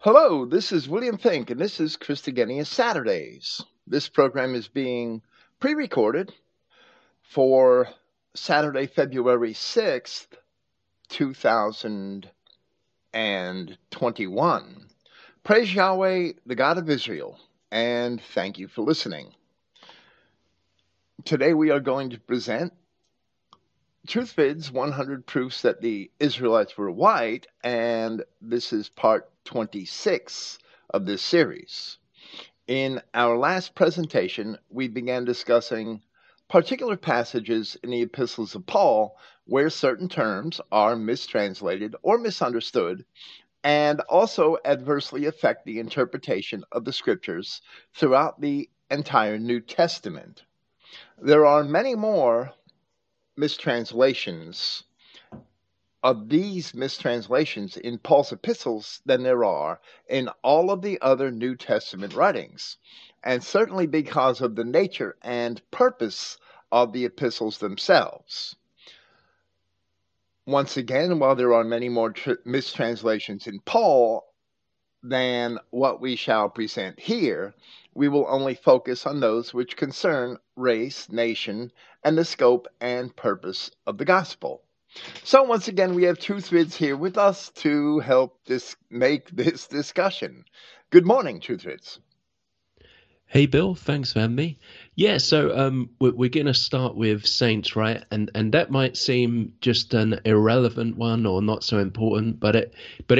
Hello, this is William Fink, and this is Christogenea Saturdays. This program is being pre-recorded for Saturday, February 6th, 2021. Praise Yahweh, the God of Israel, and thank you for listening. Today we are going to present Truthvid's 100 Proofs That the Israelites Were White, and this is part 26 of this series. In our last presentation, we began discussing particular passages in the epistles of Paul where certain terms are mistranslated or misunderstood and also adversely affect the interpretation of the scriptures throughout the entire New Testament. There are many more mistranslations of these mistranslations in Paul's epistles than there are in all of the other New Testament writings, and certainly because of the nature and purpose of the epistles themselves. Once again, while there are many more mistranslations in Paul than what we shall present here, we will only focus on those which concern race, nation, and the scope and purpose of the gospel. So once again, we have Truthvids here with us to help make this discussion. Good morning, Truthvids. Hey, Bill. Thanks for having me. Yeah, so we're going to start with saints, right? And that might seem just an irrelevant one or not so important, but it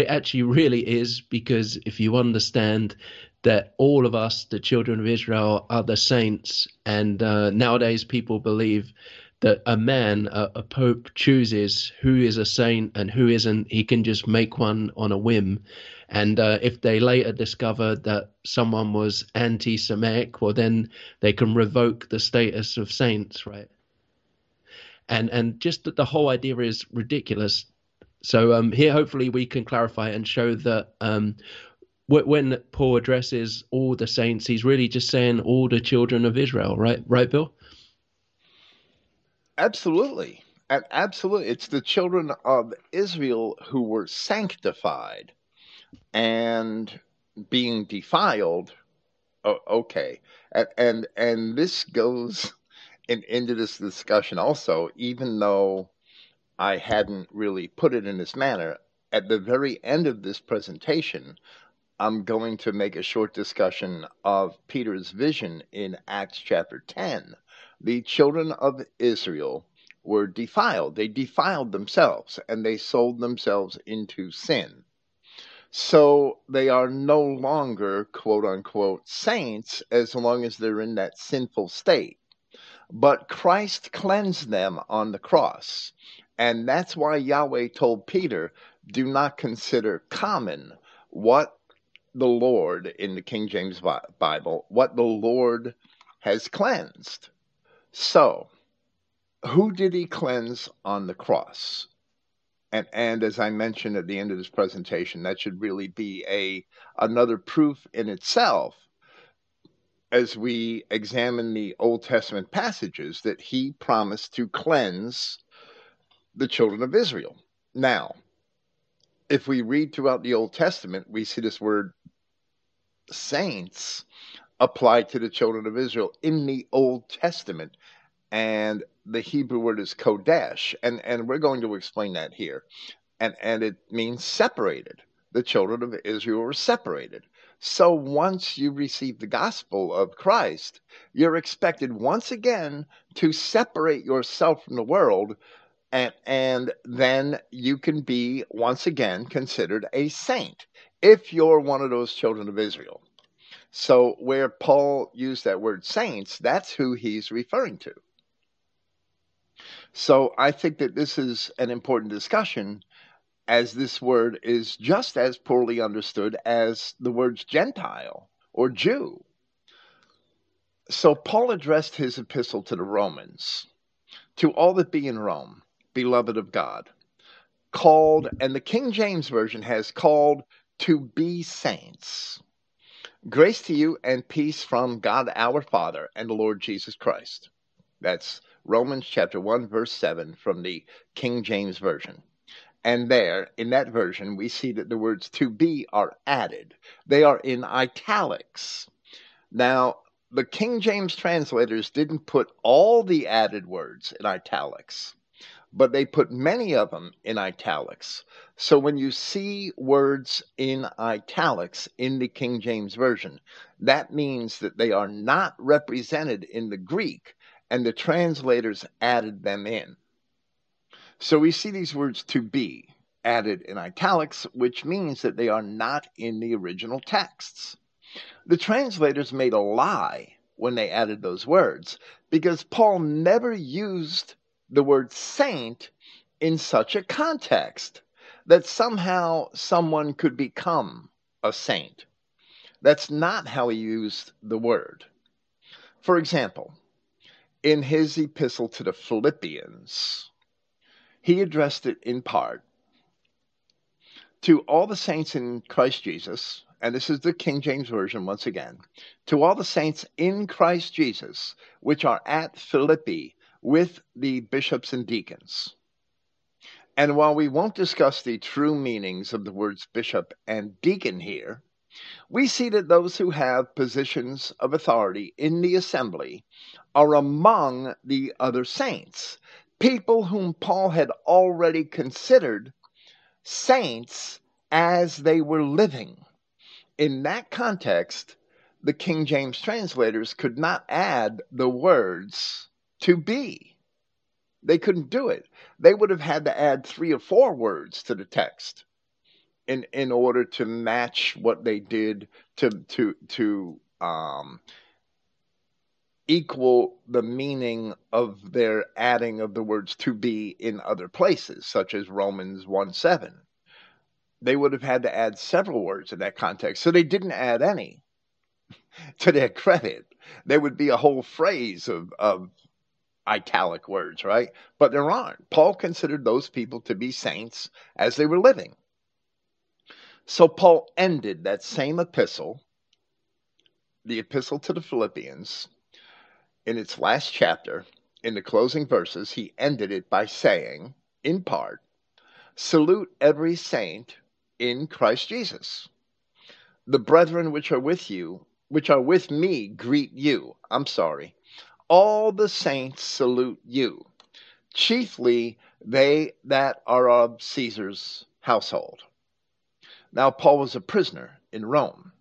actually really is, because if you understand that all of us, the children of Israel, are the saints, and nowadays people believe that a man, a pope, chooses who is a saint and who isn't. He can just make one on a whim. And if they later discover that someone was anti-Semitic, well, then they can revoke the status of saints, right? And just that the whole idea is ridiculous. So here, hopefully, we can clarify and show that when Paul addresses all the saints, he's really just saying all the children of Israel, right? Right, Bill? Absolutely. And absolutely. It's the children of Israel who were sanctified, and being defiled. Oh, okay. And this goes into this discussion also, even though I hadn't really put it in this manner. At the very end of this presentation, I'm going to make a short discussion of Peter's vision in Acts chapter 10. The children of Israel were defiled. They defiled themselves, and they sold themselves into sin. So they are no longer, quote-unquote, saints as long as they're in that sinful state. But Christ cleansed them on the cross. And that's why Yahweh told Peter, do not consider common what the Lord, in the King James Bible, what the Lord has cleansed. So, who did he cleanse on the cross? And as I mentioned at the end of this presentation, that should really be another proof in itself, as we examine the Old Testament passages, that he promised to cleanse the children of Israel. Now, if we read throughout the Old Testament, we see this word saints applied to the children of Israel in the Old Testament. And the Hebrew word is kodesh. And we're going to explain that here. And it means separated. The children of Israel were separated. So once you receive the gospel of Christ, you're expected once again to separate yourself from the world. And then you can be, once again, considered a saint if you're one of those children of Israel. So where Paul used that word saints, that's who he's referring to. So I think that this is an important discussion, as this word is just as poorly understood as the words Gentile or Jew. So Paul addressed his epistle to the Romans. To all that be in Rome, beloved of God, called, and the King James Version has called to be saints. Grace to you and peace from God our Father and the Lord Jesus Christ. That's Romans chapter 1, verse 7 from the King James Version. And there, in that version, we see that the words to be are added. They are in italics. Now, the King James translators didn't put all the added words in italics, but they put many of them in italics. So when you see words in italics in the King James Version, that means that they are not represented in the Greek, and the translators added them in. So we see these words to be added in italics, which means that they are not in the original texts. The translators made a lie when they added those words, because Paul never used the word saint in such a context that somehow someone could become a saint. That's not how he used the word. For example, in his epistle to the Philippians, he addressed it in part to all the saints in Christ Jesus, and this is the King James Version once again, to all the saints in Christ Jesus, which are at Philippi with the bishops and deacons. And while we won't discuss the true meanings of the words bishop and deacon here, we see that those who have positions of authority in the assembly are among the other saints, people whom Paul had already considered saints as they were living. In that context, the King James translators could not add the words to be. They couldn't do it. They would have had to add 3 or 4 words to the text in order to match what they did to equal the meaning of their adding of the words to be in other places, such as Romans 1:7. They would have had to add several words in that context, so they didn't add any. To their credit, there would be a whole phrase of italic words, right? But there aren't. Paul considered those people to be saints as they were living. So Paul ended that same epistle, the epistle to the Philippians, in its last chapter, in the closing verses, he ended it by saying, in part, salute every saint in Christ Jesus. The brethren which are with me, greet you. All the saints salute you, chiefly they that are of Caesar's household. Now, Paul was a prisoner in Rome.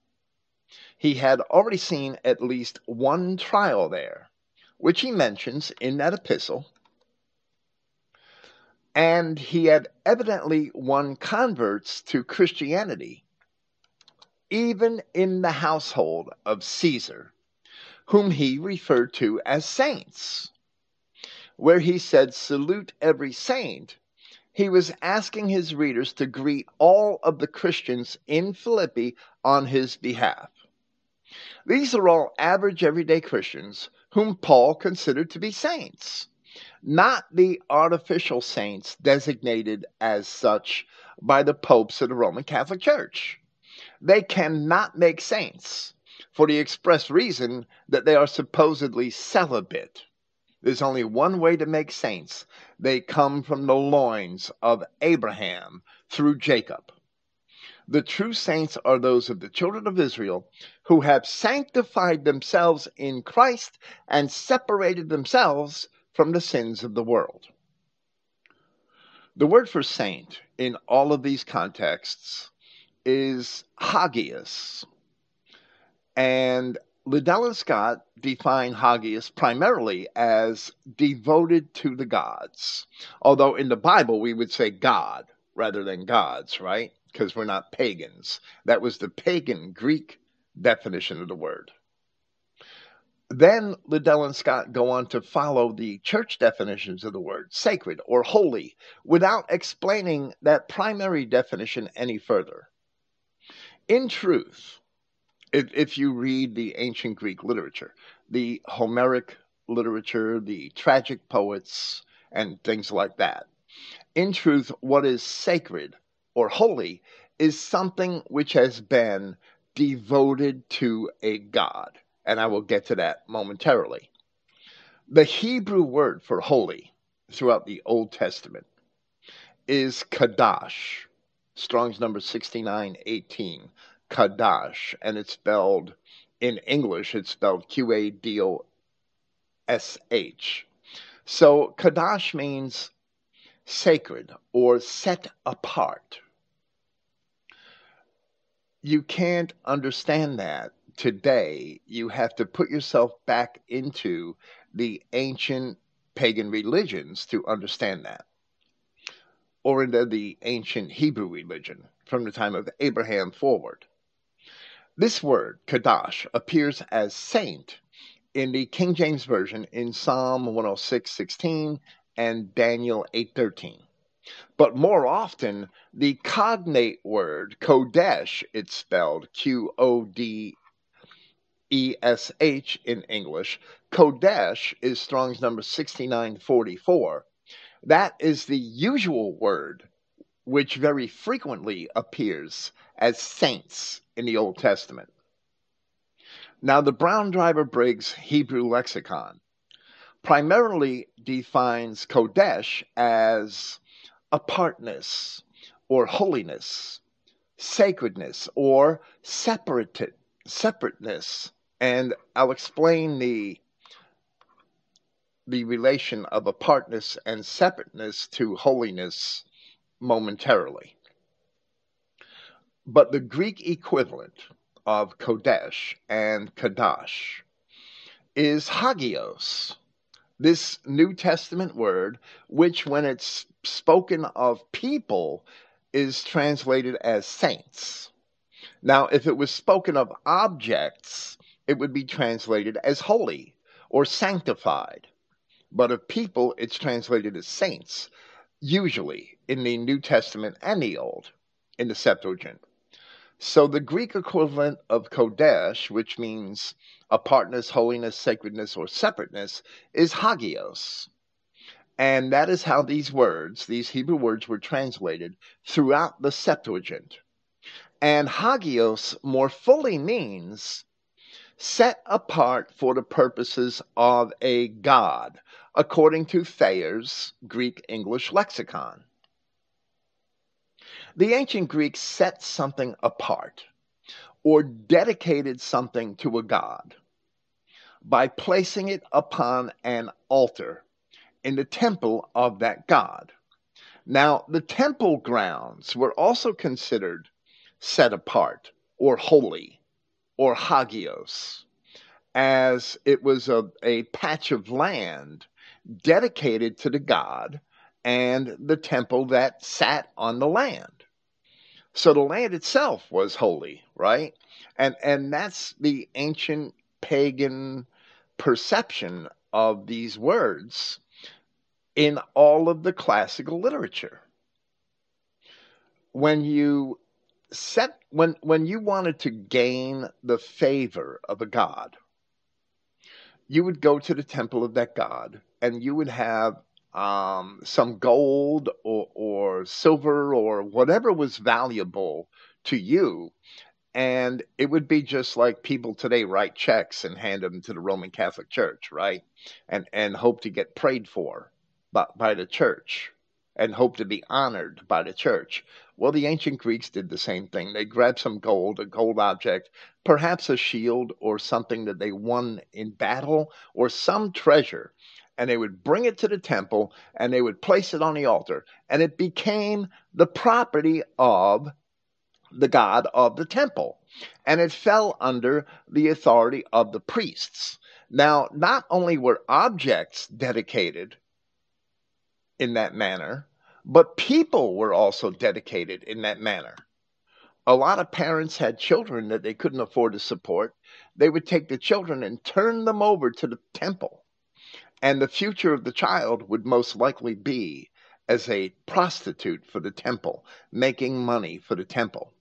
He had already seen at least one trial there, which he mentions in that epistle. And he had evidently won converts to Christianity, even in the household of Caesar, whom he referred to as saints. Where he said, salute every saint, he was asking his readers to greet all of the Christians in Philippi on his behalf. These are all average, everyday Christians whom Paul considered to be saints, not the artificial saints designated as such by the popes of the Roman Catholic Church. They cannot make saints for the express reason that they are supposedly celibate. There's only one way to make saints. They come from the loins of Abraham through Jacob. The true saints are those of the children of Israel who have sanctified themselves in Christ and separated themselves from the sins of the world. The word for saint in all of these contexts is hagios. And Liddell and Scott define hagios primarily as devoted to the gods. Although in the Bible we would say God rather than gods, right? Because we're not pagans. That was the pagan Greek definition of the word. Then Liddell and Scott go on to follow the church definitions of the word, sacred or holy, without explaining that primary definition any further. In truth, if you read the ancient Greek literature, the Homeric literature, the tragic poets, and things like that, in truth, what is sacred or holy is something which has been devoted to a god. And I will get to that momentarily. The Hebrew word for holy throughout the Old Testament is Kadash. Strong's number 6918, Kadash, and it's spelled, in English, it's spelled Q-A-D-O-S-H. So Kadash means sacred or set apart. You can't understand that today. You have to put yourself back into the ancient pagan religions to understand that, or into the ancient Hebrew religion from the time of Abraham forward. This word, Kadash, appears as saint in the King James Version in Psalm 106:16 and Daniel 8:13. But more often, the cognate word, Kodesh, it's spelled Q-O-D-E-S-H in English. Kodesh is Strong's number 6944. That is the usual word which very frequently appears as saints in the Old Testament. Now, the Brown-Driver-Briggs Hebrew lexicon primarily defines Kodesh as apartness or holiness, sacredness or separateness, and I'll explain the relation of apartness and separateness to holiness momentarily. But the Greek equivalent of Kodesh and Kadash is hagios, this New Testament word, which when it's spoken of people is translated as saints. Now, if it was spoken of objects, it would be translated as holy or sanctified. But of people, it's translated as saints, usually in the New Testament and the Old, in the Septuagint. So the Greek equivalent of Kodesh, which means apartness, holiness, sacredness, or separateness, is hagios. And that is how these words, these Hebrew words, were translated throughout the Septuagint. And hagios more fully means set apart for the purposes of a god, according to Thayer's Greek-English lexicon. The ancient Greeks set something apart or dedicated something to a god by placing it upon an altar in the temple of that god. Now, the temple grounds were also considered set apart or holy or hagios, as it was a patch of land dedicated to the god and the temple that sat on the land. So the land itself was holy, right? And that's the ancient pagan perception of these words in all of the classical literature. When you wanted to gain the favor of a god, you would go to the temple of that god, and you would have some gold or silver or whatever was valuable to you. And it would be just like people today write checks and hand them to the Roman Catholic Church, right? And hope to get prayed for by the church and hope to be honored by the church. Well, the ancient Greeks did the same thing. They grabbed some gold, a gold object, perhaps a shield or something that they won in battle or some treasure, and they would bring it to the temple and they would place it on the altar, and it became the property of the god of the temple, and it fell under the authority of the priests. Now, not only were objects dedicated in that manner, but people were also dedicated in that manner. A lot of parents had children that they couldn't afford to support. They would take the children and turn them over to the temple, and the future of the child would most likely be as a prostitute for the temple, making money for the temple.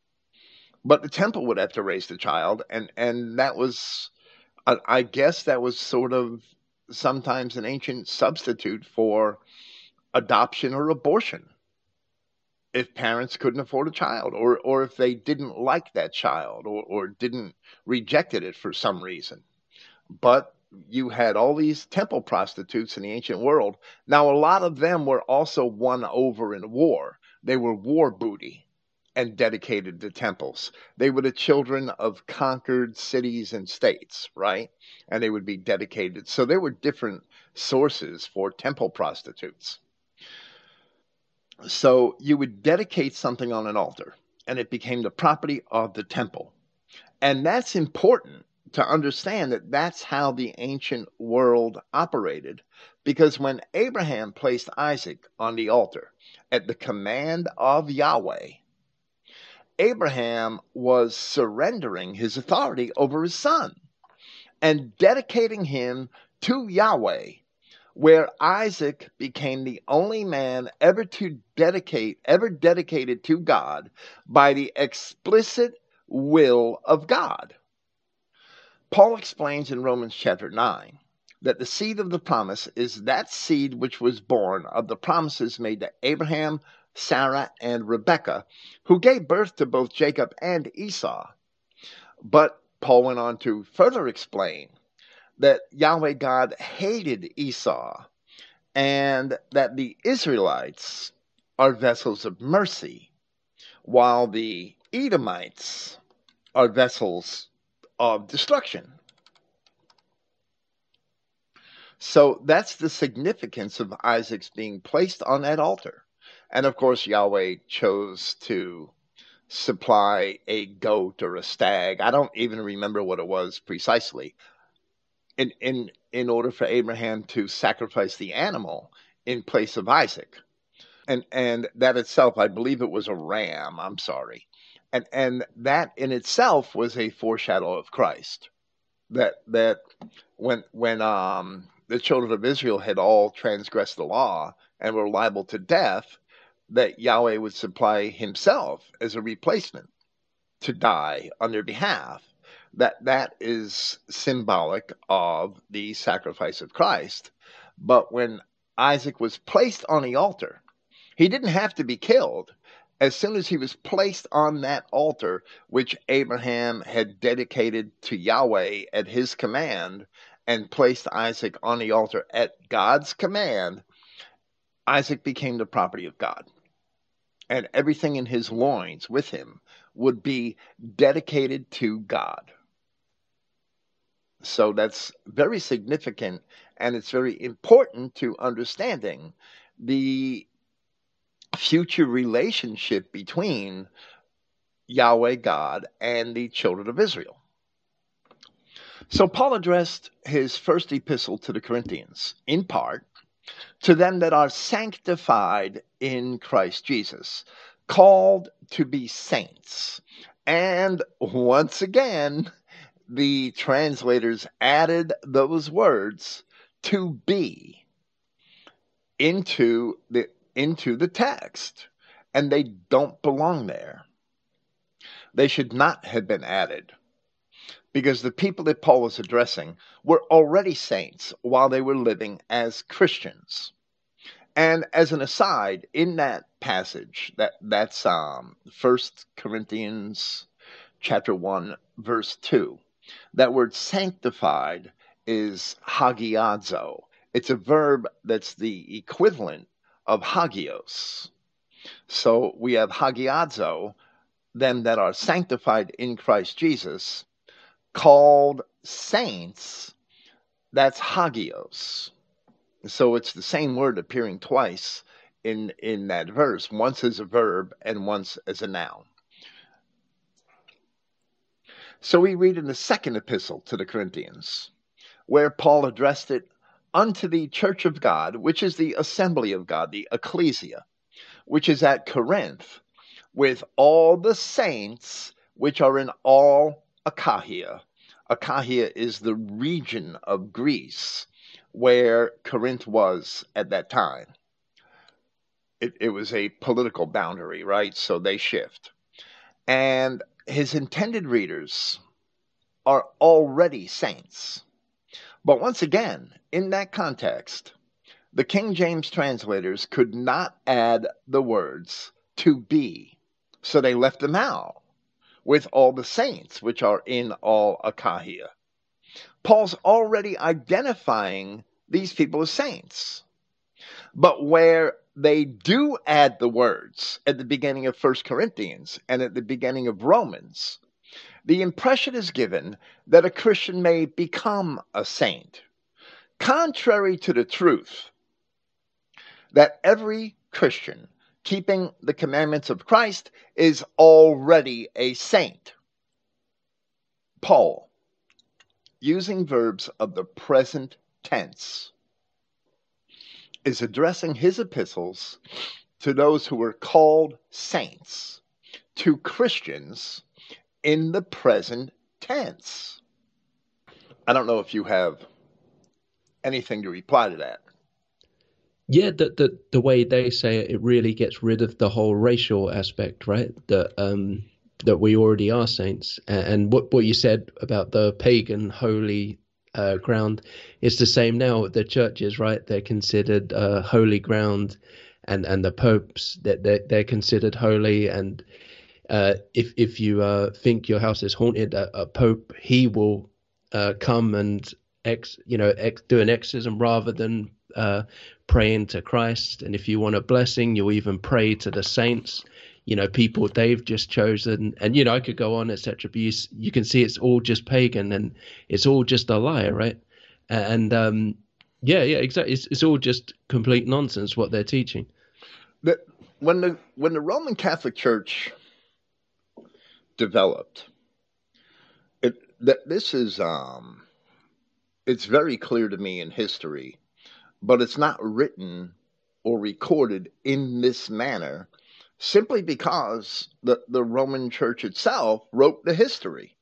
But the temple would have to raise the child, and that was, I guess that was sort of sometimes an ancient substitute for adoption or abortion, if parents couldn't afford a child, or if they didn't like that child, or didn't rejected it for some reason. But you had all these temple prostitutes in the ancient world. Now, a lot of them were also won over in war. They were war booty and dedicated to temples. They were the children of conquered cities and states, right? And they would be dedicated. So there were different sources for temple prostitutes. So you would dedicate something on an altar, and it became the property of the temple. And that's important to understand that that's how the ancient world operated. Because when Abraham placed Isaac on the altar at the command of Yahweh, Abraham was surrendering his authority over his son and dedicating him to Yahweh, where Isaac became the only man ever dedicated to God by the explicit will of God. Paul explains in Romans chapter 9 that the seed of the promise is that seed which was born of the promises made to Abraham, Sarah, and Rebekah, who gave birth to both Jacob and Esau. But Paul went on to further explain that Yahweh God hated Esau and that the Israelites are vessels of mercy, while the Edomites are vessels of destruction. So that's the significance of Isaac's being placed on that altar. And of course, Yahweh chose to supply a goat or a stag. I don't even remember what it was precisely. In order for Abraham to sacrifice the animal in place of Isaac. And that itself, I believe it was a ram, I'm sorry. And that in itself was a foreshadow of Christ. That when the children of Israel had all transgressed the law and were liable to death, that Yahweh would supply himself as a replacement to die on their behalf. That is symbolic of the sacrifice of Christ. But when Isaac was placed on the altar, he didn't have to be killed. As soon as he was placed on that altar, which Abraham had dedicated to Yahweh at his command, and placed Isaac on the altar at God's command, Isaac became the property of God. And everything in his loins with him would be dedicated to God. So that's very significant, and it's very important to understanding the future relationship between Yahweh God and the children of Israel. So Paul addressed his first epistle to the Corinthians, in part, to them that are sanctified in Christ Jesus, called to be saints. And once again, the translators added those words, to be, into the text, and they don't belong there. They should not have been added, because the people that Paul was addressing were already saints while they were living as Christians. And as an aside, in that passage, that's 1 Corinthians chapter 1, verse 2, that word sanctified is hagiazo. It's a verb that's the equivalent of hagios. So we have hagiazo, them that are sanctified in Christ Jesus, called saints, that's hagios. So it's the same word appearing twice in that verse, once as a verb and once as a noun. So we read in the second epistle to the Corinthians, where Paul addressed it unto the church of God, which is the assembly of God, the ecclesia, which is at Corinth, with all the saints which are in all Achaia. Achaia is the region of Greece where Corinth was at that time. It was a political boundary, right? So they shift. And his intended readers are already saints. But once again, in that context, the King James translators could not add the words to be. So they left them out with all the saints which are in all Achaia. Paul's already identifying these people as saints. But where they do add the words at the beginning of 1 Corinthians and at the beginning of Romans, the impression is given that a Christian may become a saint, contrary to the truth that every Christian keeping the commandments of Christ is already a saint. Paul, using verbs of the present tense, is addressing his epistles to those who were called saints, to Christians in the present tense. I don't know if you have anything to reply to that. Yeah, the way they say it, it really gets rid of the whole racial aspect, right? That we already are saints. And what you said about the pagan holy ground is the same now with the churches, right? They're considered holy ground, and the popes, that they're considered holy. And if you think your house is haunted, a pope, he will come and do an exorcism rather than praying to Christ. And if you want a blessing, you'll even pray to the saints, people they've just chosen. And I could go on, etc. But you can see it's all just pagan and it's all just a lie, right? And yeah, exactly. It's all just complete nonsense what they're teaching. But when the Roman Catholic Church developed, it's very clear to me in history, but it's not written or recorded in this manner simply because the Roman Church itself wrote the history.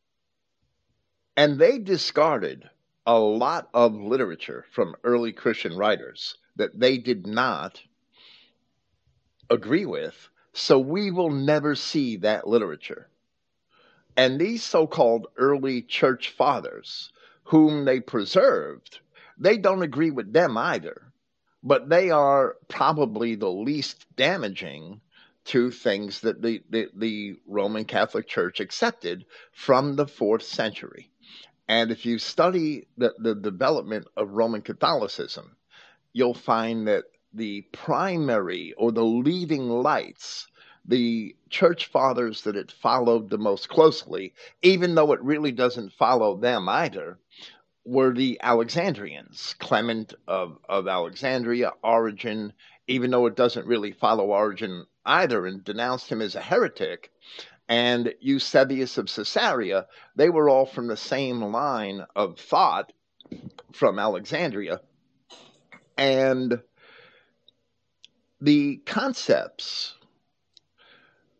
And they discarded a lot of literature from early Christian writers that they did not agree with, so we will never see that literature. And these so-called early church fathers, whom they preserved, they don't agree with them either, but they are probably the least damaging to things that the Roman Catholic Church accepted from the 4th century. And if you study the development of Roman Catholicism, you'll find that the primary or the leading lights, the church fathers that it followed the most closely, even though it really doesn't follow them either, were the Alexandrians, Clement of Alexandria, Origen, even though it doesn't really follow Origen either and denounced him as a heretic, and Eusebius of Caesarea. They were all from the same line of thought from Alexandria. And the concepts,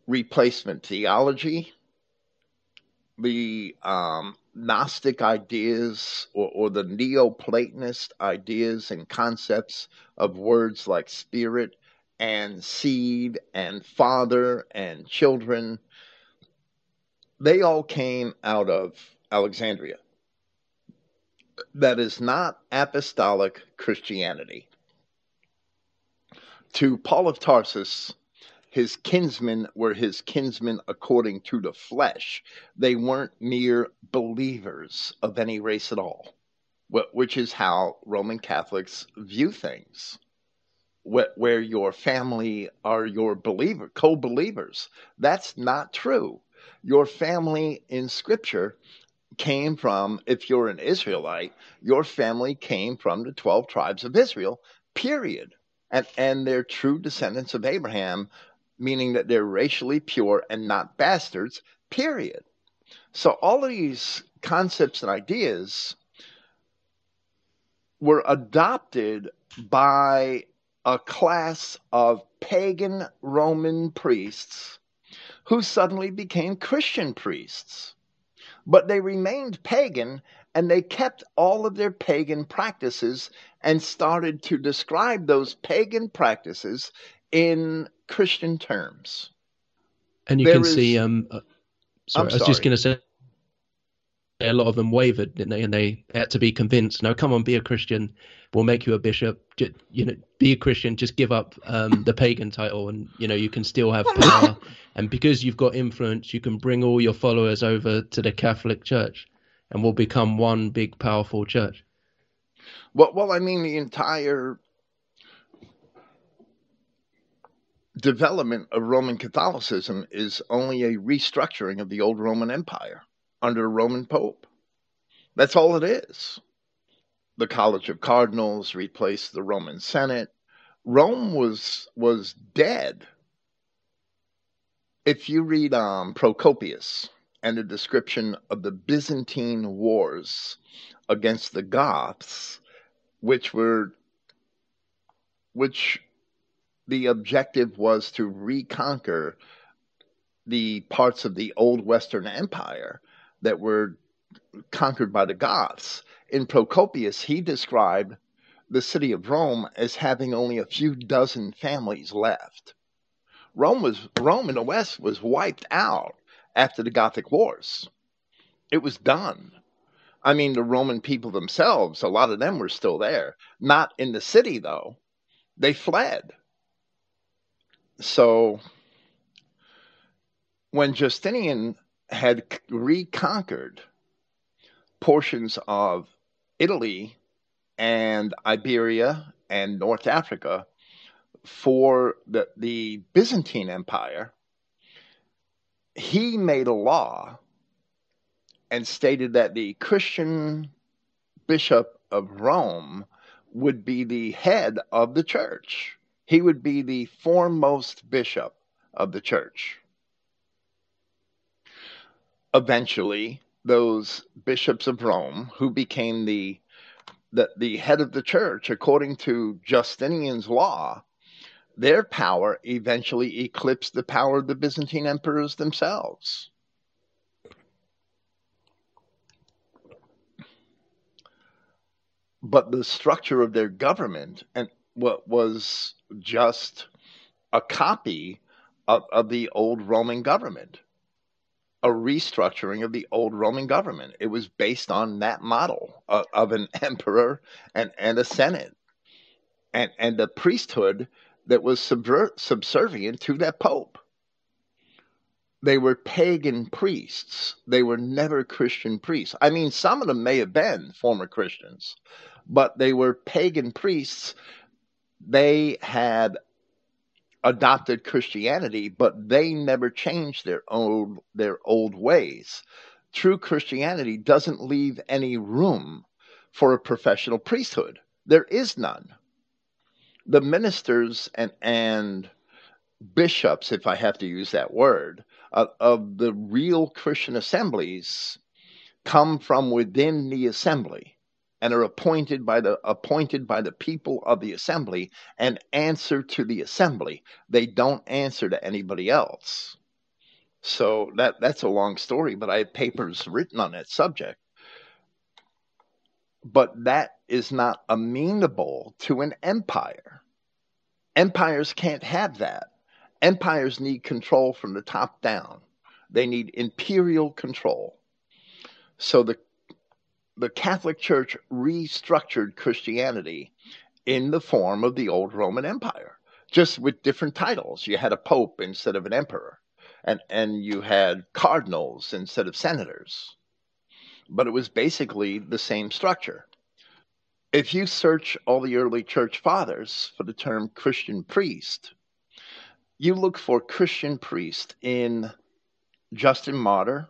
replacement theology, the Gnostic ideas or the Neoplatonist ideas and concepts of words like spirit and seed and father and children, they all came out of Alexandria. That is not apostolic Christianity. To Paul of Tarsus, his kinsmen were his kinsmen according to the flesh. They weren't mere believers of any race at all, which is how Roman Catholics view things, where your family are your co-believers. That's not true. Your family in Scripture came from, if you're an Israelite, your family came from the 12 tribes of Israel, period. And they're true descendants of Abraham, meaning that they're racially pure and not bastards, period. So all of these concepts and ideas were adopted by a class of pagan Roman priests who suddenly became Christian priests. But they remained pagan, and they kept all of their pagan practices and started to describe those pagan practices in Christian terms. And you see, a lot of them wavered, didn't they? And they had to be convinced, no, come on, be a Christian. We'll make you a bishop. Be a Christian. Just give up the pagan title and, you can still have power. And because you've got influence, you can bring all your followers over to the Catholic Church. and will become one big powerful church? Well, I mean, the entire development of Roman Catholicism is only a restructuring of the old Roman Empire under a Roman Pope. That's all it is. The College of Cardinals replaced the Roman Senate. Rome was dead. If you read Procopius and a description of the Byzantine wars against the Goths, which the objective was to reconquer the parts of the old Western Empire that were conquered by the Goths. In Procopius, he described the city of Rome as having only a few dozen families left. Rome in the West was wiped out after the Gothic Wars. It was done. I mean, the Roman people themselves, a lot of them were still there. Not in the city, though. They fled. So when Justinian had reconquered portions of Italy and Iberia and North Africa for the Byzantine Empire, he made a law and stated that the Christian bishop of Rome would be the head of the church. He would be the foremost bishop of the church. Eventually, those bishops of Rome, who became the head of the church, according to Justinian's law, their power eventually eclipsed the power of the Byzantine emperors themselves. But the structure of their government and what was just a copy of the old Roman government, a restructuring of the old Roman government. It was based on that model of an emperor and a senate and a priesthood that was subservient to that pope. They were pagan priests. They were never Christian priests. I mean, some of them may have been former Christians, but they were pagan priests. They had adopted Christianity, but they never changed their old ways. True Christianity doesn't leave any room for a professional priesthood. There is none. The ministers and bishops, if I have to use that word, of the real Christian assemblies come from within the assembly and are appointed by the people of the assembly and answer to the assembly. They don't answer to anybody else. So that's a long story, but I have papers written on that subject. But that is not amenable to an empire. Empires can't have that. Empires need control from the top down. They need imperial control. So the Catholic Church restructured Christianity in the form of the old Roman Empire, just with different titles. You had a pope instead of an emperor, and you had cardinals instead of senators. But it was basically the same structure. If you search all the early church fathers for the term Christian priest, you look for Christian priest in Justin Martyr,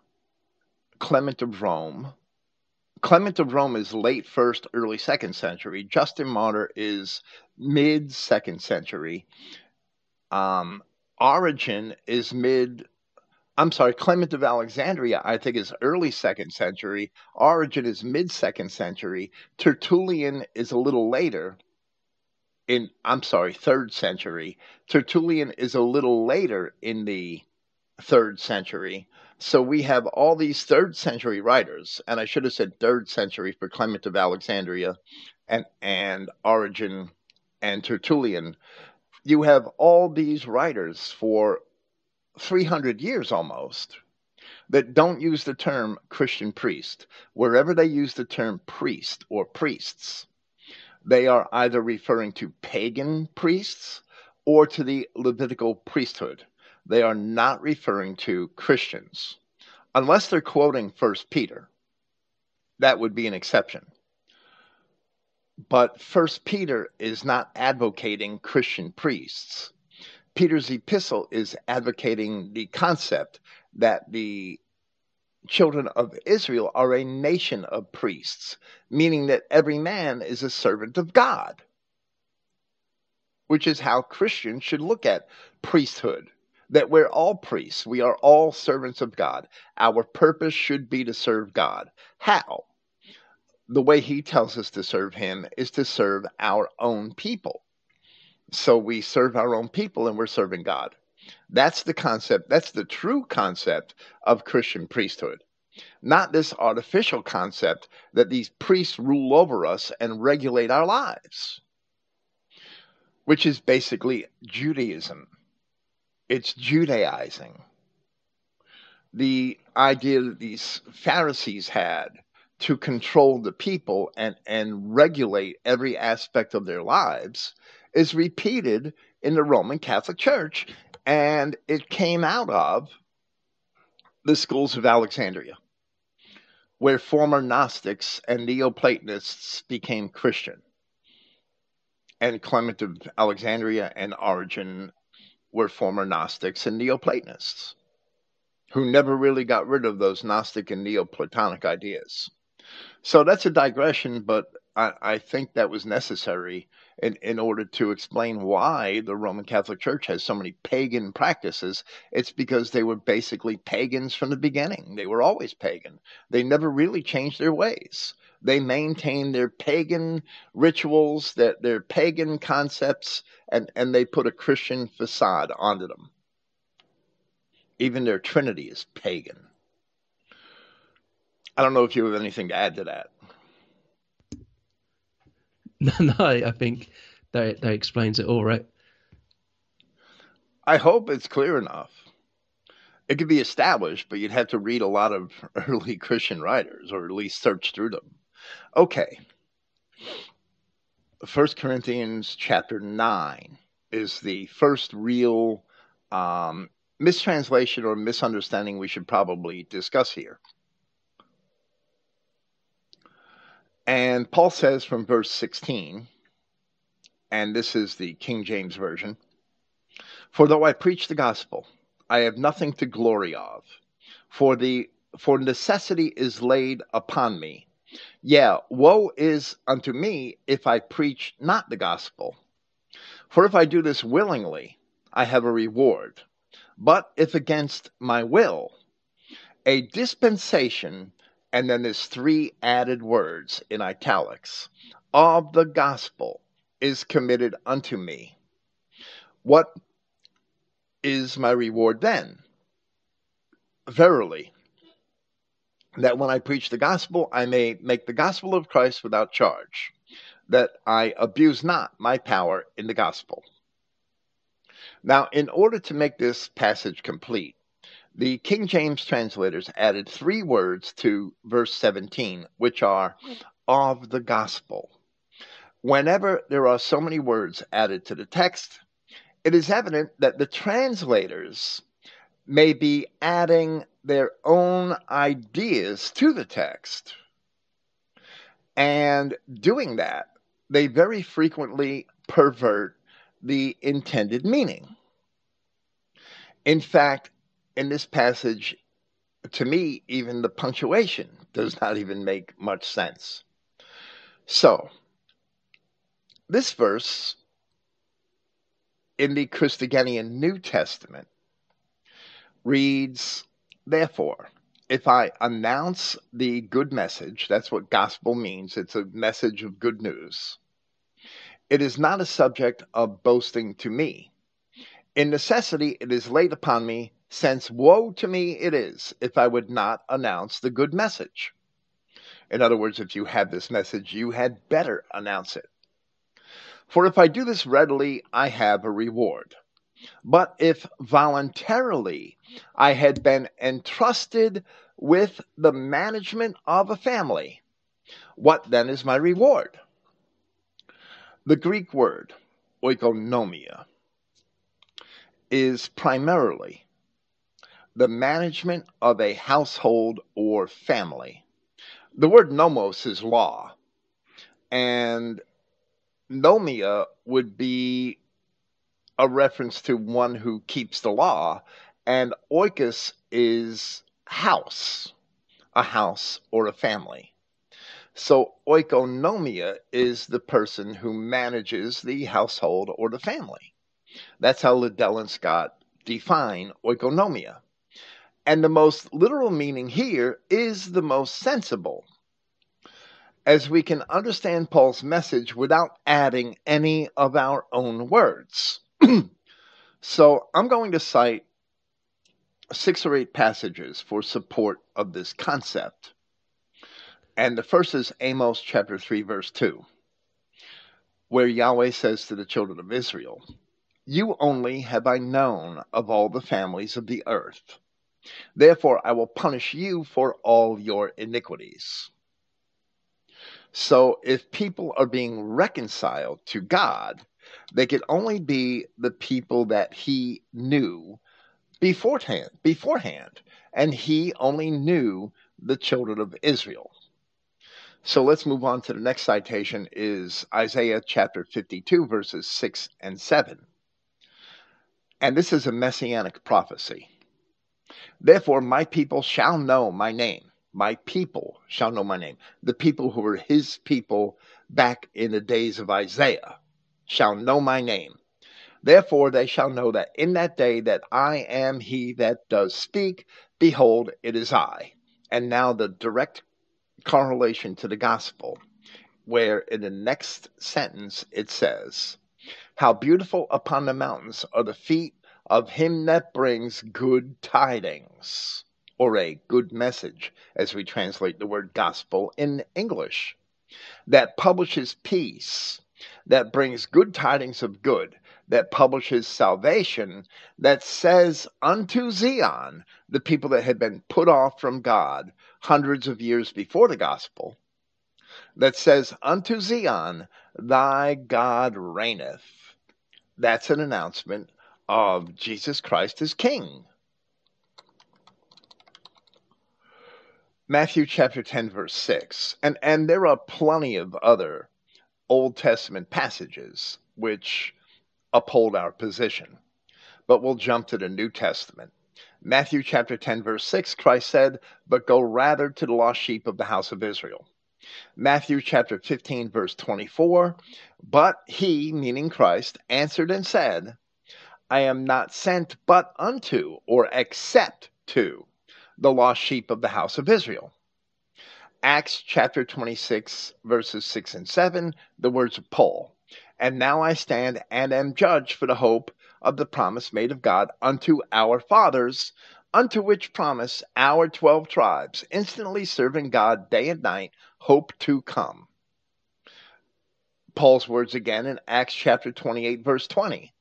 Clement of Rome. Clement of Rome is late 1st, early 2nd century. Justin Martyr is mid-2nd century. Origen is Clement of Alexandria, I think, is early 2nd century. Origen is mid-2nd century. Tertullian is a little later. 3rd century. Tertullian is a little later in the 3rd century. So we have all these 3rd century writers, and I should have said 3rd century for Clement of Alexandria and Origen and Tertullian. You have all these writers for 300 years almost that don't use the term Christian priest. Wherever they use the term priest or priests, they are either referring to pagan priests or to the Levitical priesthood. They are not referring to Christians, unless they're quoting 1 Peter. that would be an exception. But First Peter is not advocating Christian priests. Peter's epistle is advocating the concept that the children of Israel are a nation of priests, meaning that every man is a servant of God, which is how Christians should look at priesthood, that we're all priests. We are all servants of God. Our purpose should be to serve God. How? The way he tells us to serve him is to serve our own people. So we serve our own people and we're serving God. That's the concept. That's the true concept of Christian priesthood. Not this artificial concept that these priests rule over us and regulate our lives, which is basically Judaism. It's Judaizing. The idea that these Pharisees had to control the people and regulate every aspect of their lives is repeated in the Roman Catholic Church, and it came out of the schools of Alexandria, where former Gnostics and Neoplatonists became Christian, and Clement of Alexandria and Origen were former Gnostics and Neoplatonists, who never really got rid of those Gnostic and Neoplatonic ideas. So that's a digression, but I think that was necessary in order to explain why the Roman Catholic Church has so many pagan practices. It's because they were basically pagans from the beginning. They were always pagan. They never really changed their ways. They maintained their pagan rituals, their pagan concepts, and they put a Christian facade onto them. Even their Trinity is pagan. I don't know if you have anything to add to that. No, I think that explains it all, right? I hope it's clear enough. It could be established, but you'd have to read a lot of early Christian writers, or at least search through them. Okay. 1 Corinthians chapter 9 is the first real mistranslation or misunderstanding we should probably discuss here. And Paul says from verse 16, and this is the King James Version, "For though I preach the gospel, I have nothing to glory of, for necessity is laid upon me. Yeah, woe is unto me if I preach not the gospel. For if I do this willingly, I have a reward. But if against my will, a dispensation," and then there's three added words in italics, "of the gospel is committed unto me. What is my reward then? Verily, that when I preach the gospel, I may make the gospel of Christ without charge, that I abuse not my power in the gospel." Now, in order to make this passage complete, the King James translators added three words to verse 17, which are "of the gospel." Whenever there are so many words added to the text, it is evident that the translators may be adding their own ideas to the text. And doing that, they very frequently pervert the intended meaning. In fact, in this passage, to me, even the punctuation does not even make much sense. So, this verse in the Christogenea New Testament reads, "Therefore, if I announce the good message," that's what gospel means, it's a message of good news, "it is not a subject of boasting to me. In necessity it is laid upon me, since woe to me it is if I would not announce the good message." In other words, if you have this message, you had better announce it. "For if I do this readily, I have a reward. But if voluntarily I had been entrusted with the management of a family, what then is my reward?" The Greek word, oikonomia, is primarily the management of a household or family, The word nomos is law, and nomia would be a reference to one who keeps the law, and oikos is house, a house or a family. So oikonomia is the person who manages the household or the family. That's how Liddell and Scott define oikonomia. And the most literal meaning here is the most sensible, as we can understand Paul's message without adding any of our own words. So I'm going to cite 6 or 8 passages for support of this concept. And the first is Amos chapter 3, verse 2, where Yahweh says to the children of Israel, "You only have I known of all the families of the earth. Therefore, I will punish you for all your iniquities." So if people are being reconciled to God, they could only be the people that he knew beforehand. And he only knew the children of Israel. So let's move on to the next citation is Isaiah chapter 52, verses 6 and 7. And this is a messianic prophecy. "Therefore, my people shall know my name." My people shall know my name. The people who were his people back in the days of Isaiah shall know my name. "Therefore, they shall know that in that day that I am he that does speak, behold, it is I." And now the direct correlation to the gospel, where in the next sentence it says, "How beautiful upon the mountains are the feet of him that brings good tidings," or a good message, as we translate the word gospel in English, "that publishes peace, that brings good tidings of good, that publishes salvation, that says unto Zion," the people that had been put off from God hundreds of years before the gospel, "that says unto Zion, thy God reigneth." That's an announcement of Jesus Christ as King. Matthew chapter 10, verse 6. And there are plenty of other Old Testament passages which uphold our position. But we'll jump to the New Testament. Matthew chapter 10, verse 6, Christ said, "But go rather to the lost sheep of the house of Israel." Matthew chapter 15, verse 24, "But he," meaning Christ, "answered and said, I am not sent but unto," or except to, "the lost sheep of the house of Israel." Acts chapter 26, verses 6 and 7, the words of Paul, "And now I stand and am judged for the hope of the promise made of God unto our fathers, unto which promise our 12 tribes, instantly serving God day and night, hope to come." Paul's words again in Acts chapter 28, verse 20,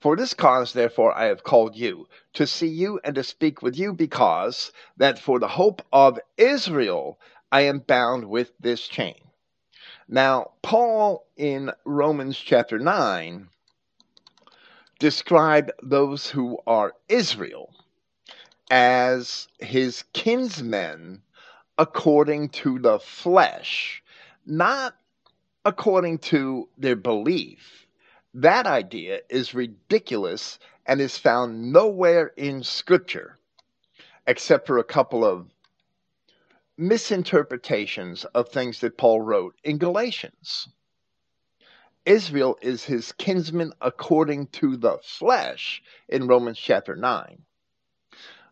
"For this cause, therefore, I have called you, to see you and to speak with you, because that for the hope of Israel I am bound with this chain." Now, Paul in Romans chapter 9 described those who are Israel as his kinsmen according to the flesh, not according to their belief. That idea is ridiculous and is found nowhere in Scripture, except for a couple of misinterpretations of things that Paul wrote in Galatians. Israel is his kinsman according to the flesh in Romans chapter 9.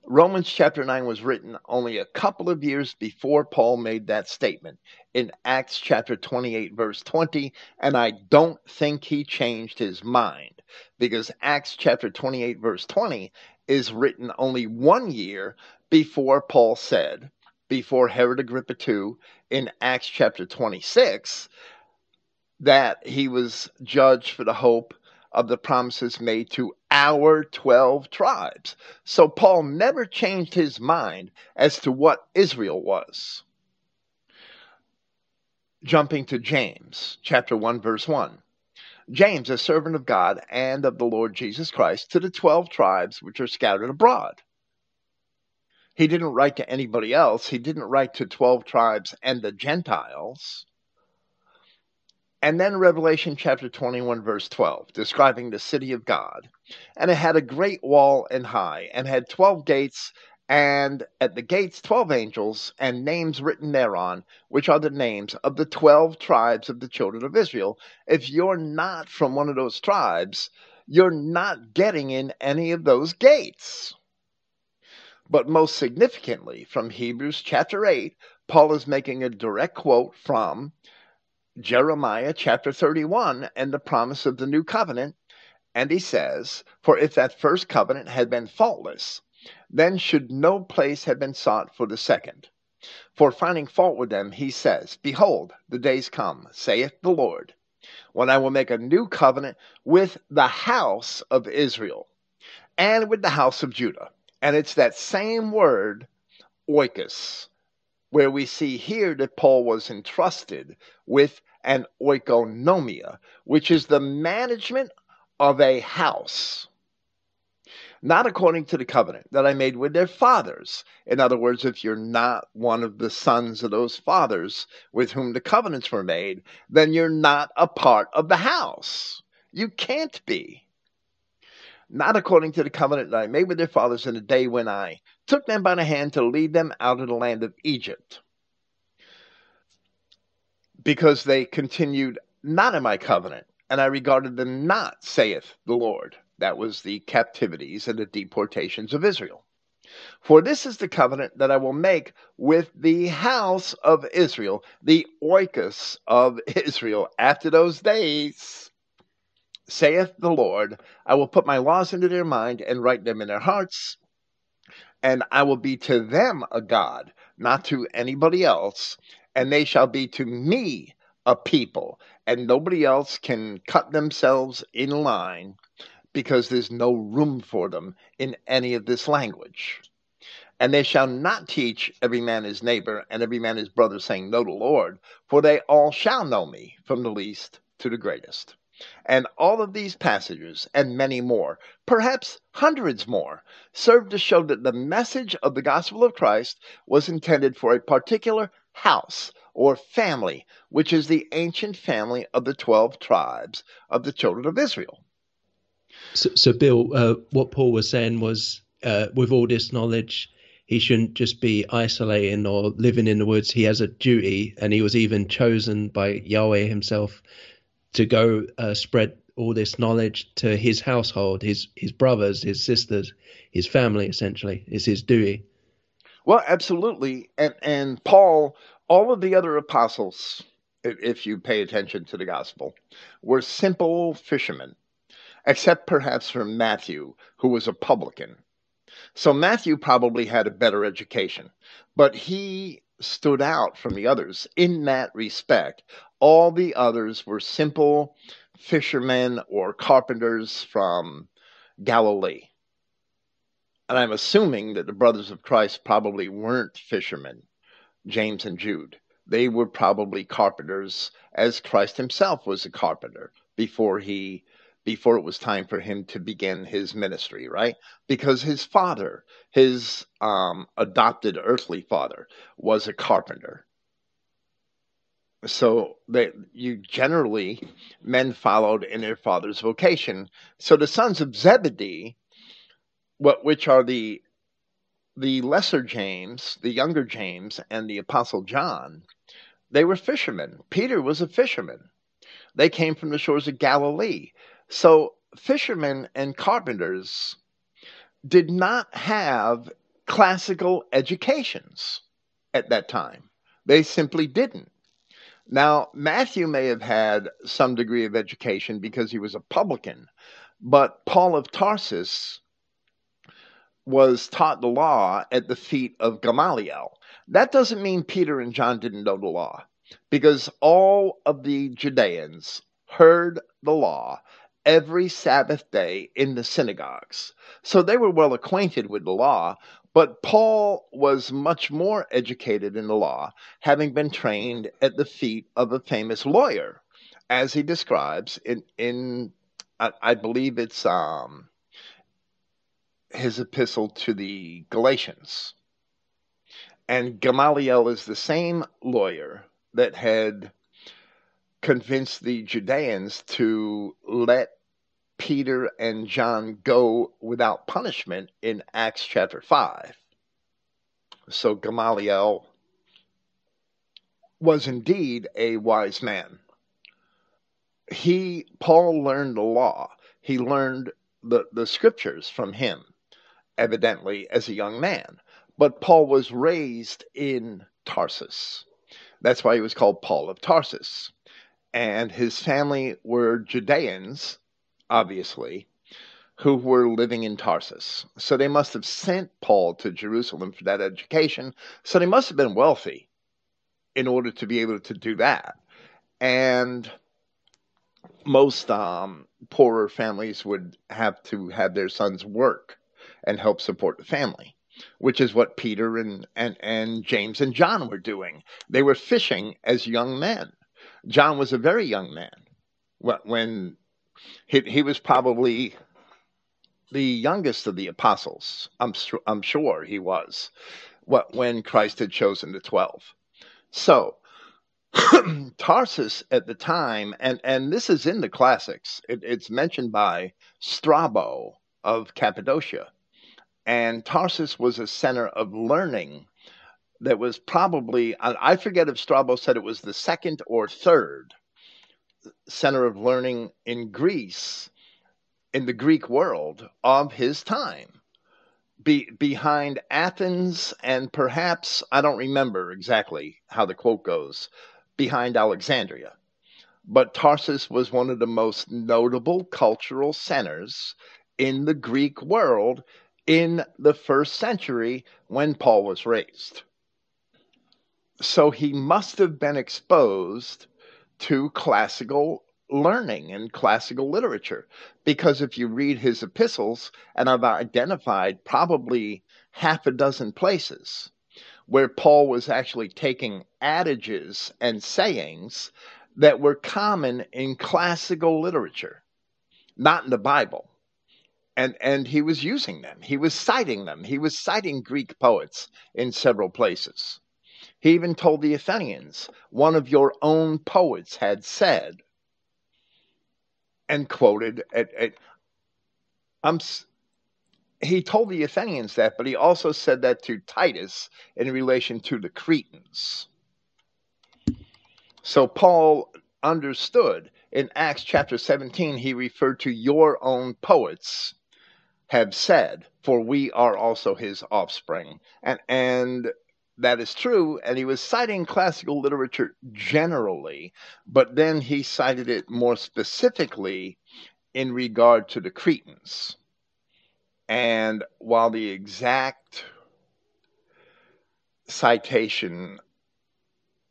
Romans chapter 9 was written only a couple of years before Paul made that statement in Acts chapter 28, verse 20, and I don't think he changed his mind, because Acts chapter 28, verse 20 is written only 1 year before Paul said, before Herod Agrippa II in Acts chapter 26, that he was judged for the hope of the promises made to our 12 tribes. So Paul never changed his mind as to what Israel was. Jumping to James, chapter 1, verse 1. "James, a servant of God and of the Lord Jesus Christ, to the 12 tribes which are scattered abroad." He didn't write to anybody else. He didn't write to 12 tribes and the Gentiles. And then Revelation chapter 21, verse 12, describing the city of God. And it had a great wall and high, and had 12 gates, and at the gates 12 angels, and names written thereon, which are the names of the 12 tribes of the children of Israel. If you're not from one of those tribes, you're not getting in any of those gates. But most significantly, from Hebrews chapter 8, Paul is making a direct quote from Jeremiah chapter 31 and the promise of the new covenant. And he says, "For if that first covenant had been faultless, then should no place have been sought for the second. For finding fault with them, he says, Behold, the days come, saith the Lord, when I will make a new covenant with the house of Israel and with the house of Judah." And it's that same word, oikos, where we see here that Paul was entrusted with an oikonomia, which is the management of a house. Not according to the covenant that I made with their fathers. In other words, if you're not one of the sons of those fathers with whom the covenants were made, then you're not a part of the house. You can't be. Not according to the covenant that I made with their fathers in the day when I took them by the hand to lead them out of the land of Egypt. Because they continued not in my covenant, and I regarded them not, saith the Lord. That was the captivities and the deportations of Israel. For this is the covenant that I will make with the house of Israel, the oikos of Israel, after those days, saith the Lord, I will put my laws into their mind and write them in their hearts, and I will be to them a God, not to anybody else, and they shall be to me a people, and nobody else can cut themselves in line because there's no room for them in any of this language. And they shall not teach every man his neighbor and every man his brother, saying, Know the Lord, for they all shall know me, from the least to the greatest. And all of these passages, and many more, perhaps hundreds more, serve to show that the message of the gospel of Christ was intended for a particular house or family, which is the ancient family of the 12 tribes of the children of Israel. So Bill, what Paul was saying was, with all this knowledge, he shouldn't just be isolating or living in the woods. He has a duty, and he was even chosen by Yahweh himself to go spread all this knowledge to his household, his brothers, his sisters, his family, essentially. It's his duty. Well, absolutely. And Paul, all of the other apostles, if you pay attention to the gospel, were simple fishermen, except perhaps for Matthew, who was a publican. So Matthew probably had a better education, but he stood out from the others in that respect. All the others were simple fishermen or carpenters from Galilee. And I'm assuming that the brothers of Christ probably weren't fishermen, James and Jude. They were probably carpenters, as Christ himself was a carpenter before it was time for him to begin his ministry, right? Because his father, his adopted earthly father, was a carpenter. So men followed in their father's vocation. So the sons of Zebedee, which are the lesser James, the younger James, and the apostle John, they were fishermen. Peter was a fisherman. They came from the shores of Galilee. So fishermen and carpenters did not have classical educations at that time. They simply didn't. Now, Matthew may have had some degree of education because he was a publican, but Paul of Tarsus was taught the law at the feet of Gamaliel. That doesn't mean Peter and John didn't know the law, because all of the Judeans heard the law every Sabbath day in the synagogues. So they were well acquainted with the law, but Paul was much more educated in the law, having been trained at the feet of a famous lawyer, as he describes I believe it's his epistle to the Galatians, And Gamaliel is the same lawyer that had convinced the Judeans to let Peter and John go without punishment in Acts chapter 5. So Gamaliel was indeed a wise man. Paul learned the law. He learned the scriptures from him, evidently as a young man. But Paul was raised in Tarsus. That's why he was called Paul of Tarsus. And his family were Judeans, obviously, who were living in Tarsus. So they must have sent Paul to Jerusalem for that education. So they must have been wealthy in order to be able to do that. And most poorer families would have to have their sons work and help support the family, which is what Peter and James and John were doing. They were fishing as young men. John was a very young man. When he was probably the youngest of the apostles. I'm sure he was, when Christ had chosen the 12. So Tarsus at the time, and this is in the classics. It's mentioned by Strabo of Cappadocia. And Tarsus was a center of learning that was probably, I forget if Strabo said it was the second or third center of learning in Greece, in the Greek world of his time, behind Athens and perhaps, I don't remember exactly how the quote goes, behind Alexandria. But Tarsus was one of the most notable cultural centers in the Greek world in the first century when Paul was raised. So he must have been exposed to classical learning and classical literature, because if you read his epistles, and I've identified probably half a dozen places where Paul was actually taking adages and sayings that were common in classical literature, not in the Bible. And he was using them. He was citing them. He was citing Greek poets in several places. He even told the Athenians, one of your own poets had said, and quoted. He told the Athenians that, but he also said that to Titus in relation to the Cretans. So Paul understood. In Acts chapter 17, he referred to your own poets have said, for we are also his offspring. And that is true, and he was citing classical literature generally, but then he cited it more specifically in regard to the Cretans. And while the exact citation,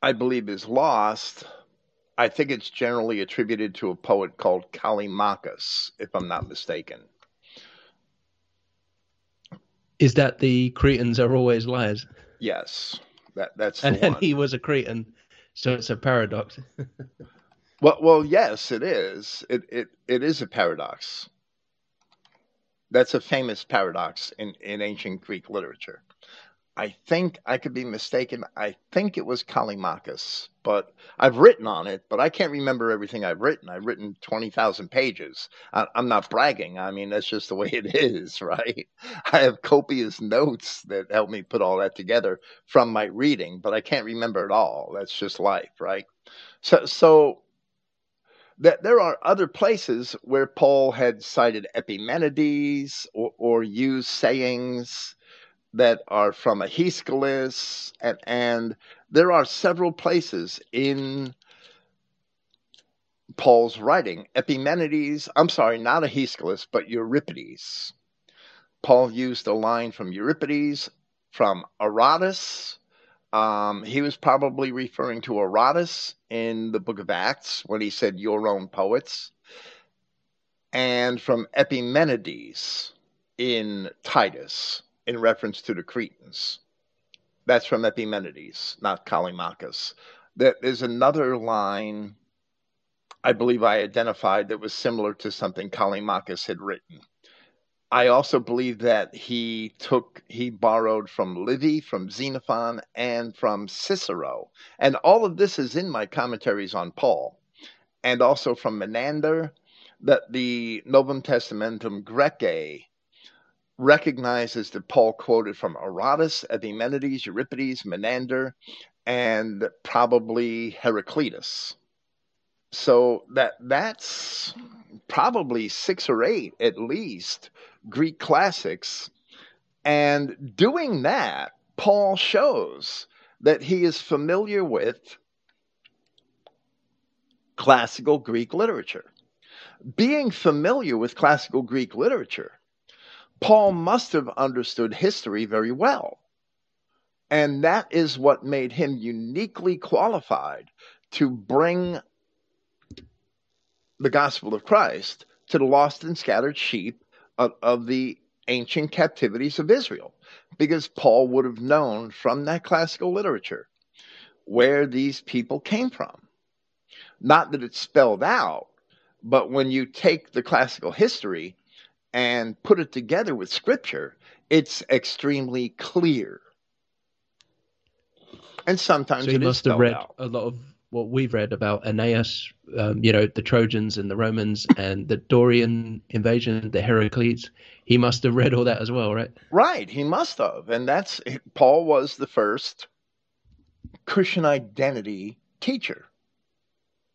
I believe, is lost, I think it's generally attributed to a poet called Callimachus, if I'm not mistaken. Is that the Cretans are always liars? Yes, that's the one. And he was a Cretan, so it's a paradox. Well, yes, it is. It is a paradox. That's a famous paradox in ancient Greek literature. I think I could be mistaken. I think it was Callimachus, but I've written on it, but I can't remember everything I've written. I've written 20,000 pages. I'm not bragging. I mean, that's just the way it is, right? I have copious notes that help me put all that together from my reading, but I can't remember it all. That's just life, right? So that there are other places where Paul had cited Epimenides or used sayings that are from Aeschylus, and there are several places in Paul's writing. Epimenides, I'm sorry, not Aeschylus, but Euripides. Paul used a line from Euripides, from Herodotus. He was probably referring to Herodotus in the book of Acts when he said, your own poets. And from Epimenides in Titus, in reference to the Cretans. That's from Epimenides, not Callimachus. There's another line I believe I identified that was similar to something Callimachus had written. I also believe that he borrowed from Livy, from Xenophon, and from Cicero. And all of this is in my commentaries on Paul, and also from Menander, that the Novum Testamentum Graecae recognizes that Paul quoted from Herodotus, Epimenides, Euripides, Menander, and probably Heraclitus. So that's probably 6 or 8, at least, Greek classics. And doing that, Paul shows that he is familiar with classical Greek literature. Being familiar with classical Greek literature, Paul must have understood history very well. And that is what made him uniquely qualified to bring the gospel of Christ to the lost and scattered sheep of the ancient captivities of Israel, because Paul would have known from that classical literature where these people came from. Not that it's spelled out, but when you take the classical history and put it together with Scripture, it's extremely clear. And sometimes so you must have read out a lot of what we've read about Aeneas, the Trojans and the Romans and the Dorian invasion, the Heraclides. He must have read all that as well, right? Right, he must have. And that's Paul was the first Christian identity teacher.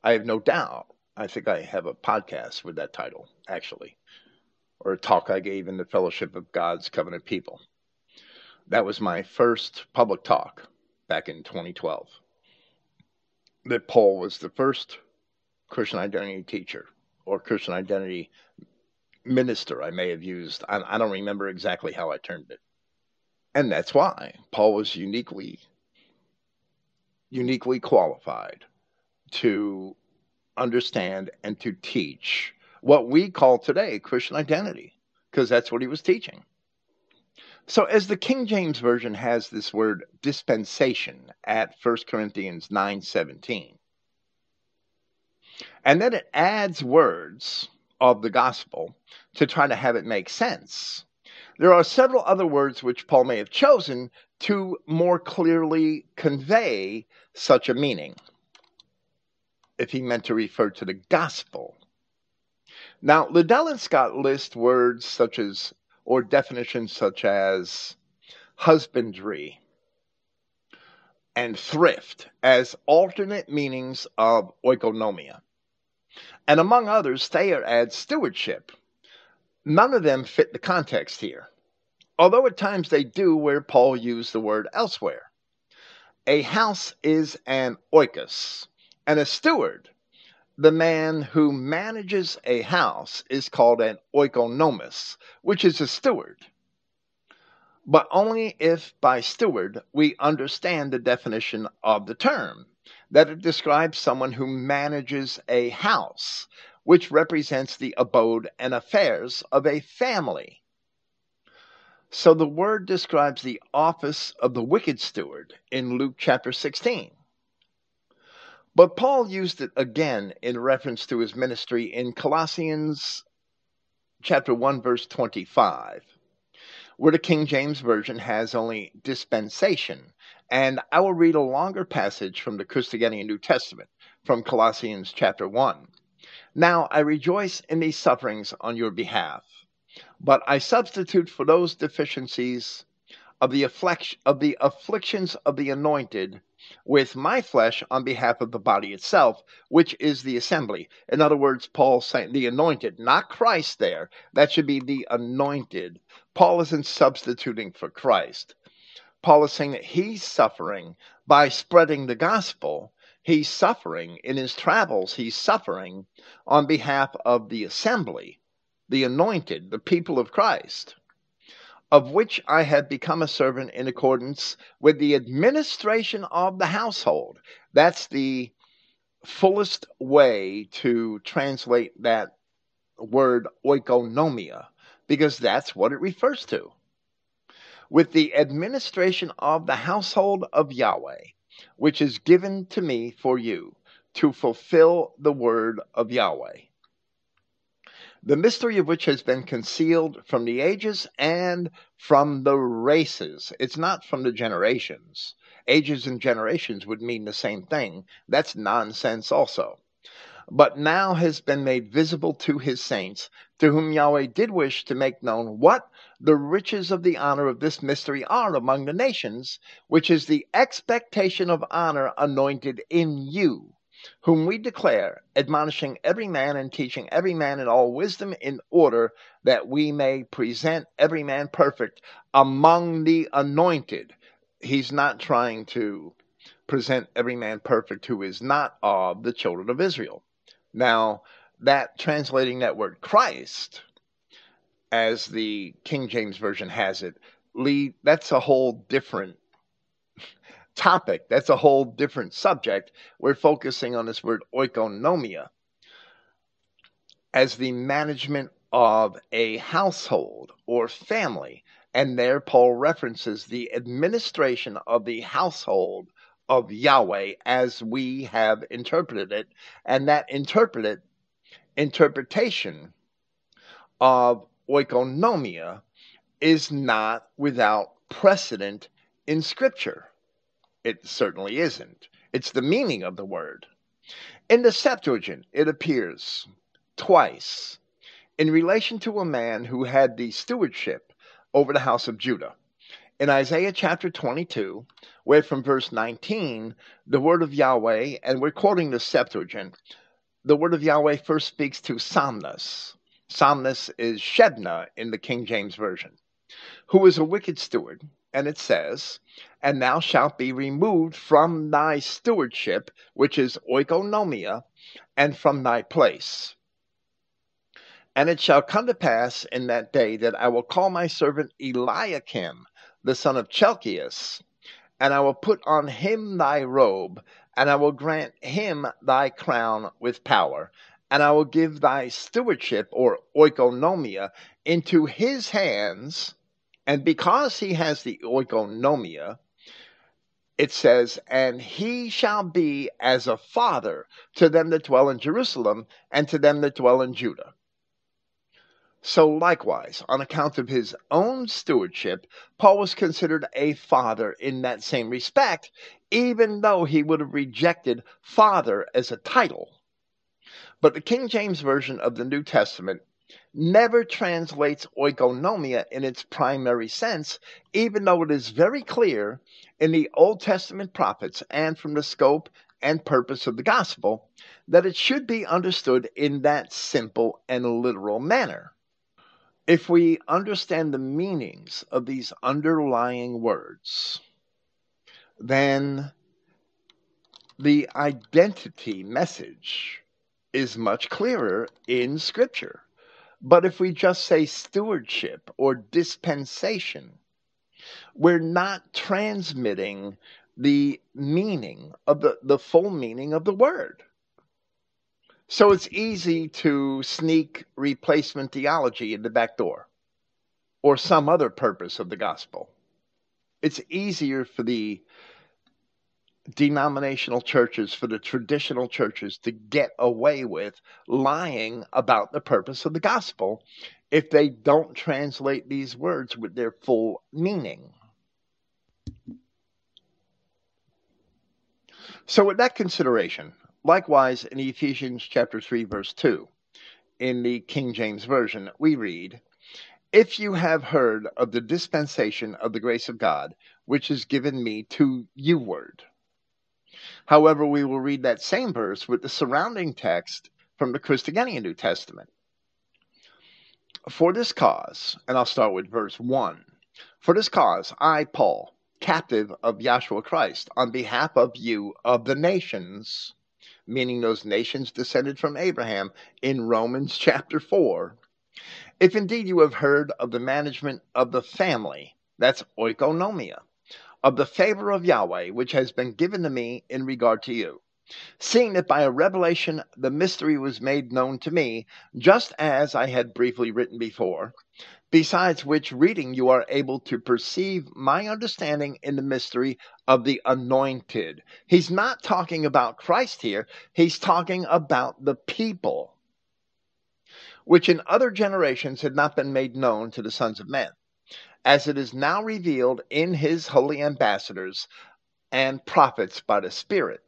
I have no doubt. I think I have a podcast with that title, actually, or a talk I gave in the Fellowship of God's Covenant People. That was my first public talk back in 2012. That Paul was the first Christian identity teacher or Christian identity minister I may have used. I don't remember exactly how I termed it. And that's why Paul was uniquely qualified to understand and to teach what we call today Christian identity, because that's what he was teaching. So as the King James Version has this word dispensation at 1 Corinthians 9:17, and then it adds words of the gospel to try to have it make sense. There are several other words which Paul may have chosen to more clearly convey such a meaning, if he meant to refer to the gospel. Now, Liddell and Scott list words such as, or definitions such as, husbandry and thrift as alternate meanings of oikonomia. And among others, Thayer adds stewardship. None of them fit the context here, although at times they do where Paul used the word elsewhere. A house is an oikos, and a steward, the man who manages a house, is called an oikonomos, which is a steward. But only if by steward we understand the definition of the term, that it describes someone who manages a house, which represents the abode and affairs of a family. So the word describes the office of the wicked steward in Luke chapter 16. But Paul used it again in reference to his ministry in Colossians chapter 1, verse 25, where the King James Version has only dispensation. And I will read a longer passage from the Christogenea New Testament, from Colossians chapter 1. Now I rejoice in these sufferings on your behalf, but I substitute for those deficiencies of the afflictions of the anointed with my flesh on behalf of the body itself, which is the assembly. In other words, Paul's saying the anointed, not Christ there. That should be the anointed. Paul isn't substituting for Christ. Paul is saying that he's suffering by spreading the gospel. He's suffering in his travels. He's suffering on behalf of the assembly, the anointed, the people of Christ, of which I have become a servant in accordance with the administration of the household. That's the fullest way to translate that word oikonomia, because that's what it refers to. With the administration of the household of Yahweh, which is given to me for you, to fulfill the word of Yahweh. the mystery of which has been concealed from the ages and from the races. It's not from the generations. Ages and generations would mean the same thing. That's nonsense also. But now has been made visible to his saints, to whom Yahweh did wish to make known what the riches of the honor of this mystery are among the nations, which is the expectation of honor anointed in you, whom we declare, admonishing every man and teaching every man in all wisdom, in order that we may present every man perfect among the anointed. He's not trying to present every man perfect who is not of the children of Israel. Now, that translating that word Christ, as the King James Version has it, that's a whole different topic. That's a whole different subject. We're focusing on this word oikonomia as the management of a household or family. And there Paul references the administration of the household of Yahweh as we have interpreted it. And that interpretation of oikonomia is not without precedent in Scripture. It certainly isn't. It's the meaning of the word. In the Septuagint, it appears twice in relation to a man who had the stewardship over the house of Judah. In Isaiah chapter 22, where from verse 19, the word of Yahweh, and we're quoting the Septuagint, the word of Yahweh first speaks to Somnus. Somnus is Shebna in the King James Version, who was a wicked steward, and it says, and thou shalt be removed from thy stewardship, which is oikonomia, and from thy place. And it shall come to pass in that day that I will call my servant Eliakim, the son of Chelkias, and I will put on him thy robe, and I will grant him thy crown with power, and I will give thy stewardship, or oikonomia, into his hands. And because he has the oikonomia, it says, and he shall be as a father to them that dwell in Jerusalem and to them that dwell in Judah. So likewise, on account of his own stewardship, Paul was considered a father in that same respect, even though he would have rejected father as a title. But the King James Version of the New Testament never translates oikonomia in its primary sense, even though it is very clear in the Old Testament prophets and from the scope and purpose of the gospel that it should be understood in that simple and literal manner. If we understand the meanings of these underlying words, then the identity message is much clearer in Scripture. But if we just say stewardship or dispensation, we're not transmitting the meaning of the full meaning of the word. So it's easy to sneak replacement theology in the back door or some other purpose of the gospel. It's easier for the denominational churches, for the traditional churches, to get away with lying about the purpose of the gospel if they don't translate these words with their full meaning. So with that consideration, likewise in Ephesians chapter 3 verse 2 in the King James Version, we read, if you have heard of the dispensation of the grace of God, which is given me to you word. However, we will read that same verse with the surrounding text from the Christogenea New Testament. For this cause, and I'll start with verse 1. For this cause, I, Paul, captive of Yahshua Christ, on behalf of you, of the nations, meaning those nations descended from Abraham in Romans chapter 4, if indeed you have heard of the management of the family, that's oikonomia, of the favor of Yahweh, which has been given to me in regard to you, seeing that by a revelation the mystery was made known to me, just as I had briefly written before, besides which reading you are able to perceive my understanding in the mystery of the anointed. He's not talking about Christ here. He's talking about the people. which in other generations had not been made known to the sons of men, as it is now revealed in his holy ambassadors and prophets by the Spirit.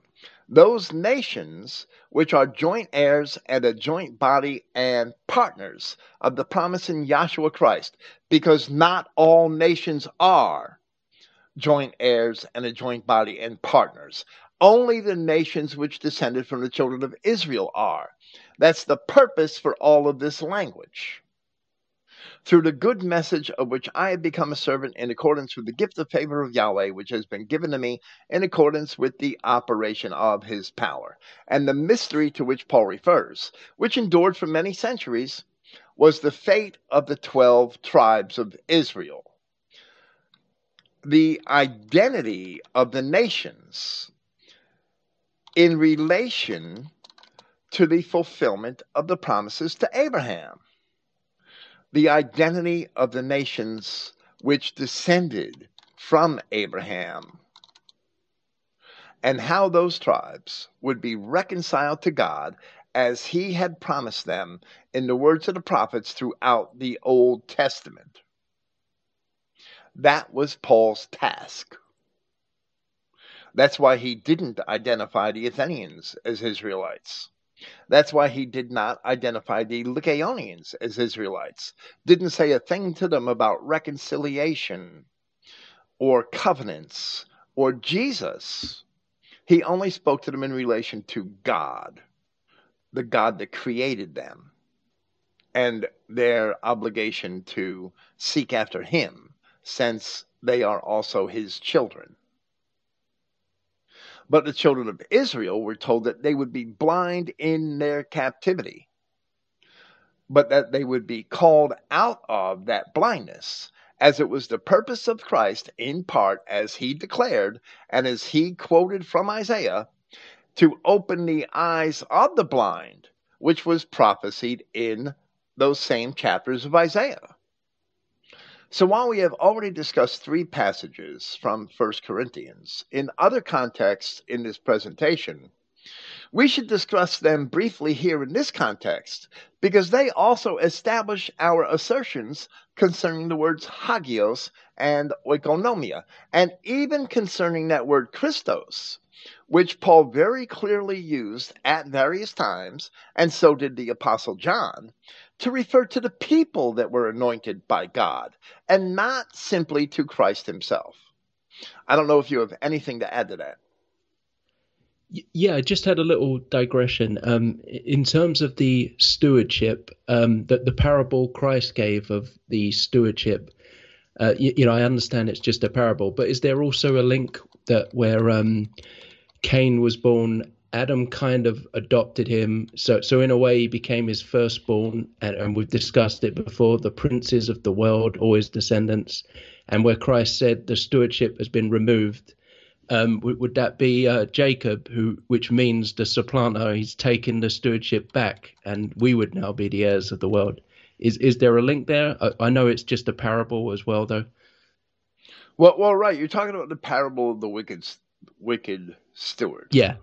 Those nations which are joint heirs and a joint body and partners of the promise in Yahshua Christ, because not all nations are joint heirs and a joint body and partners. Only the nations which descended from the children of Israel are. That's the purpose for all of this language. Through the good message of which I have become a servant in accordance with the gift of favor of Yahweh, which has been given to me in accordance with the operation of his power. And the mystery to which Paul refers, which endured for many centuries, was the fate of the 12 tribes of Israel. The identity of the nations in relation to the fulfillment of the promises to Abraham. The identity of the nations which descended from Abraham, and how those tribes would be reconciled to God as he had promised them in the words of the prophets throughout the Old Testament. That was Paul's task. That's why he didn't identify the Athenians as Israelites. That's why he did not identify the Lycaonians as Israelites. Didn't say a thing to them about reconciliation or covenants or Jesus. He only spoke to them in relation to God, the God that created them, and their obligation to seek after him, since they are also his children. But the children of Israel were told that they would be blind in their captivity, but that they would be called out of that blindness, as it was the purpose of Christ, in part, as he declared, and as he quoted from Isaiah, to open the eyes of the blind, which was prophesied in those same chapters of Isaiah. So while we have already discussed three passages from 1 Corinthians, in other contexts in this presentation, we should discuss them briefly here in this context, because they also establish our assertions concerning the words hagios and oikonomia, and even concerning that word Christos, which Paul very clearly used at various times, and so did the Apostle John, to refer to the people that were anointed by God, and not simply to Christ himself. I don't know if you have anything to add to that. Yeah, I just had a little digression. In terms of the stewardship, that the parable Christ gave of the stewardship, I understand it's just a parable, but is there also a link that where Cain was born, Adam kind of adopted him, so in a way he became his firstborn, and we've discussed it before, the princes of the world, or his descendants, and where Christ said the stewardship has been removed, would that be Jacob, which means the supplanter? He's taken the stewardship back, and we would now be the heirs of the world. Is there a link there? I know it's just a parable as well, though. Well, right, you're talking about the parable of the wicked steward. Yeah.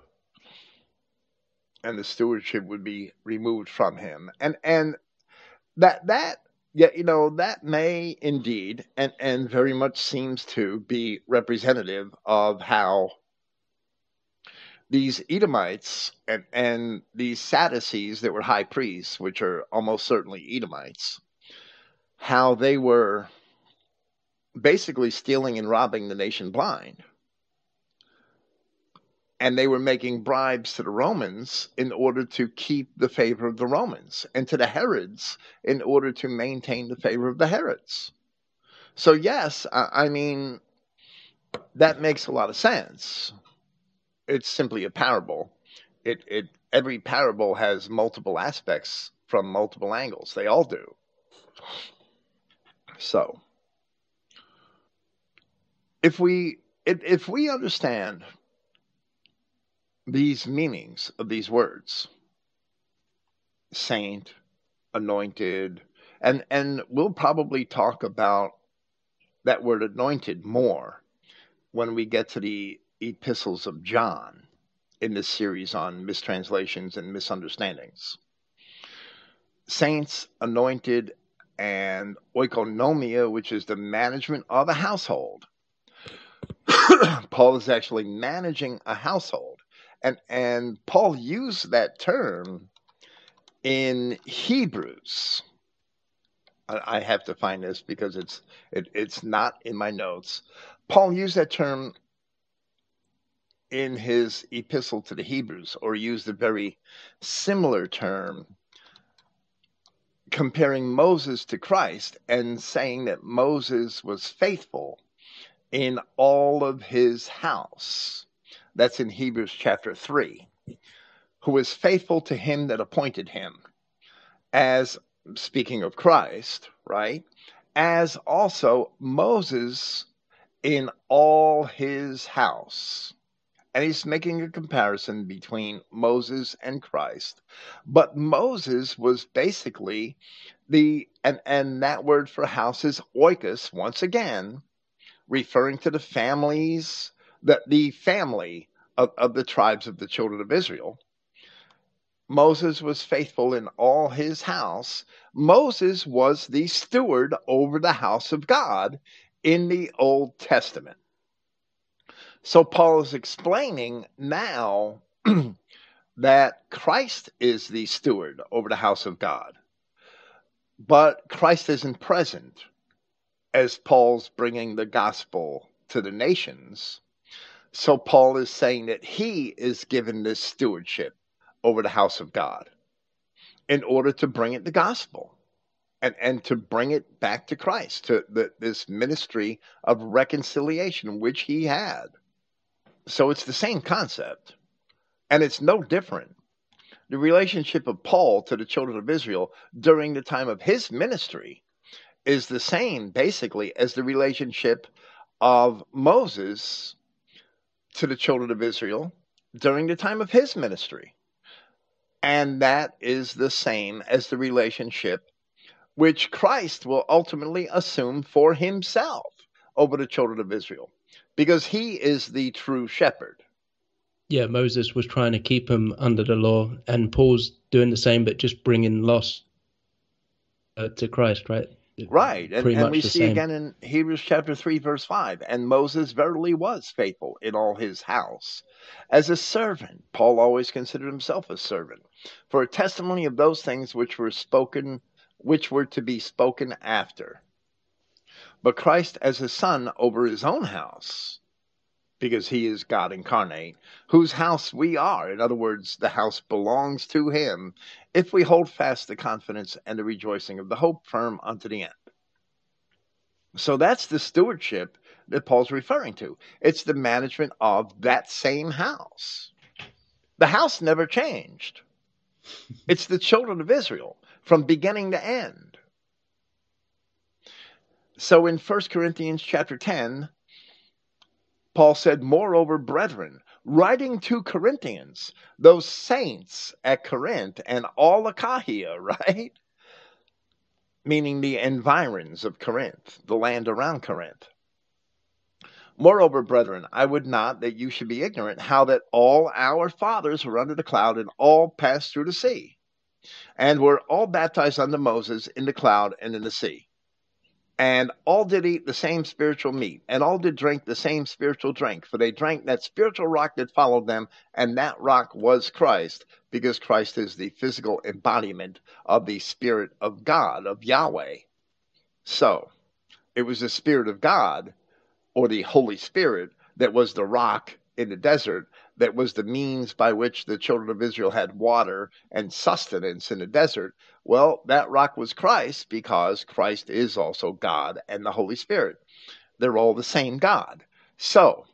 And the stewardship would be removed from him. And that may indeed and very much seems to be representative of how these Edomites and these Sadducees that were high priests, which are almost certainly Edomites, how they were basically stealing and robbing the nation blind. And they were making bribes to the Romans in order to keep the favor of the Romans, and to the Herods in order to maintain the favor of the Herods. So yes, I mean, that makes a lot of sense. It's simply a parable. Every parable has multiple aspects from multiple angles. They all do. So, if we understand these meanings of these words, saint, anointed, and we'll probably talk about that word anointed more when we get to the epistles of John in this series on mistranslations and misunderstandings. saints, anointed, and oikonomia, which is the management of a household. Paul is actually managing a household. And Paul used that term in Hebrews. I have to find this because it's not in my notes. Paul used that term in his epistle to the Hebrews, or used a very similar term, comparing Moses to Christ and saying that Moses was faithful in all of his house. That's in Hebrews chapter 3. Who was faithful to him that appointed him, as, speaking of Christ, right? As also Moses in all his house. And he's making a comparison between Moses and Christ. But Moses was basically and that word for house is oikos, once again, referring to the families, the family of the tribes of the children of Israel. Moses was faithful in all his house. Moses was the steward over the house of God in the Old Testament. So Paul is explaining now that Christ is the steward over the house of God. But Christ isn't present as Paul's bringing the gospel to the nations. So Paul is saying that he is given this stewardship over the house of God in order to bring it the gospel and to bring it back to Christ, to this ministry of reconciliation, which he had. So it's the same concept, and it's no different. The relationship of Paul to the children of Israel during the time of his ministry is the same, basically, as the relationship of Moses to the children of Israel during the time of his ministry. And that is the same as the relationship which Christ will ultimately assume for himself over the children of Israel, because he is the true shepherd. Yeah, Moses was trying to keep him under the law, and Paul's doing the same, but just bringing loss to Christ, right? Right, and we see again in Hebrews chapter 3, verse 5, and Moses verily was faithful in all his house as a servant. Paul always considered himself a servant, for a testimony of those things which were to be spoken after. But Christ as a son over his own house, because he is God incarnate, whose house we are. In other words, the house belongs to him, if we hold fast the confidence and the rejoicing of the hope firm unto the end. So that's the stewardship that Paul's referring to. It's the management of that same house. The house never changed. It's the children of Israel from beginning to end. So in 1 Corinthians chapter 10, Paul said, moreover, brethren, writing to Corinthians, those saints at Corinth and all Achaia, right? Meaning the environs of Corinth, the land around Corinth. Moreover, brethren, I would not that you should be ignorant how that all our fathers were under the cloud and all passed through the sea, and were all baptized under Moses in the cloud and in the sea. And all did eat the same spiritual meat, and all did drink the same spiritual drink, for they drank that spiritual rock that followed them, and that rock was Christ, because Christ is the physical embodiment of the Spirit of God, of Yahweh. So, it was the Spirit of God, or the Holy Spirit, that was the rock in the desert, that was the means by which the children of Israel had water and sustenance in the desert. Well, that rock was Christ, because Christ is also God and the Holy Spirit. They're all the same God. So,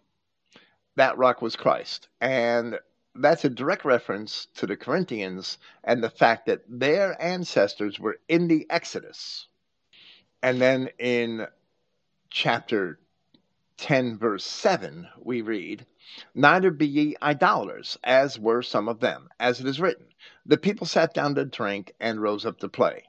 that rock was Christ. And that's a direct reference to the Corinthians and the fact that their ancestors were in the Exodus. And then in chapter 10, verse 7, we read, neither be ye idolaters, as were some of them, as it is written, the people sat down to drink and rose up to play.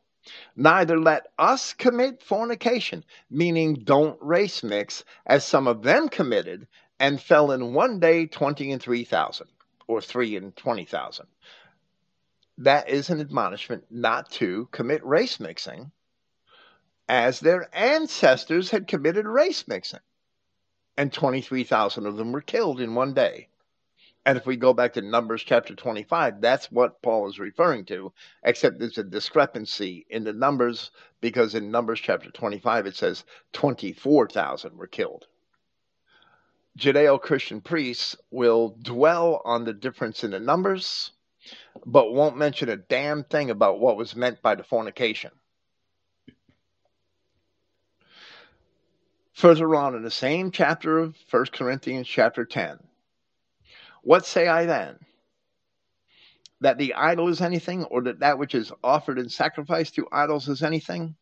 Neither let us commit fornication, meaning don't race mix, as some of them committed, and fell in one day 20 and 3,000, or 3 and 20,000. that is an admonishment not to commit race mixing as their ancestors had committed race mixing. And 23,000 of them were killed in one day. And if we go back to Numbers chapter 25, that's what Paul is referring to, except there's a discrepancy in the numbers, because in Numbers chapter 25, it says 24,000 were killed. Judeo-Christian priests will dwell on the difference in the numbers, but won't mention a damn thing about what was meant by the fornication. Further on in the same chapter of 1 Corinthians chapter 10, what say I then? That the idol is anything, or that that which is offered in sacrifice to idols is anything?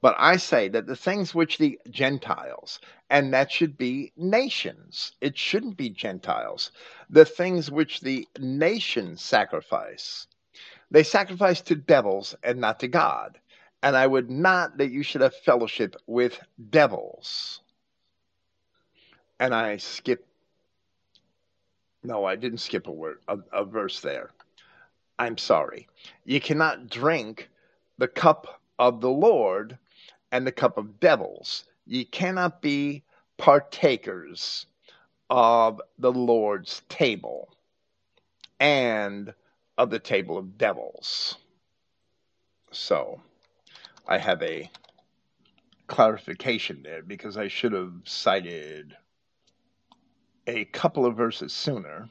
But I say that the things which the Gentiles, and that should be nations, it shouldn't be Gentiles, the things which the nations sacrifice, they sacrifice to devils and not to God. And I would not that you should have fellowship with devils. And I skipped. No, I didn't skip a word, a verse there. I'm sorry. You cannot drink the cup of the Lord and the cup of devils. Ye cannot be partakers of the Lord's table and of the table of devils. So I have a clarification there, because I should have cited a couple of verses sooner.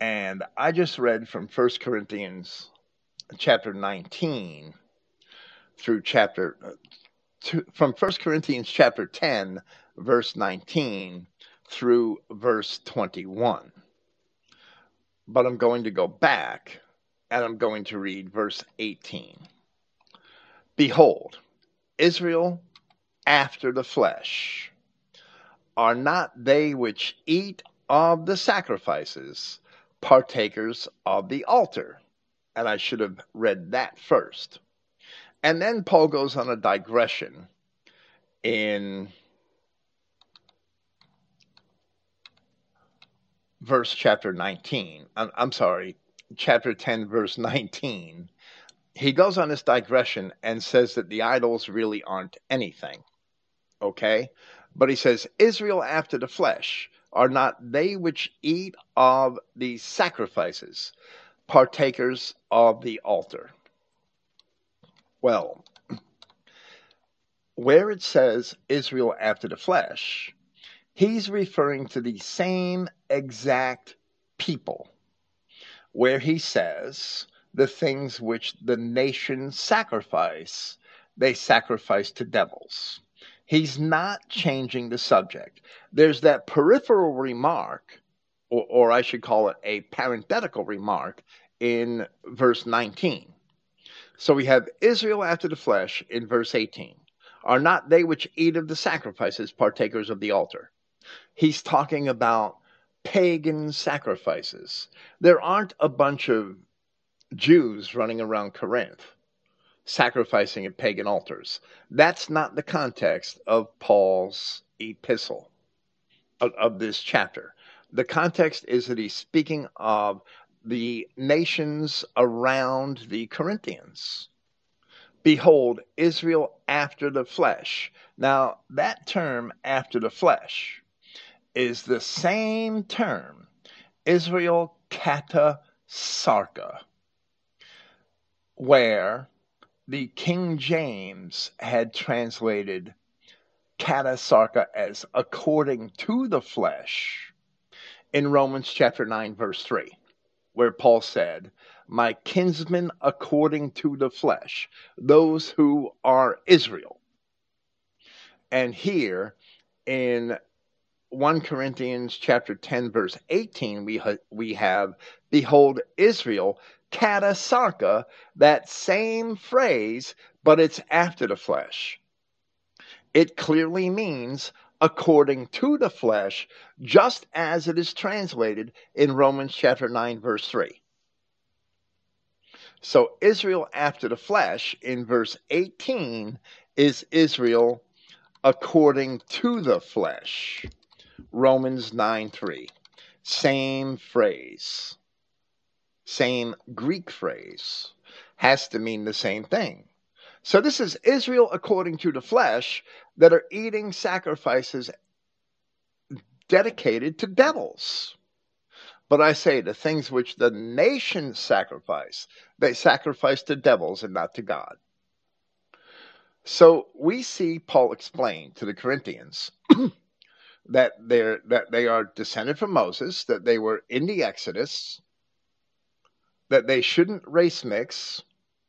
And I just read from 1 Corinthians chapter 19 through chapter from 1 Corinthians chapter 10, verse 19 through verse 21. But I'm going to go back and I'm going to read verse 18. Behold, Israel after the flesh, are not they which eat of the sacrifices partakers of the altar? And I should have read that first. And then Paul goes on a digression in verse chapter 19. I'm sorry, chapter 10, verse 19. He goes on this digression and says that the idols really aren't anything, okay? But he says, Israel after the flesh, are not they which eat of the sacrifices, partakers of the altar? Well, where it says Israel after the flesh, he's referring to the same exact people, where he says the things which the nations sacrifice, they sacrifice to devils. He's not changing the subject. There's that peripheral remark, or I should call it a parenthetical remark, in verse 19. So we have Israel after the flesh in verse 18. Are not they which eat of the sacrifices partakers of the altar? He's talking about pagan sacrifices. There aren't a bunch of Jews running around Corinth sacrificing at pagan altars. That's not the context of Paul's epistle, of this chapter. The context is that he's speaking of the nations around the Corinthians. Behold, Israel after the flesh. Now, that term, after the flesh, is the same term, Israel kata sarka, where the King James had translated kata sarka as according to the flesh in Romans chapter 9, verse 3, where Paul said, my kinsmen according to the flesh, those who are Israel. And here in 1 Corinthians chapter 10, verse 18, we have, behold, Israel kata sarka, that same phrase, but it's after the flesh. It clearly means according to the flesh, just as it is translated in Romans chapter 9, verse 3. So Israel after the flesh in verse 18 is Israel according to the flesh. Romans 9, 3. Same phrase. same Greek phrase, has to mean the same thing. So this is Israel according to the flesh that are eating sacrifices dedicated to devils. But I say the things which the nations sacrifice, they sacrifice to devils and not to God. So we see Paul explain to the Corinthians that they are descended from Moses, that they were in the Exodus, that they shouldn't race mix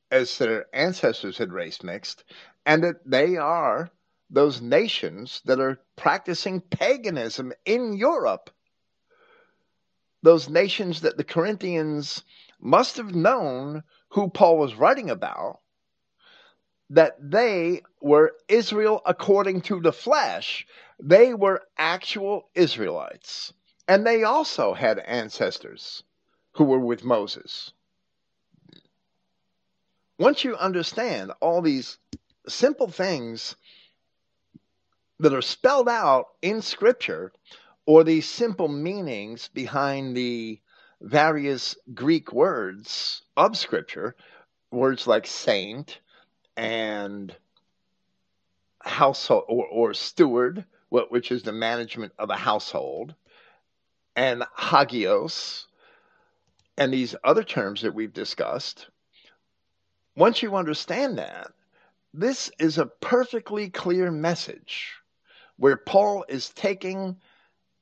as their ancestors had race mixed, and that they are those nations that are practicing paganism in Europe. Those nations that the Corinthians must have known who Paul was writing about, that they were Israel according to the flesh. They were actual Israelites. And they also had ancestors who were with Moses. Once you understand all these simple things that are spelled out in Scripture, or the simple meanings behind the various Greek words of Scripture, words like saint and household, or steward, which is the management of a household, and hagios, and these other terms that we've discussed. Once you understand that, this is a perfectly clear message where Paul is taking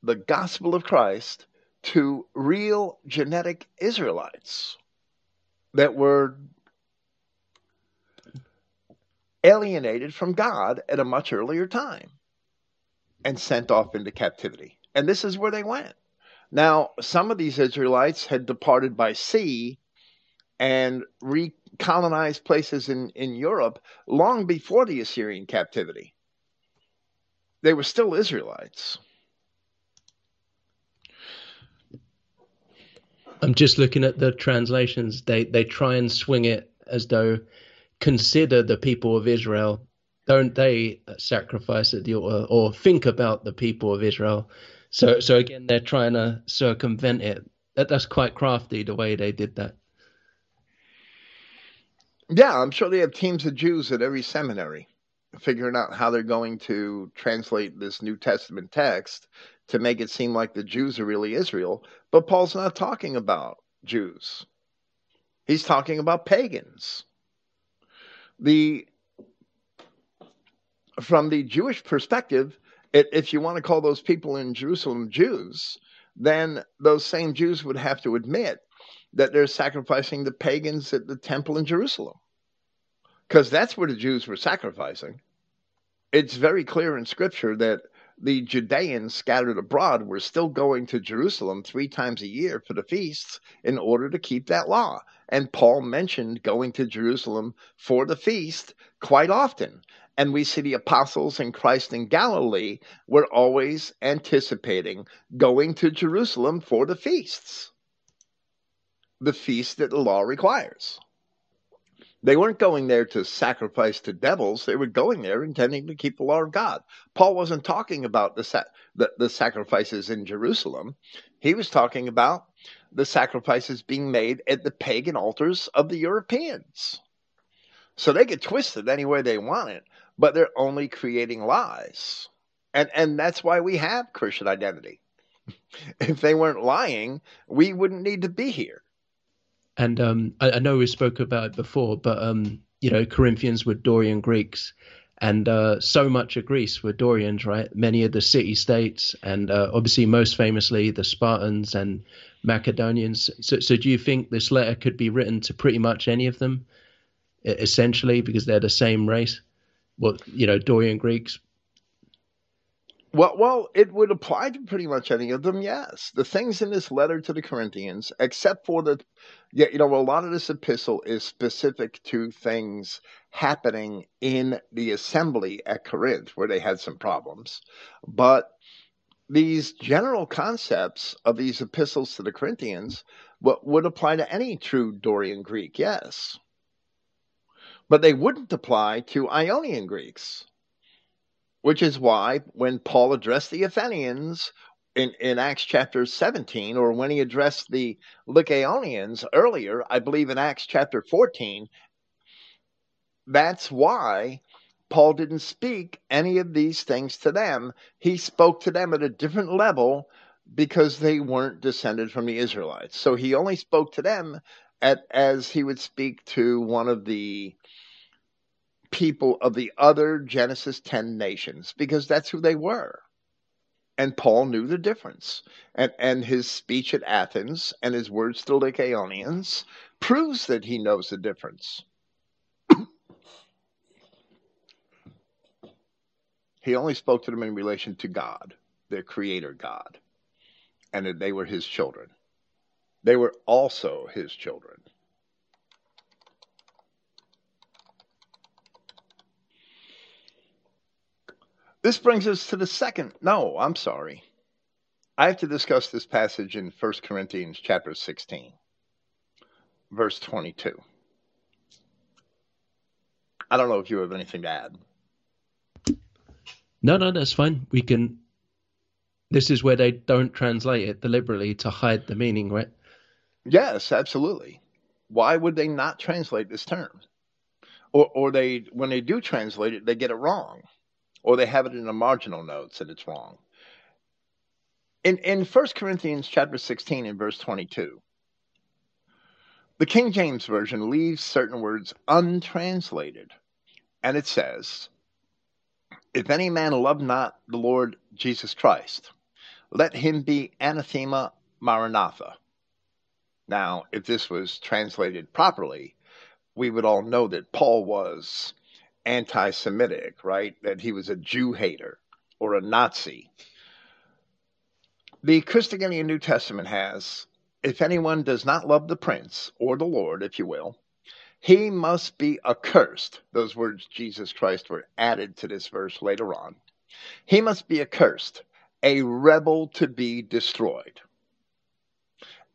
the gospel of Christ to real genetic Israelites that were alienated from God at a much earlier time and sent off into captivity. And this is where they went. Now, some of these Israelites had departed by sea and recolonized places in Europe long before the Assyrian captivity. They were still Israelites. I'm just looking at the translations. They try and swing it as though, consider the people of Israel. Don't they sacrifice at the altar, or think about the people of Israel? So again, they're trying to circumvent it. That's quite crafty the way they did that. Yeah, I'm sure they have teams of Jews at every seminary figuring out how they're going to translate this New Testament text to make it seem like the Jews are really Israel. But Paul's not talking about Jews. He's talking about pagans. From the Jewish perspective, if you want to call those people in Jerusalem Jews, then those same Jews would have to admit that they're sacrificing the pagans at the temple in Jerusalem, because that's where the Jews were sacrificing. It's very clear in Scripture that the Judeans scattered abroad were still going to Jerusalem 3 times a year for the feasts in order to keep that law. And Paul mentioned going to Jerusalem for the feast quite often. And we see the apostles and Christ in Galilee were always anticipating going to Jerusalem for the feasts, the feast that the law requires. They weren't going there to sacrifice to devils. They were going there intending to keep the law of God. Paul wasn't talking about the sacrifices in Jerusalem. He was talking about the sacrifices being made at the pagan altars of the Europeans. So they get twisted any way they want it, but they're only creating lies. And that's why we have Christian identity. If they weren't lying, we wouldn't need to be here. And I know we spoke about it before, but, Corinthians were Dorian Greeks, and so much of Greece were Dorians, right? Many of the city-states, and obviously most famously the Spartans and Macedonians. So do you think this letter could be written to pretty much any of them, essentially, because they're the same race? Well, Dorian Greeks. Well, it would apply to pretty much any of them, yes. The things in this letter to the Corinthians, except for a lot of this epistle is specific to things happening in the assembly at Corinth, where they had some problems. But these general concepts of these epistles to the Corinthians would apply to any true Dorian Greek, yes. But they wouldn't apply to Ionian Greeks, which is why when Paul addressed the Athenians in Acts chapter 17, or when he addressed the Lycaonians earlier, I believe in Acts chapter 14, that's why Paul didn't speak any of these things to them. He spoke to them at a different level because they weren't descended from the Israelites. So he only spoke to them as he would speak to one of the people of the other Genesis 10 nations, because that's who they were. And Paul knew the difference. And his speech at Athens and his words to the Lycaonians proves that he knows the difference. He only spoke to them in relation to God, their creator God, and that they were his children. They were also his children. This brings us to the second. No, I'm sorry. I have to discuss this passage in 1 Corinthians chapter 16, verse 22. I don't know if you have anything to add. No, that's fine. We can. This is where they don't translate it deliberately to hide the meaning, right? Yes, absolutely. Why would they not translate this term? Or they, when they do translate it, they get it wrong. Or they have it in the marginal notes and it's wrong. In 1 Corinthians chapter 16 and verse 22, the King James Version leaves certain words untranslated. And it says, if any man love not the Lord Jesus Christ, let him be anathema maranatha. Now, if this was translated properly, we would all know that Paul was anti-Semitic, right? That he was a Jew hater or a Nazi. The Christogenea New Testament has, if anyone does not love the prince or the Lord, if you will, he must be accursed. Those words Jesus Christ were added to this verse later on. He must be accursed, a rebel to be destroyed.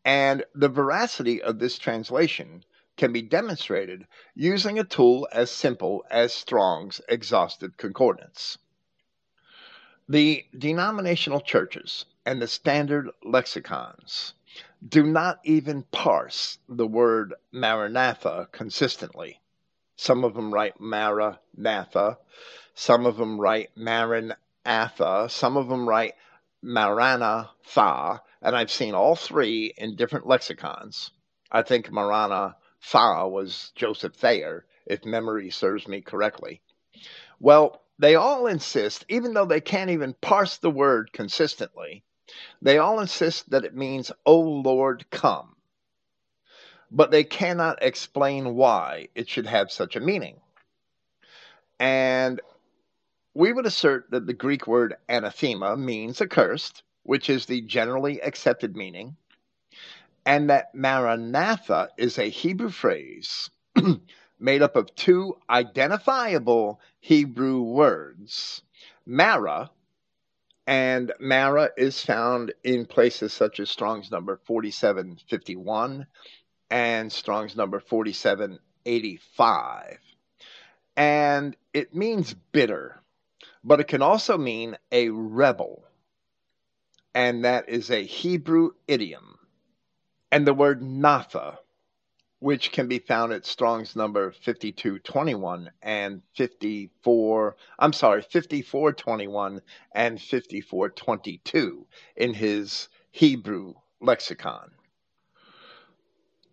And the veracity of this translation can be demonstrated using a tool as simple as Strong's Exhaustive Concordance. The denominational churches and the standard lexicons do not even parse the word Maranatha consistently. Some of them write Maranatha, some of them write Maranatha, some of them write Maranatha, and I've seen all three in different lexicons. I think Maranatha was Joseph Thayer, if memory serves me correctly. Well, they all insist, even though they can't even parse the word consistently, they all insist that it means, O Lord, come. But they cannot explain why it should have such a meaning. And we would assert that the Greek word anathema means accursed, which is the generally accepted meaning, and that Maranatha is a Hebrew phrase made up of two identifiable Hebrew words, Mara, and Mara is found in places such as Strong's number 4751 and Strong's number 4785. And it means bitter, but it can also mean a rebel. And that is a Hebrew idiom. And the word Natha, which can be found at Strong's number 5221 and 5421 and 5422 in his Hebrew lexicon.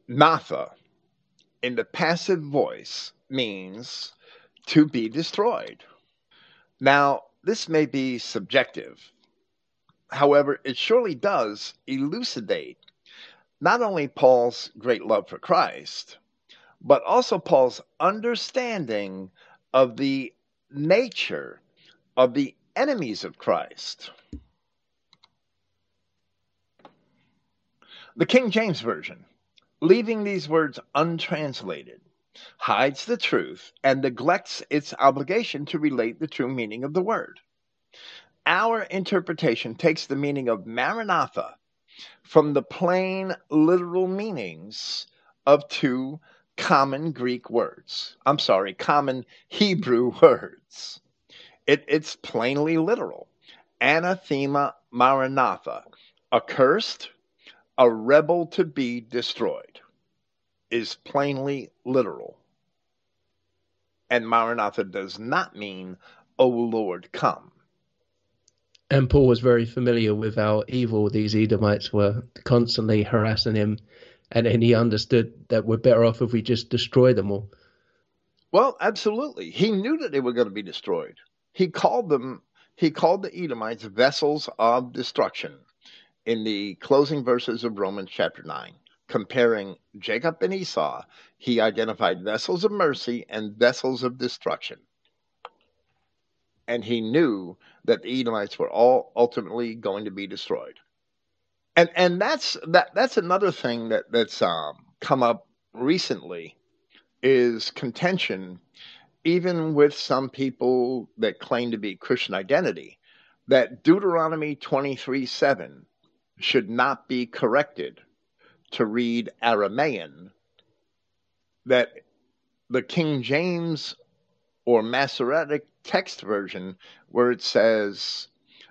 Natha, in the passive voice, means to be destroyed. Now, this may be subjective. However, it surely does elucidate not only Paul's great love for Christ, but also Paul's understanding of the nature of the enemies of Christ. The King James Version, leaving these words untranslated, hides the truth and neglects its obligation to relate the true meaning of the word. Our interpretation takes the meaning of Maranatha from the plain literal meanings of two common Greek words. I'm sorry, common Hebrew words. It's plainly literal. anathema maranatha, accursed, a rebel to be destroyed, is plainly literal. And maranatha does not mean, O Lord, come. And Paul was very familiar with how evil these Edomites were, constantly harassing him. And then he understood that we're better off if we just destroy them all. Well, absolutely. He knew that they were going to be destroyed. He called the Edomites vessels of destruction in the closing verses of Romans chapter 9. Comparing Jacob and Esau, he identified vessels of mercy and vessels of destruction. And he knew that the Edomites were all ultimately going to be destroyed. And that's another thing that's come up recently, is contention, even with some people that claim to be Christian identity, that Deuteronomy 23:7 should not be corrected to read Aramaean, that the King James or Masoretic text version, where it says,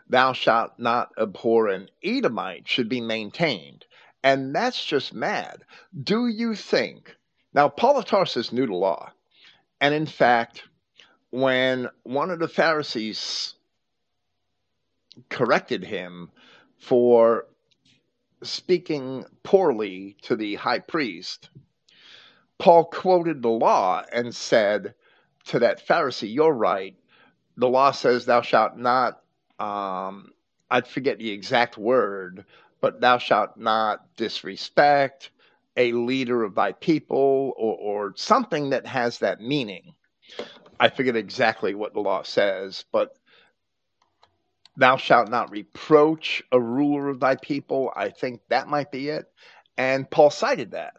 thou shalt not abhor an Edomite, should be maintained. And that's just mad. Do you think? Now, Paul of Tarsus knew the law. And in fact, when one of the Pharisees corrected him for speaking poorly to the high priest, Paul quoted the law and said to that Pharisee, you're right. The law says thou shalt not, I forget the exact word, but thou shalt not disrespect a leader of thy people, or something that has that meaning. I forget exactly what the law says, but thou shalt not reproach a ruler of thy people. I think that might be it. And Paul cited that.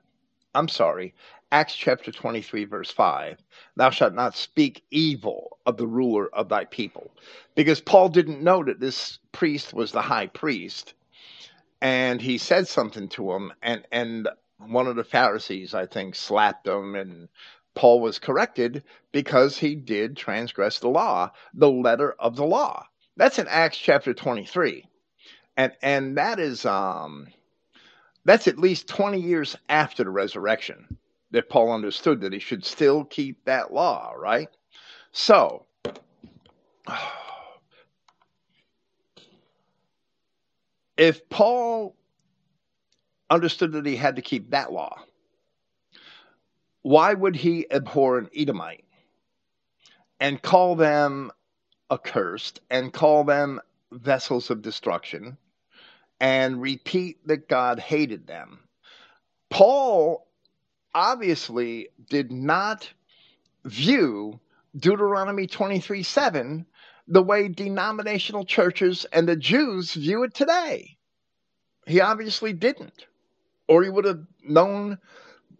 I'm sorry. Acts chapter 23, verse 5. Thou shalt not speak evil of the ruler of thy people. Because Paul didn't know that this priest was the high priest. And he said something to him. And one of the Pharisees, I think, slapped him. And Paul was corrected because he did transgress the law, the letter of the law. That's in Acts chapter 23. And that is, that's at least 20 years after the resurrection, that Paul understood that he should still keep that law, right? So, if Paul understood that he had to keep that law, why would he abhor an Edomite and call them accursed and call them vessels of destruction and repeat that God hated them? Paul obviously did not view Deuteronomy 23:7 the way denominational churches and the Jews view it today. He obviously didn't, or he would have known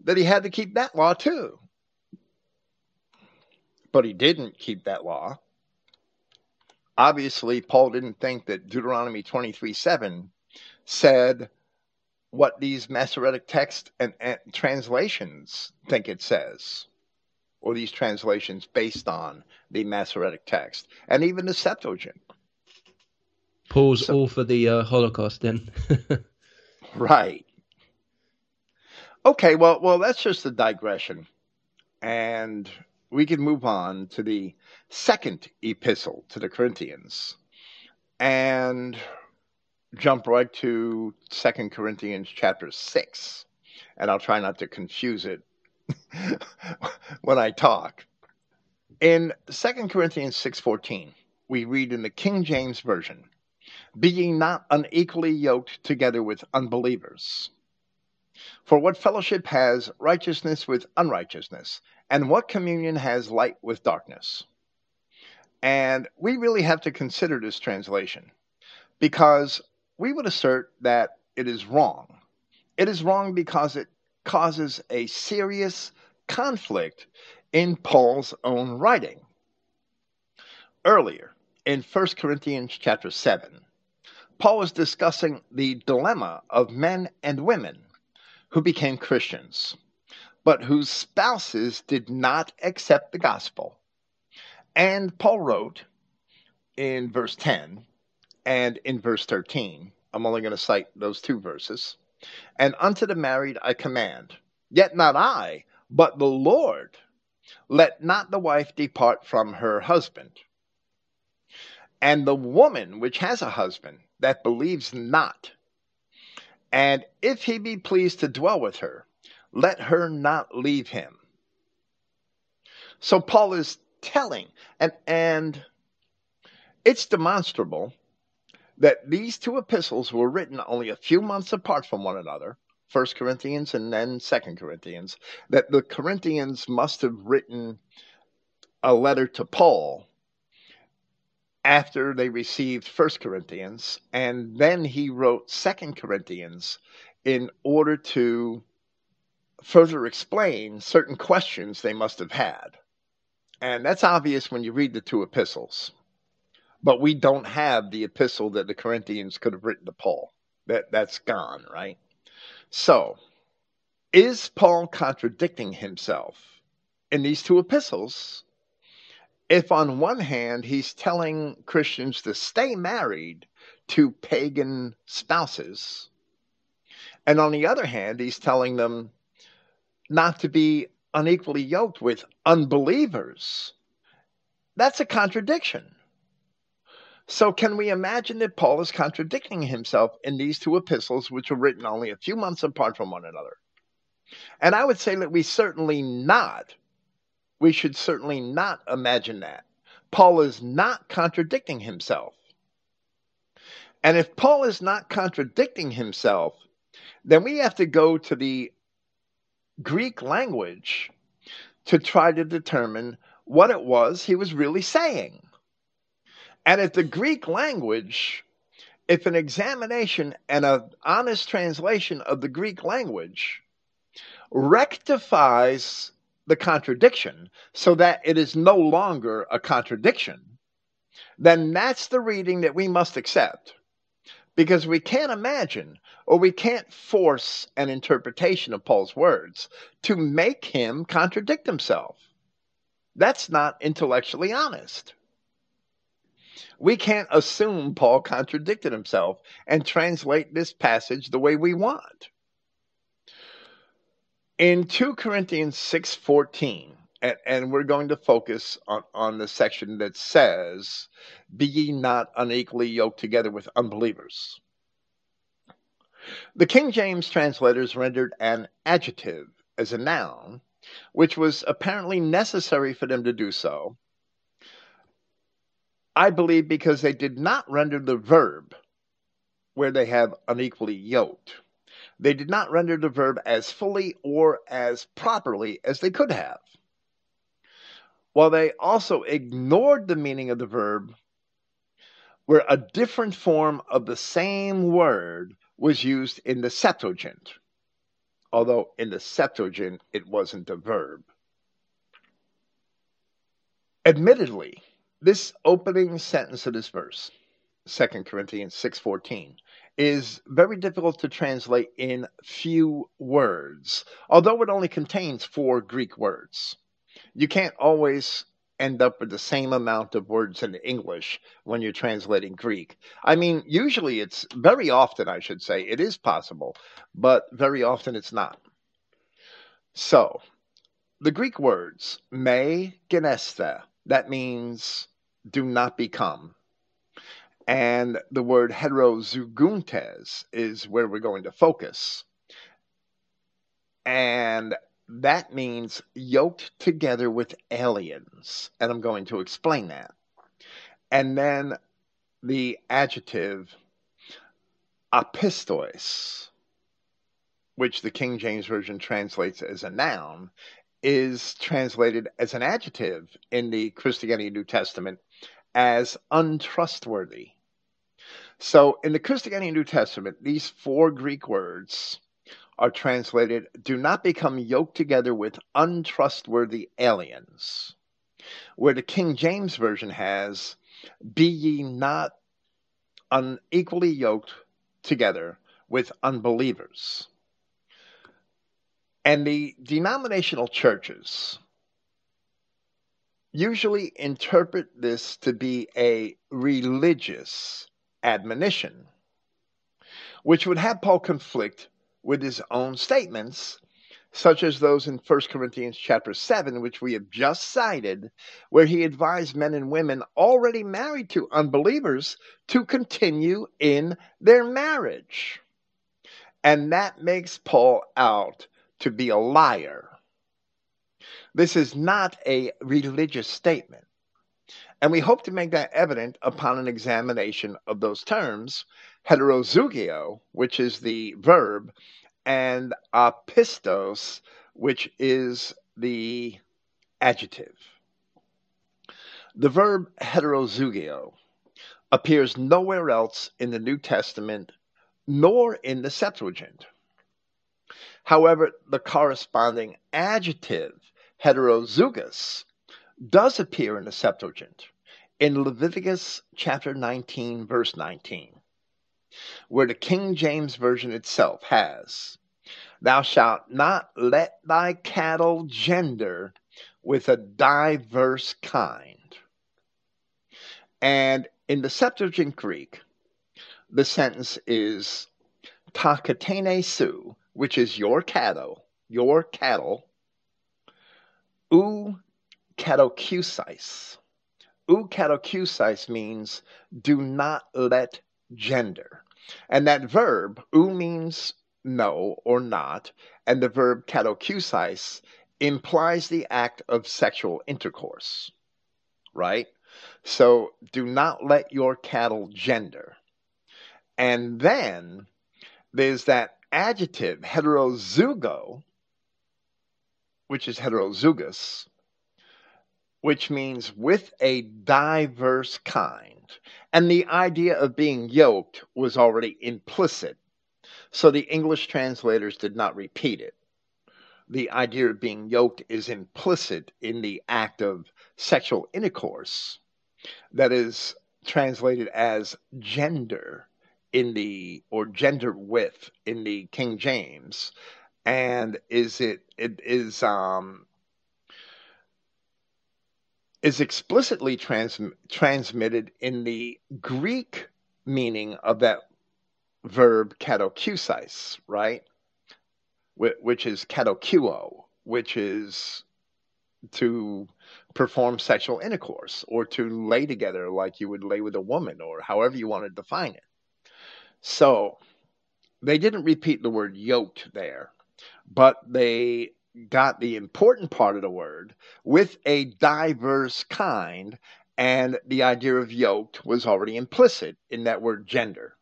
that he had to keep that law too. But he didn't keep that law. Obviously, Paul didn't think that Deuteronomy 23:7 said what these Masoretic texts and translations think it says, or these translations based on the Masoretic text, and even the Septuagint. Paul's all for the Holocaust, then. Right. Okay, well, that's just a digression, and we can move on to the second epistle to the Corinthians and jump right to 2 Corinthians chapter 6. And I'll try not to confuse it when I talk. In 2 Corinthians 6:14, we read in the King James Version, be ye not unequally yoked together with unbelievers. For what fellowship has righteousness with unrighteousness? And what communion has light with darkness? And we really have to consider this translation, because we would assert that it is wrong. It is wrong because it causes a serious conflict in Paul's own writing. Earlier, in 1 Corinthians chapter 7, Paul was discussing the dilemma of men and women who became Christians, but whose spouses did not accept the gospel. And Paul wrote in verse 10, and in verse 13. I'm only going to cite those two verses. And unto the married I command, yet not I, but the Lord, let not the wife depart from her husband. And the woman which has a husband that believes not, and if he be pleased to dwell with her, let her not leave him. So Paul is telling, and it's demonstrable that these two epistles were written only a few months apart from one another, 1 Corinthians and then 2 Corinthians, that the Corinthians must have written a letter to Paul after they received 1 Corinthians, and then he wrote 2 Corinthians in order to further explain certain questions they must have had. And that's obvious when you read the two epistles. But we don't have the epistle that the Corinthians could have written to Paul. That's gone, right? So, is Paul contradicting himself in these two epistles? If on one hand, he's telling Christians to stay married to pagan spouses, and on the other hand, he's telling them not to be unequally yoked with unbelievers, that's a contradiction. So can we imagine that Paul is contradicting himself in these two epistles, which were written only a few months apart from one another? And I would say that we should certainly not imagine that. Paul is not contradicting himself. And if Paul is not contradicting himself, then we have to go to the Greek language to try to determine what it was he was really saying. And if the Greek language, if an examination and an honest translation of the Greek language rectifies the contradiction so that it is no longer a contradiction, then that's the reading that we must accept, because we can't imagine or we can't force an interpretation of Paul's words to make him contradict himself. That's not intellectually honest. We can't assume Paul contradicted himself and translate this passage the way we want. In 2 Corinthians 6:14, and we're going to focus on the section that says, be ye not unequally yoked together with unbelievers. The King James translators rendered an adjective as a noun, which was apparently necessary for them to do so, I believe because they did not render the verb where they have unequally yoked. They did not render the verb as fully or as properly as they could have. While they also ignored the meaning of the verb where a different form of the same word was used in the Septuagint. Although in the Septuagint, it wasn't a verb. Admittedly, this opening sentence of this verse, 2 Corinthians 6:14, is very difficult to translate in few words, although it only contains 4 Greek words. You can't always end up with the same amount of words in English when you're translating Greek. I mean, usually it's very often, I should say, it is possible, but very often it's not. So, the Greek words, me genesta, that means do not become. And the word heterozuguntes is where we're going to focus. And that means yoked together with aliens. And I'm going to explain that. And then the adjective apistois, which the King James Version translates as a noun, is translated as an adjective in the Christogenea New Testament as untrustworthy. So, in the Christogenea New Testament, these 4 Greek words are translated, do not become yoked together with untrustworthy aliens, where the King James Version has, be ye not unequally yoked together with unbelievers. And the denominational churches usually interpret this to be a religious admonition, which would have Paul conflict with his own statements, such as those in 1 Corinthians chapter 7, which we have just cited, where he advised men and women already married to unbelievers to continue in their marriage. And that makes Paul out to be a liar. This is not a religious statement. And we hope to make that evident upon an examination of those terms, heterozugio, which is the verb, and apistos, which is the adjective. The verb heterozugio appears nowhere else in the New Testament, nor in the Septuagint. However, the corresponding adjective, heterozugous, does appear in the Septuagint, in Leviticus chapter 19, verse 19, where the King James Version itself has, "Thou shalt not let thy cattle gender with a diverse kind." And in the Septuagint Greek, the sentence is, "Ta katene su," which is your cattle, "u katokusis." "U katokusis" means do not let gender. And that verb, "u," means no or not, and the verb katokusis implies the act of sexual intercourse, right? So do not let your cattle gender. And then there's that adjective, heterozugo, which is heterozugous, which means with a diverse kind. And the idea of being yoked was already implicit, so the English translators did not repeat it. The idea of being yoked is implicit in the act of sexual intercourse that is translated as gender gender with in the King James, and is explicitly transmitted in the Greek meaning of that verb katokusis, right? Which is katokuo, which is to perform sexual intercourse, or to lay together like you would lay with a woman, or however you want to define it. So they didn't repeat the word yoked there, but they got the important part of the word, with a diverse kind, and the idea of yoked was already implicit in that word gender.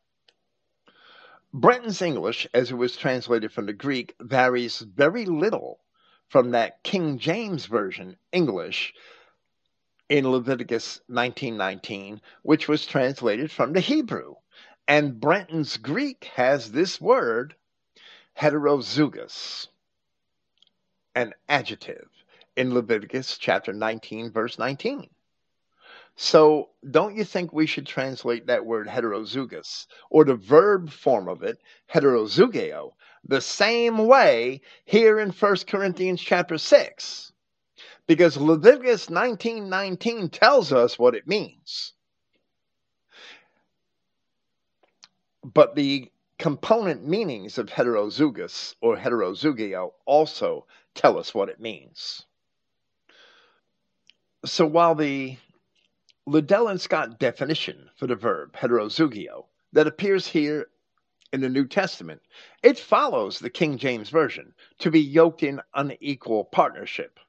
Brenton's English, as it was translated from the Greek, varies very little from that King James Version English in Leviticus 19:19, which was translated from the Hebrew. And Brenton's Greek has this word, heterozugous, an adjective, in Leviticus chapter 19, verse 19. So don't you think we should translate that word heterozugous, or the verb form of it, heterozugeo, the same way here in 1 Corinthians chapter 6? Because Leviticus 19:19 tells us what it means. But the component meanings of heterozugous or heterozugeo also tell us what it means. So while the Liddell and Scott definition for the verb heterozugeo that appears here in the New Testament, it follows the King James Version, to be yoked in unequal partnership.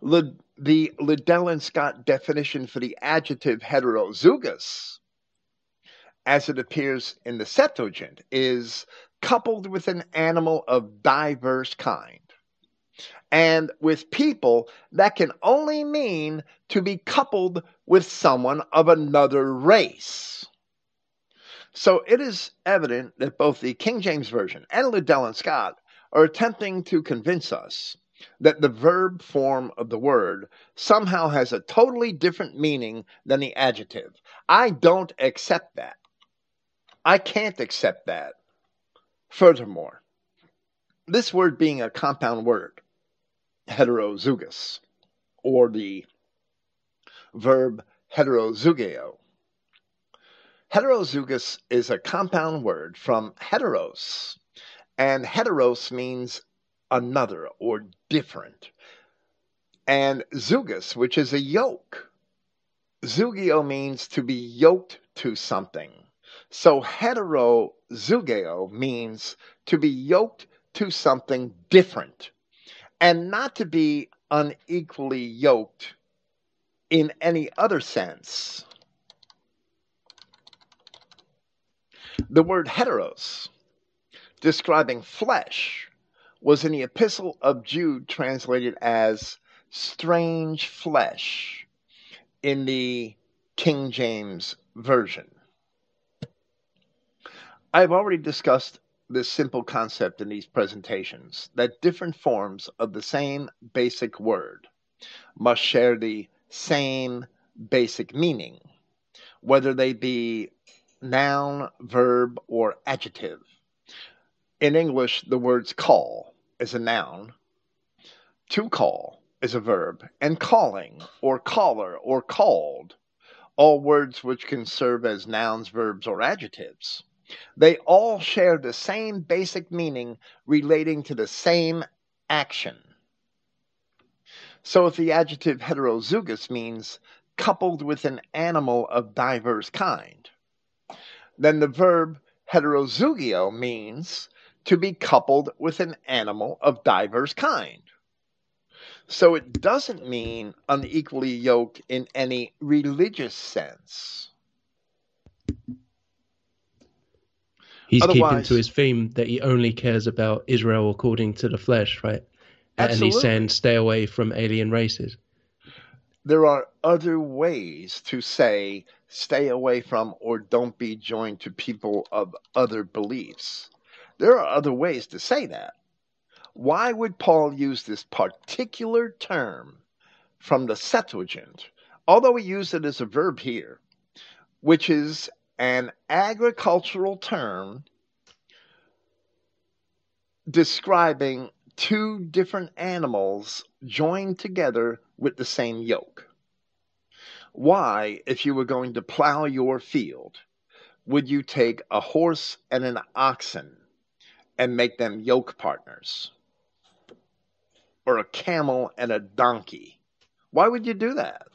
The Liddell and Scott definition for the adjective heterozugous, as it appears in the Septuagint, is coupled with an animal of diverse kind. And with people, that can only mean to be coupled with someone of another race. So it is evident that both the King James Version and Liddell and Scott are attempting to convince us that the verb form of the word somehow has a totally different meaning than the adjective. I don't accept that. I can't accept that. Furthermore, this word being a compound word, heterozugous, or the verb heterozugeo, Heterozygous is a compound word from heteros, and heteros means another or different, and zygous, which is a yoke. Zygio means to be yoked to something. So heterozygeo means to be yoked to something different and not to be unequally yoked in any other sense. The word heteros, describing flesh, was in the Epistle of Jude translated as strange flesh in the King James Version. I've already discussed this simple concept in these presentations, that different forms of the same basic word must share the same basic meaning, whether they be noun, verb, or adjective. In English, the words call is a noun, to call is a verb, and calling, or caller, or called, all words which can serve as nouns, verbs, or adjectives. They all share the same basic meaning relating to the same action. So if the adjective heterozygous means coupled with an animal of diverse kind, then the verb heterozygio means to be coupled with an animal of diverse kind. So it doesn't mean unequally yoked in any religious sense. He's keeping to his theme that he only cares about Israel according to the flesh, right? Absolutely. And he's saying stay away from alien races. There are other ways to say stay away from or don't be joined to people of other beliefs. There are other ways to say that. Why would Paul use this particular term from the Septuagint, although he used it as a verb here, which is an agricultural term describing two different animals joined together with the same yoke? Why, if you were going to plow your field, would you take a horse and an oxen and make them yoke partners? Or a camel and a donkey? Why would you do that?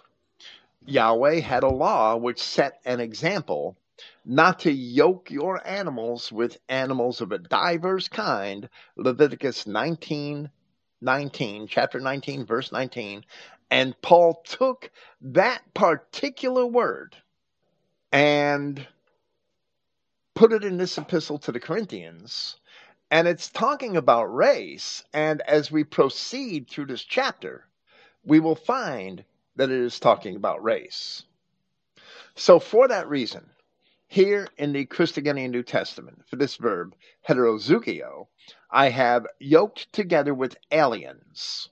Yahweh had a law which set an example not to yoke your animals with animals of a diverse kind, Leviticus 19, chapter 19, verse 19. And Paul took that particular word and put it in this epistle to the Corinthians, and it's talking about race. And as we proceed through this chapter, we will find that it is talking about race. So for that reason, here in the Christogenea New Testament, for this verb, heterozygio, I have yoked together with aliens,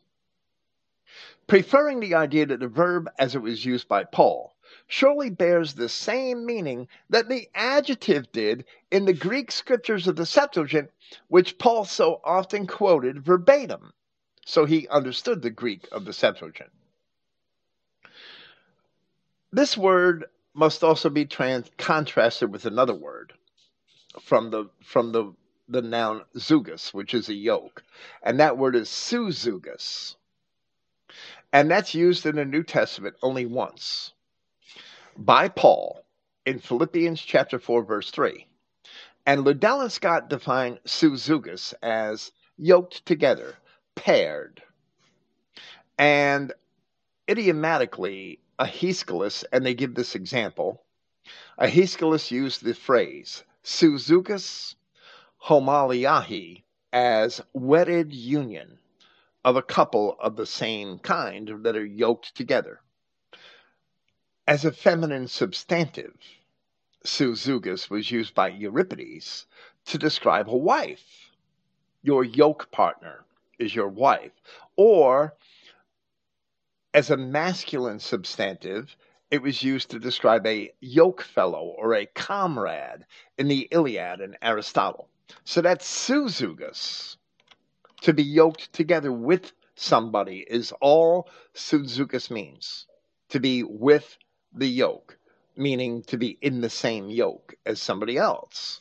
preferring the idea that the verb as it was used by Paul surely bears the same meaning that the adjective did in the Greek scriptures of the Septuagint, which Paul so often quoted verbatim. So he understood the Greek of the Septuagint. This word must also be contrasted with another word from the noun zygous, which is a yoke. And that word is suzygous. And that's used in the New Testament only once by Paul in Philippians chapter 4, verse 3. And Liddell and Scott define suzygous as yoked together, paired. And idiomatically, Aeschylus, and they give this example, Aeschylus used the phrase suzygous homaliahi as wedded union of a couple of the same kind that are yoked together. As a feminine substantive, suzygous was used by Euripides to describe a wife. Your yoke partner is your wife. Or as a masculine substantive, it was used to describe a yoke fellow or a comrade in the Iliad and Aristotle. So that's suzygous. To be yoked together with somebody is all suzygous means. To be with the yoke. meaning to be in the same yoke as somebody else.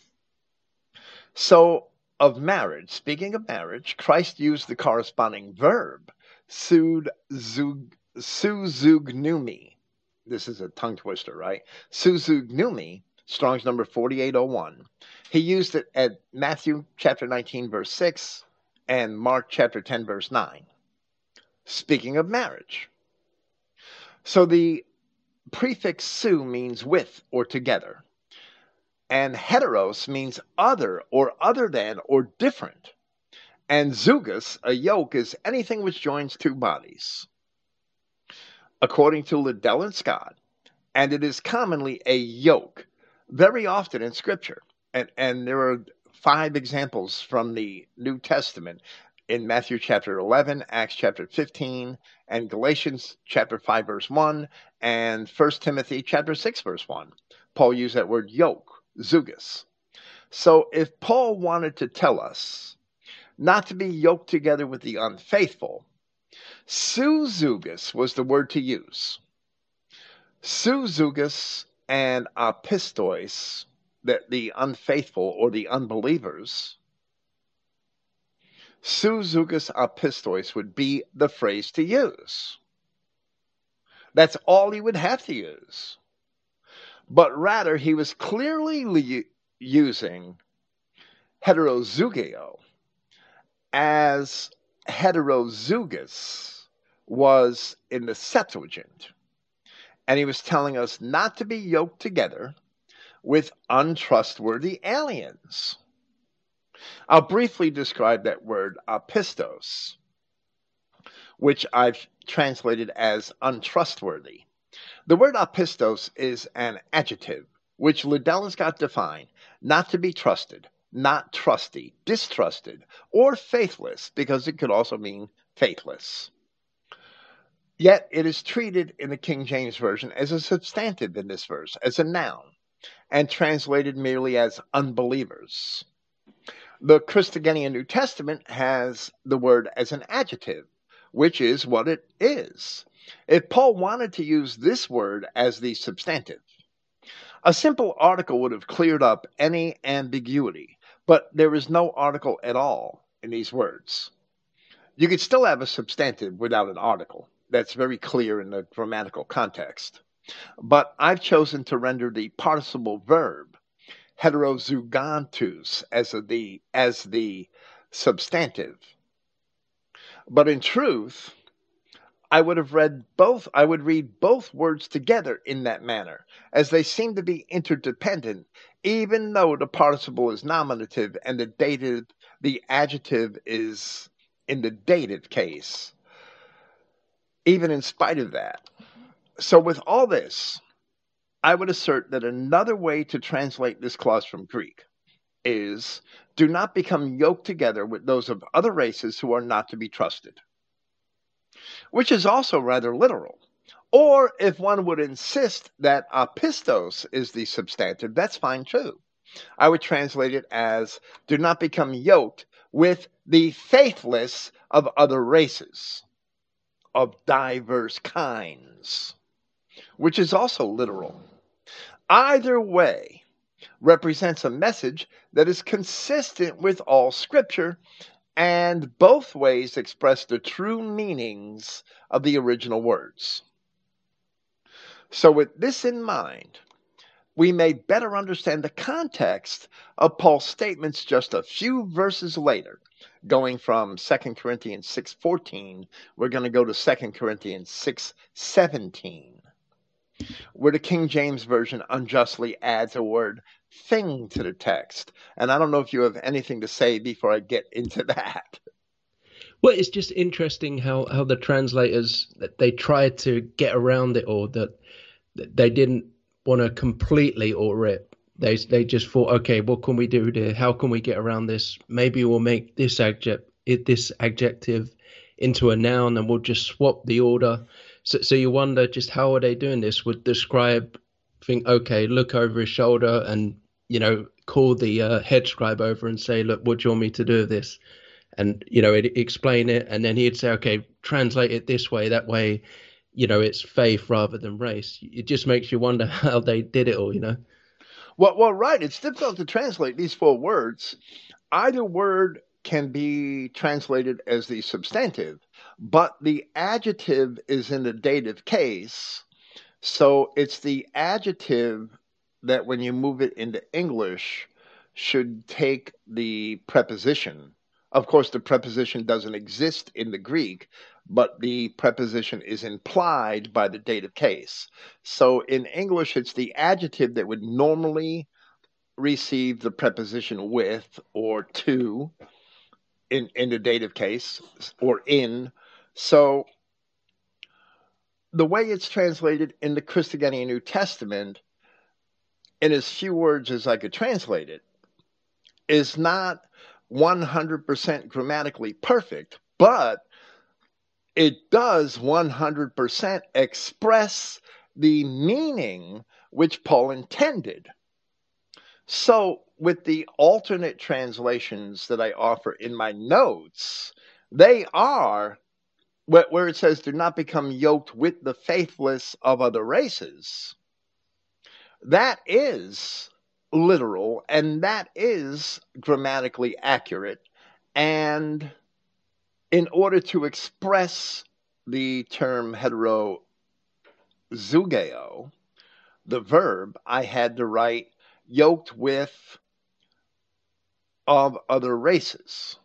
So of marriage, speaking of marriage, Christ used the corresponding verb, suzugnumi. This is a tongue twister, right? Suzugnumi, Strong's number 4801. He used it at Matthew chapter 19, verse 6, and Mark chapter 10, verse 9. Speaking of marriage. So the prefix su means with or together. And heteros means other or other than or different. And zugos, a yoke, is anything which joins two bodies. According to Liddell and Scott, and it is commonly a yoke, very often in Scripture. And there are 5 examples from the New Testament in Matthew chapter 11, Acts chapter 15, and Galatians chapter 5, verse 1, and 1 Timothy chapter 6, verse 1. Paul used that word yoke, zugos. So if Paul wanted to tell us not to be yoked together with the unfaithful, suzugis was the word to use. Suzugis and apistois, that the unfaithful or the unbelievers, suzugis apistois would be the phrase to use. That's all he would have to use. But rather, he was clearly using heterozugeo, as heterozugous was in the Septuagint. And he was telling us not to be yoked together with untrustworthy aliens. I'll briefly describe that word apistos, which I've translated as untrustworthy. The word apistos is an adjective, which Liddell has got defined, not to be trusted, not trusty, distrusted, or faithless, because it could also mean faithless. Yet it is treated in the King James Version as a substantive in this verse, as a noun, and translated merely as unbelievers. The Christogenea New Testament has the word as an adjective, which is what it is. If Paul wanted to use this word as the substantive, a simple article would have cleared up any ambiguity. But there is no article at all in these words. You could still have a substantive without an article. That's very clear in the grammatical context. But I've chosen to render the participle verb heterozugantus as the substantive. But in truth, I would read both words together in that manner, as they seem to be interdependent, even though the participle is nominative and the adjective is in the dative case, even in spite of that. So with all this, I would assert that another way to translate this clause from Greek is, do not become yoked together with those of other races who are not to be trusted, which is also rather literal. Or if one would insist that apistos is the substantive, that's fine too. I would translate it as, do not become yoked with the faithless of other races, of diverse kinds, which is also literal. Either way represents a message that is consistent with all Scripture, and both ways express the true meanings of the original words. So with this in mind, we may better understand the context of Paul's statements just a few verses later. Going from 2 Corinthians 6:14, we're going to go to 2 Corinthians 6:17, where the King James Version unjustly adds a word thing to the text. And I don't know if you have anything to say before I get into that. Well, it's just interesting how the translators, they tried to get around it, or that they didn't want to completely alter it. They just thought, okay, what can we do here? How can we get around this? Maybe we'll make this adjective into a noun, and we'll just swap the order. So you wonder, just how are they doing this? Would describe think, okay, look over his shoulder and, call the head scribe over and say, look, what do you want me to do with this? And, he'd explain it. And then he'd say, okay, translate it this way. That way you know, it's faith rather than race. It just makes you wonder how they did it all, you know. Well, right. It's difficult to translate these four words. Either word can be translated as the substantive, but the adjective is in the dative case. So it's the adjective that when you move it into English should take the preposition. Of course, the preposition doesn't exist in the Greek, but the preposition is implied by the dative case. So in English, it's the adjective that would normally receive the preposition with or to in the dative case or in. So the way it's translated in the Christogenea New Testament, in as few words as I could translate it, is not 100% grammatically perfect, but it does 100% express the meaning which Paul intended. So with the alternate translations that I offer in my notes, they are, where it says, do not become yoked with the faithless of other races. That is literal, and that is grammatically accurate. And in order to express the term heterozugeo, the verb, I had to write yoked with of other races,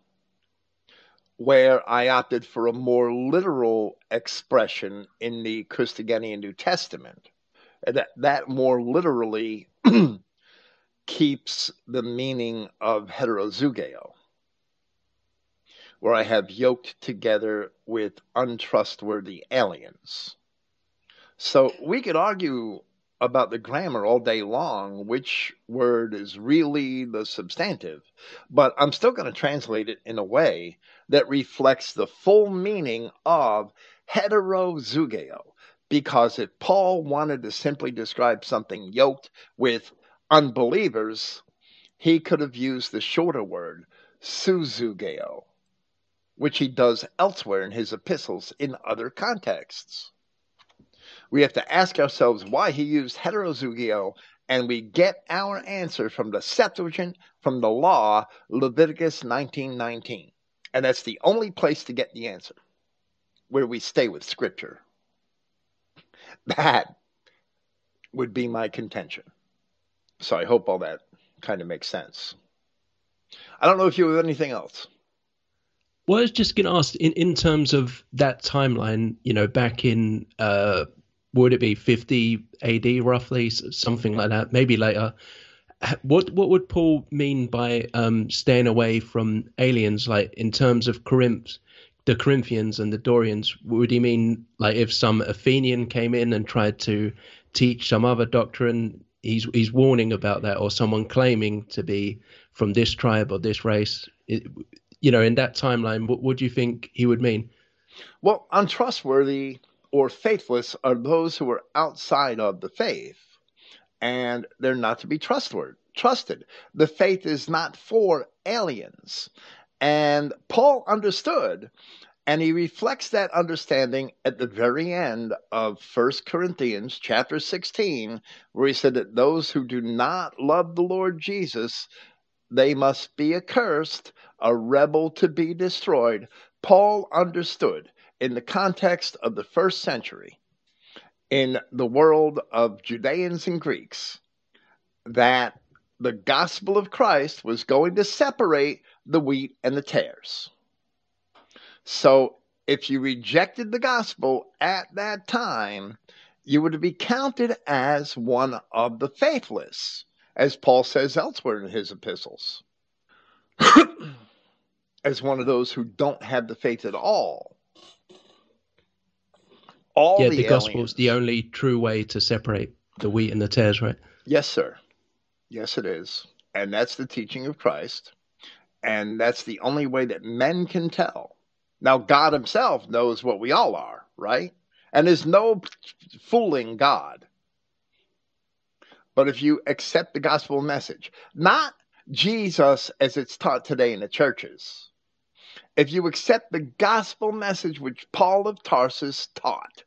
where I opted for a more literal expression in the Christogenea New Testament. That more literally keeps the meaning of heterozugeo, where I have yoked together with untrustworthy aliens. So we could argue about the grammar all day long, which word is really the substantive, but I'm still going to translate it in a way that reflects the full meaning of heterozugeo, because if Paul wanted to simply describe something yoked with unbelievers, he could have used the shorter word, suzugeo, which he does elsewhere in his epistles in other contexts. We have to ask ourselves why he used heterozugeo, and we get our answer from the Septuagint, from the law, Leviticus 19:19. And that's the only place to get the answer, where we stay with Scripture. That would be my contention. So I hope all that kind of makes sense. I don't know if you have anything else. Well, I was just going to ask, in terms of that timeline, you know, back in, would it be 50 AD roughly, something like that, maybe later, what would Paul mean by staying away from aliens, like in terms of Corinth, the Corinthians and the Dorians? Would he mean like if some Athenian came in and tried to teach some other doctrine, he's warning about that, or someone claiming to be from this tribe or this race? You know, in that timeline, what do you think he would mean? Well, untrustworthy or faithless are those who are outside of the faith, and they're not to be trusted. The faith is not for aliens. And Paul understood, and he reflects that understanding at the very end of 1 Corinthians chapter 16, where he said that those who do not love the Lord Jesus, they must be accursed, a rebel to be destroyed. Paul understood in the context of the first century, in the world of Judeans and Greeks, that the gospel of Christ was going to separate the wheat and the tares. So if you rejected the gospel at that time, you would be counted as one of the faithless, as Paul says elsewhere in his epistles, as one of those who don't have the faith at all. The gospel's the only true way to separate the wheat and the tares, right? Yes, sir. Yes, it is. And that's the teaching of Christ. And that's the only way that men can tell. Now, God himself knows what we all are, right? And there's no fooling God. But if you accept the gospel message, not Jesus as it's taught today in the churches, if you accept the gospel message which Paul of Tarsus taught,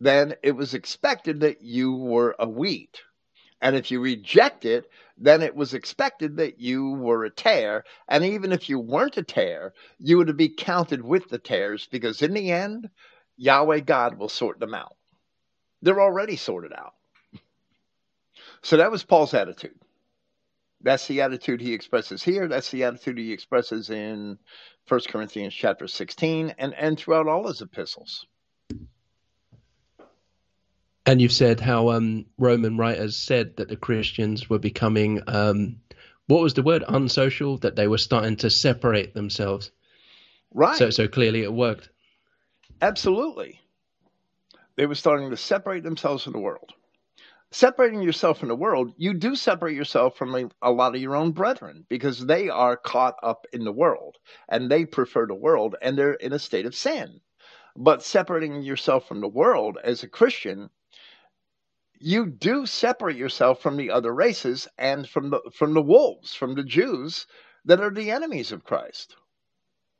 then it was expected that you were a wheat. And if you reject it, then it was expected that you were a tare. And even if you weren't a tare, you would be counted with the tares, because in the end, Yahweh God will sort them out. They're already sorted out. So that was Paul's attitude. That's the attitude he expresses here. That's the attitude he expresses in 1 Corinthians chapter 16 and throughout all his epistles. And you've said how Roman writers said that the Christians were becoming, what was the word, unsocial, that they were starting to separate themselves. Right. So clearly it worked. Absolutely. They were starting to separate themselves from the world. Separating yourself from the world, you do separate yourself from a lot of your own brethren, because they are caught up in the world and they prefer the world and they're in a state of sin. But separating yourself from the world as a Christian, you do separate yourself from the other races and from the wolves, from the Jews that are the enemies of Christ.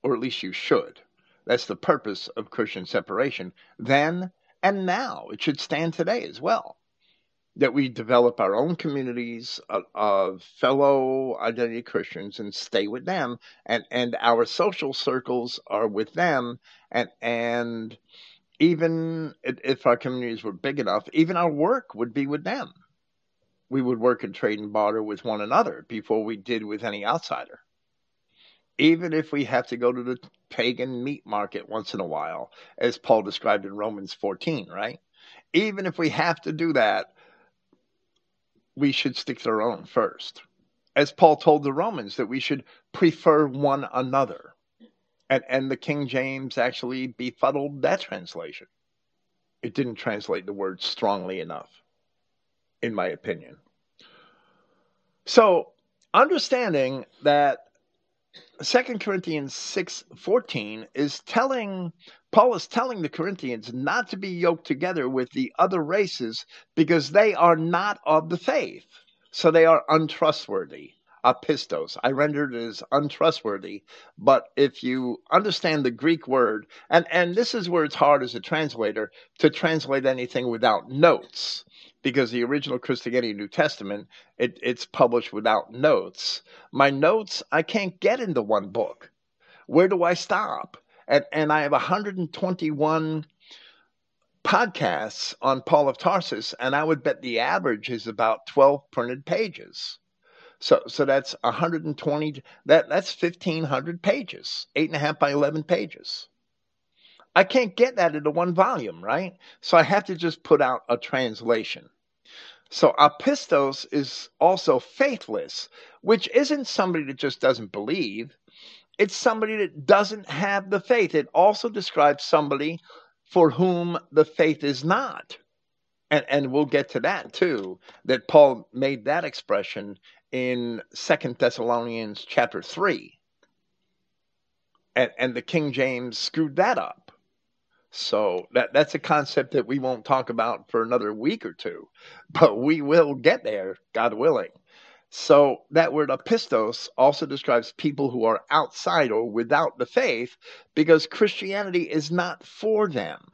Or at least you should. That's the purpose of Christian separation then and now. It should stand today as well, that we develop our own communities of fellow identity Christians and stay with them. And our social circles are with them. And even if our communities were big enough, even our work would be with them. We would work and trade and barter with one another before we did with any outsider. Even if we have to go to the pagan meat market once in a while, as Paul described in Romans 14, right? Even if we have to do that, we should stick to our own first. As Paul told the Romans, that we should prefer one another. And the King James actually befuddled that translation. It didn't translate the word strongly enough, in my opinion. So, understanding that 2 Corinthians 6:14 is telling, Paul is telling the Corinthians not to be yoked together with the other races because they are not of the faith. So they are untrustworthy. Apistos. I rendered it as untrustworthy, but if you understand the Greek word, and this is where it's hard as a translator to translate anything without notes, because the original Christogenea New Testament, it's published without notes. My notes, I can't get into one book. Where do I stop? And I have 121 podcasts on Paul of Tarsus, and I would bet the average is about 12 printed pages. So that's 120, that's 1,500 pages, 8.5 by 11 pages. I can't get that into one volume, right? So I have to just put out a translation. So apistos is also faithless, which isn't somebody that just doesn't believe. It's somebody that doesn't have the faith. It also describes somebody for whom the faith is not. And we'll get to that too, that Paul made that expression in 2 Thessalonians chapter 3. And the King James screwed that up. So that's a concept that we won't talk about for another week or two. But we will get there, God willing. So that word apistos also describes people who are outside or without the faith, because Christianity is not for them.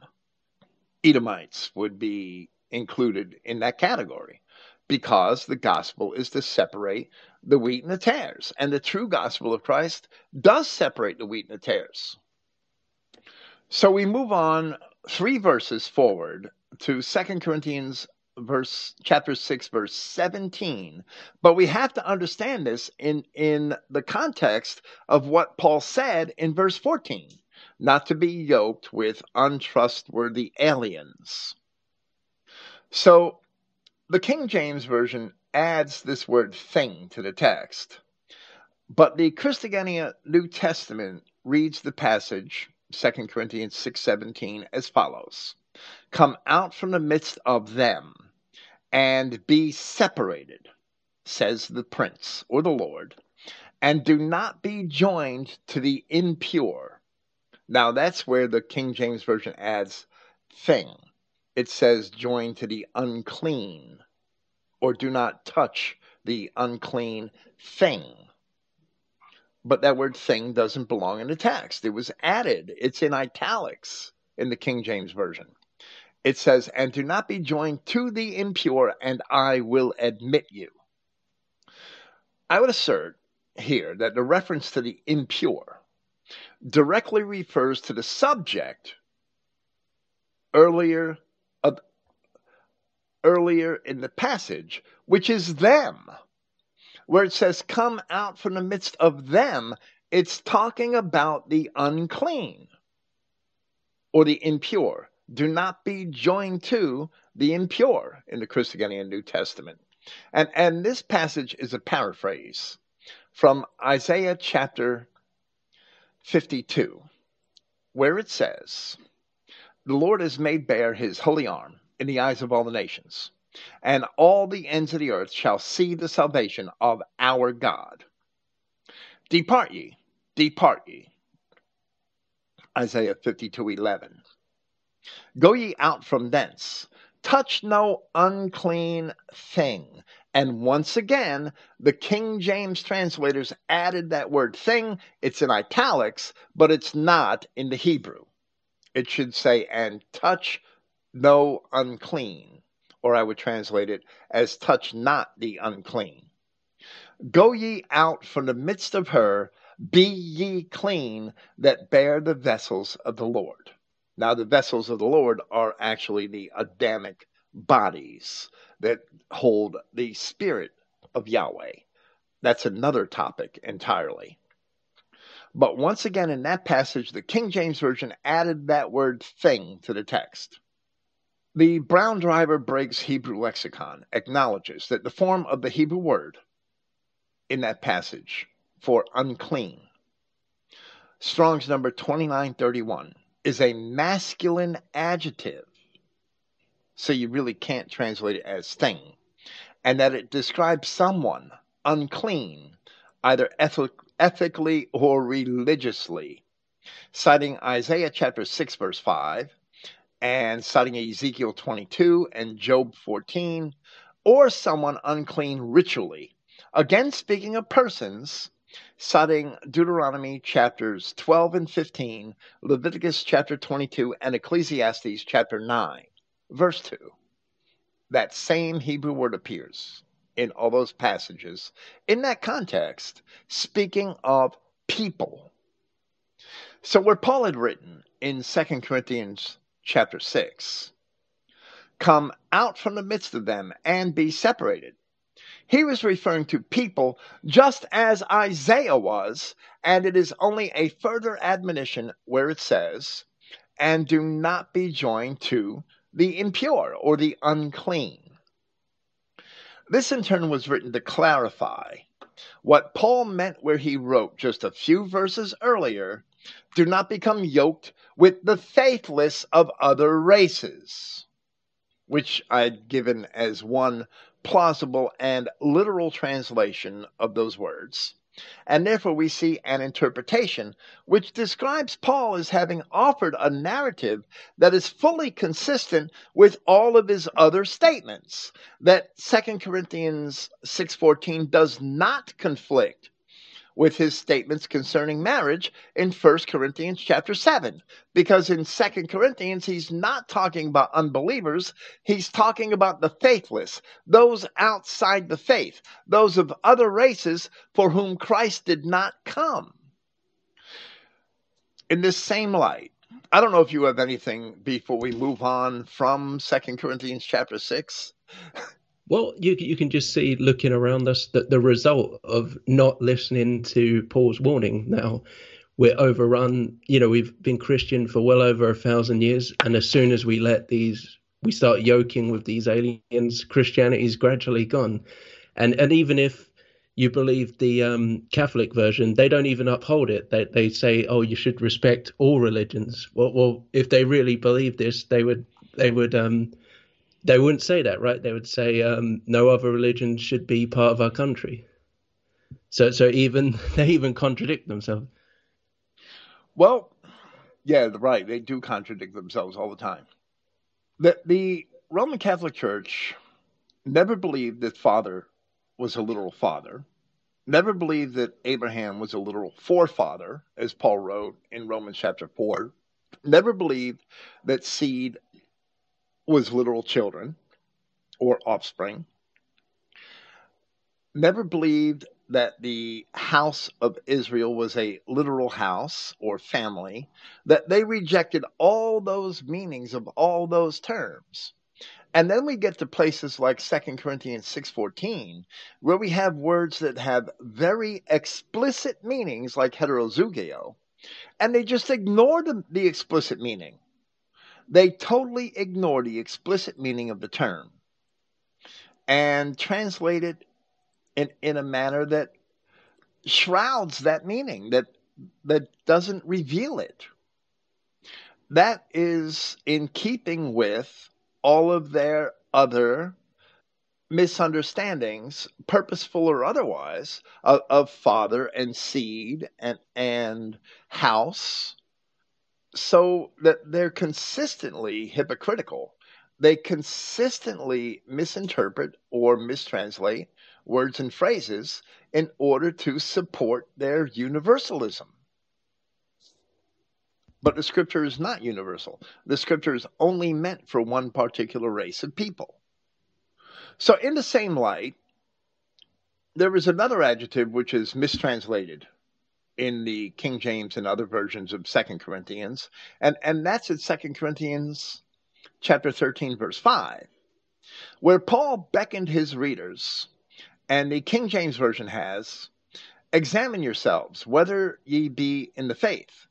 Edomites would be included in that category, because the gospel is to separate the wheat and the tares. And the true gospel of Christ does separate the wheat and the tares. So we move on 3 verses forward to 2 Corinthians chapter 6, verse 17. But we have to understand this in the context of what Paul said in verse 14. Not to be yoked with untrustworthy aliens. So, the King James Version adds this word thing to the text, but the Christogenea New Testament reads the passage, 2 Corinthians 6:17, as follows. Come out from the midst of them and be separated, says the prince or the Lord, and do not be joined to the impure. Now that's where the King James Version adds thing. It says, join to the unclean, or do not touch the unclean thing. But that word thing doesn't belong in the text. It was added. It's in italics in the King James Version. It says, and do not be joined to the impure, and I will admit you. I would assert here that the reference to the impure directly refers to the subject earlier in the passage, which is them. Where it says, come out from the midst of them, it's talking about the unclean or the impure. Do not be joined to the impure in the Christogenea New Testament. And this passage is a paraphrase from Isaiah chapter 52, where it says, the Lord has made bare his holy arm in the eyes of all the nations, and all the ends of the earth shall see the salvation of our God. Depart ye, depart ye. Isaiah 52:11. Go ye out from thence, touch no unclean thing. And once again, the King James translators added that word thing. It's in italics, but it's not in the Hebrew. It should say, and touch no unclean. Or I would translate it as touch not the unclean. Go ye out from the midst of her, be ye clean that bear the vessels of the Lord. Now the vessels of the Lord are actually the Adamic bodies that hold the spirit of Yahweh. That's another topic entirely. But once again in that passage, the King James Version added that word thing to the text. The Brown Driver Briggs Hebrew Lexicon acknowledges that the form of the Hebrew word in that passage for unclean, Strong's number 2931, is a masculine adjective, so you really can't translate it as thing, and that it describes someone unclean, either ethically or religiously, citing Isaiah chapter 6, verse 5, and citing Ezekiel 22 and Job 14, or someone unclean ritually. Again, speaking of persons, citing Deuteronomy chapters 12 and 15, Leviticus chapter 22, and Ecclesiastes chapter 9, verse 2. That same Hebrew word appears in all those passages. In that context, speaking of people. So where Paul had written in 2 Corinthians Chapter 6, come out from the midst of them and be separated, he was referring to people just as Isaiah was, and it is only a further admonition where it says, and do not be joined to the impure or the unclean. This in turn was written to clarify what Paul meant where he wrote just a few verses earlier, do not become yoked with the faithless of other races, which I'd given as one plausible and literal translation of those words. And therefore we see an interpretation which describes Paul as having offered a narrative that is fully consistent with all of his other statements, that 2 Corinthians 6:14 does not conflict with his statements concerning marriage in 1 Corinthians chapter 7. Because in 2 Corinthians, he's not talking about unbelievers. He's talking about the faithless, those outside the faith, those of other races for whom Christ did not come. In this same light, I don't know if you have anything before we move on from 2 Corinthians chapter 6. Well, you can just see, looking around us, that the result of not listening to Paul's warning now, we're overrun. You know, we've been Christian for well over 1,000 years, and as soon as we start yoking with these aliens, Christianity's gradually gone. And even if you believe the Catholic version, they don't even uphold it. They say, oh, you should respect all religions. Well, if they really believed this, they wouldn't say that, right? They would say no other religion should be part of our country. So even they even contradict themselves. Well, yeah, right. They do contradict themselves all the time. The Roman Catholic Church never believed that Father was a literal father, never believed that Abraham was a literal forefather, as Paul wrote in Romans chapter 4, never believed that seed was literal children or offspring, never believed that the house of Israel was a literal house or family, that they rejected all those meanings of all those terms. And then we get to places like 2 Corinthians 6:14, where we have words that have very explicit meanings like heterozugeo, and they just ignore the explicit meaning. They totally ignore the explicit meaning of the term and translate it in a manner that shrouds that meaning, that doesn't reveal it. That is in keeping with all of their other misunderstandings, purposeful or otherwise, of father and seed and house, so that they're consistently hypocritical. They consistently misinterpret or mistranslate words and phrases in order to support their universalism. But the scripture is not universal. The scripture is only meant for one particular race of people. So in the same light, there is another adjective which is mistranslated in the King James and other versions of 2 Corinthians. And that's in 2 Corinthians chapter 13, verse 5, where Paul beckoned his readers, and the King James Version has, "Examine yourselves, whether ye be in the faith.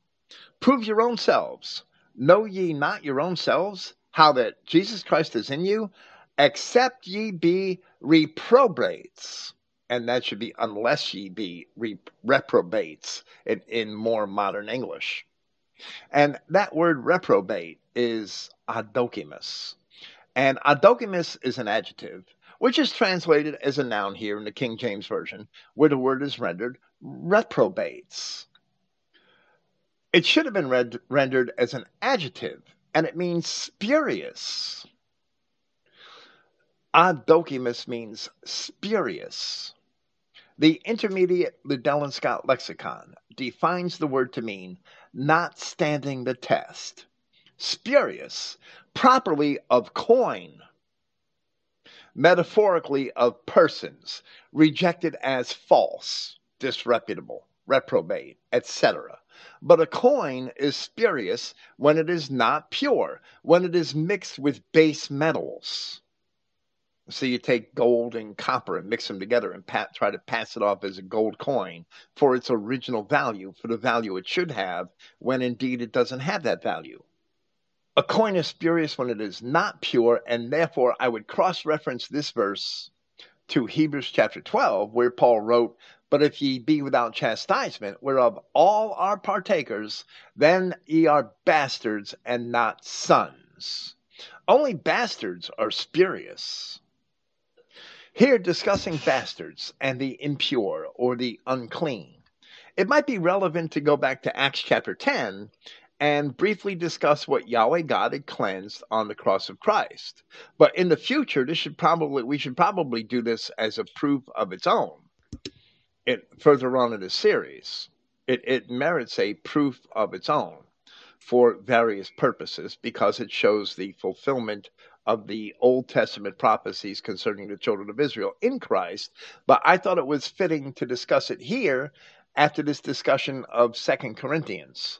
Prove your own selves. Know ye not your own selves, how that Jesus Christ is in you, except ye be reprobates." And that should be "unless ye be reprobates" in more modern English. And that word reprobate is adokimus. And adokimus is an adjective, which is translated as a noun here in the King James Version, where the word is rendered reprobates. It should have been rendered as an adjective, and it means spurious. Adokimus means spurious. The intermediate Ludell and Scott lexicon defines the word to mean not standing the test. Spurious, properly of coin, metaphorically of persons, rejected as false, disreputable, reprobate, etc. But a coin is spurious when it is not pure, when it is mixed with base metals. So you take gold and copper and mix them together and try to pass it off as a gold coin for its original value, for the value it should have, when indeed it doesn't have that value. A coin is spurious when it is not pure, and therefore I would cross-reference this verse to Hebrews chapter 12, where Paul wrote, "But if ye be without chastisement, whereof all are partakers, then ye are bastards and not sons." Only bastards are spurious. Here, discussing bastards and the impure or the unclean, it might be relevant to go back to Acts chapter 10 and briefly discuss what Yahweh God had cleansed on the cross of Christ. But in the future, we should probably do this as a proof of its own. Further on in the series, it merits a proof of its own for various purposes, because it shows the fulfillment of the Old Testament prophecies concerning the children of Israel in Christ. But I thought it was fitting to discuss it here after this discussion of 2 Corinthians.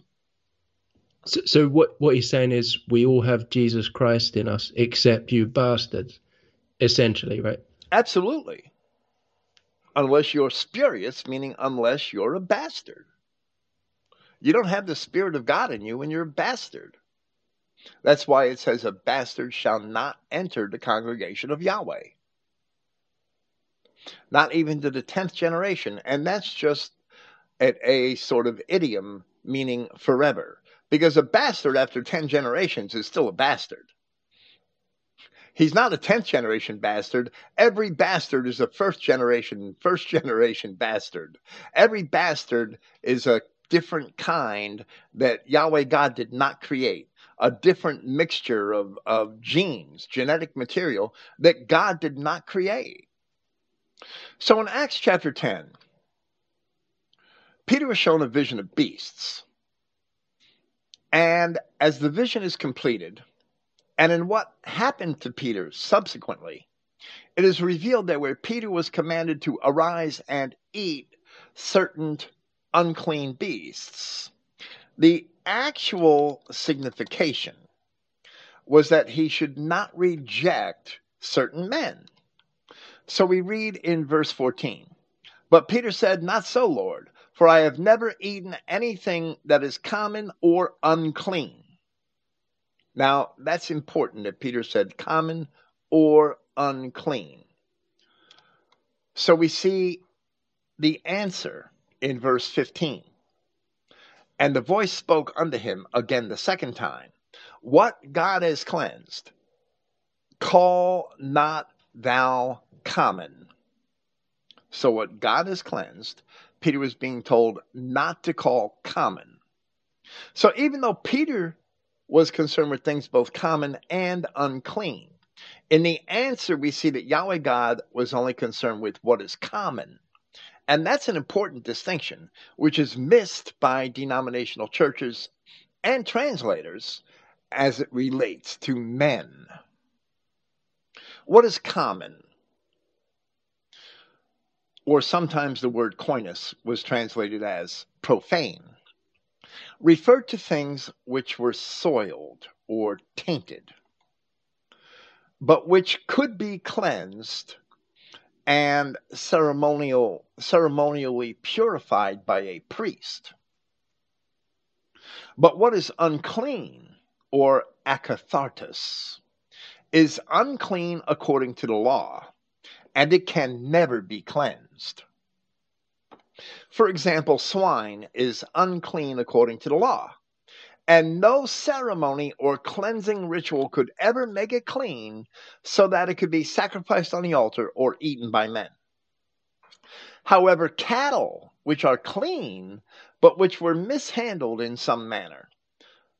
So what he's saying is we all have Jesus Christ in us, except you bastards, essentially, right? Absolutely. Unless you're spurious, meaning unless you're a bastard. You don't have the Spirit of God in you when you're a bastard. That's why it says a bastard shall not enter the congregation of Yahweh. Not even to the 10th generation. And that's just a sort of idiom meaning forever. Because a bastard after 10 generations is still a bastard. He's not a 10th generation bastard. Every bastard is a first generation bastard. Every bastard is a different kind that Yahweh God did not create. A different mixture of genes, genetic material that God did not create. So in Acts chapter 10, Peter was shown a vision of beasts. And as the vision is completed, And in what happened to Peter subsequently, it is revealed that where Peter was commanded to arise and eat certain unclean beasts, the actual signification was that he should not reject certain men. So we read in verse 14, "But Peter said, 'Not so, Lord, for I have never eaten anything that is common or unclean.'" Now, that's important that Peter said common or unclean. So we see the answer in verse 15. "And the voice spoke unto him again the second time, 'What God has cleansed, call not thou common.'" So what God has cleansed, Peter was being told not to call common. So even though Peter was concerned with things both common and unclean, in the answer we see that Yahweh God was only concerned with what is common. And that's an important distinction, which is missed by denominational churches and translators as it relates to men. What is common? Or sometimes the word koinos was translated as profane. Referred to things which were soiled or tainted, but which could be cleansed and ceremonially purified by a priest. But what is unclean, or akathartos, is unclean according to the law, and it can never be cleansed. For example, swine is unclean according to the law, and no ceremony or cleansing ritual could ever make it clean so that it could be sacrificed on the altar or eaten by men. However, cattle, which are clean, but which were mishandled in some manner,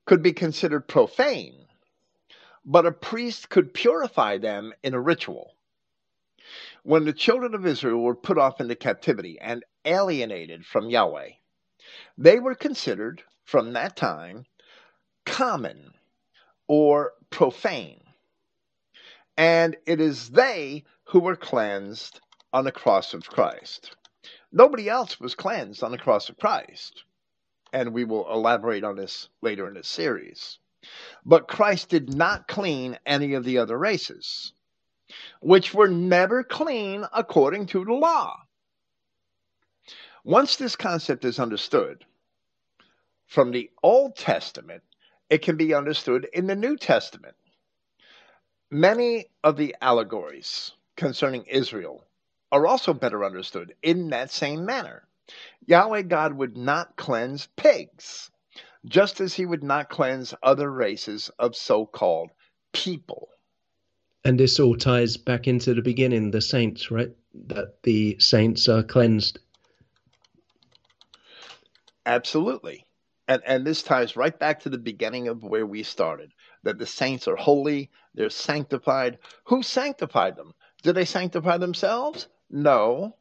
could be considered profane, but a priest could purify them in a ritual. When the children of Israel were put off into captivity and alienated from Yahweh, they were considered, from that time, common or profane. And it is they who were cleansed on the cross of Christ. Nobody else was cleansed on the cross of Christ. And we will elaborate on this later in this series. But Christ did not clean any of the other races, which were never clean according to the law. Once this concept is understood from the Old Testament, it can be understood in the New Testament. Many of the allegories concerning Israel are also better understood in that same manner. Yahweh God would not cleanse pigs, just as he would not cleanse other races of so-called people. And this all ties back into the beginning, the saints, right? That the saints are cleansed. Absolutely. And this ties right back to the beginning of where we started, that the saints are holy, they're sanctified. Who sanctified them? Did they sanctify themselves? No.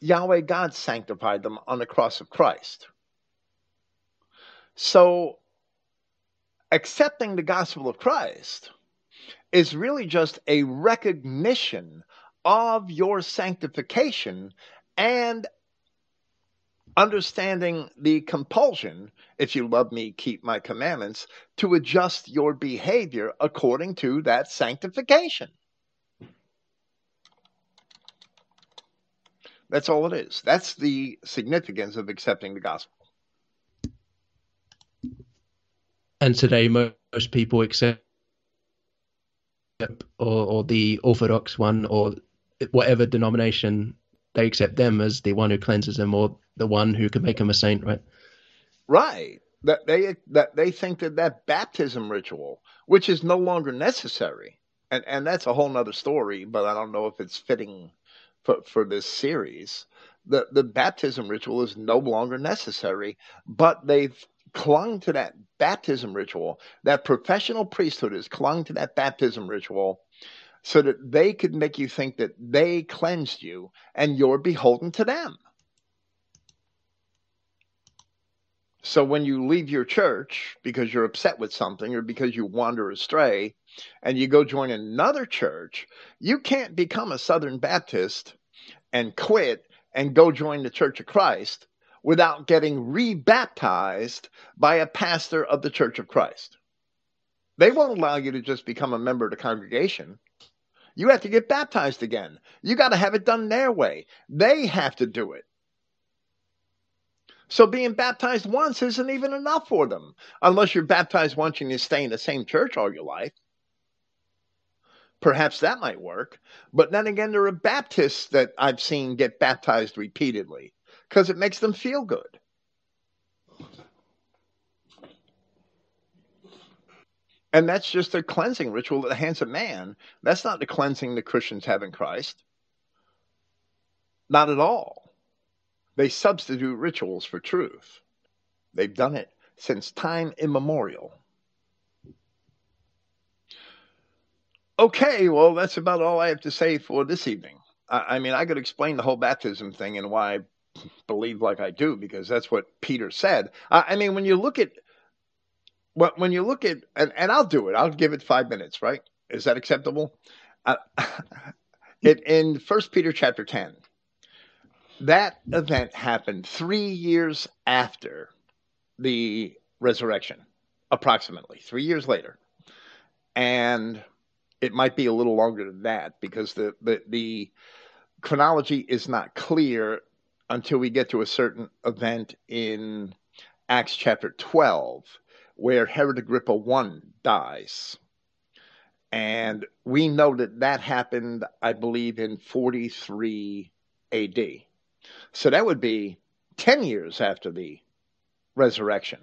Yahweh God sanctified them on the cross of Christ. So, accepting the gospel of Christ is really just a recognition of your sanctification and understanding the compulsion, if you love me, keep my commandments, to adjust your behavior according to that sanctification. That's all it is. That's the significance of accepting the gospel. And today most people accept or the Orthodox one or whatever denomination, they accept them as the one who cleanses them or the one who can make them a saint, right? Right. That they think that baptism ritual, which is no longer necessary, and that's a whole other story, but I don't know if it's fitting for this series. The baptism ritual is no longer necessary, but they've clung to that baptism ritual. That professional priesthood has clung to that baptism ritual so that they could make you think that they cleansed you and you're beholden to them. So when you leave your church because you're upset with something or because you wander astray and you go join another church, you can't become a Southern Baptist and quit and go join the Church of Christ without getting rebaptized by a pastor of the Church of Christ. They won't allow you to just become a member of the congregation. You have to get baptized again. You got to have it done their way. They have to do it. So being baptized once isn't even enough for them, unless you're baptized once and you stay in the same church all your life. Perhaps that might work. But then again, there are Baptists that I've seen get baptized repeatedly because it makes them feel good. And that's just a cleansing ritual at the hands of man. That's not the cleansing the Christians have in Christ. Not at all. They substitute rituals for truth. They've done it since time immemorial. Okay, well, that's about all I have to say for this evening. I mean, I could explain the whole baptism thing and why I believe like I do, because that's what Peter said. I mean, when you look at, and I'll do it. I'll give it 5 minutes, right? Is that acceptable? In 1 Peter chapter 10. That event happened 3 years after the resurrection, approximately 3 years later. And it might be a little longer than that because the chronology is not clear until we get to a certain event in Acts chapter 12, where Herod Agrippa I dies. And we know that happened, I believe, in 43 A.D., so that would be 10 years after the resurrection.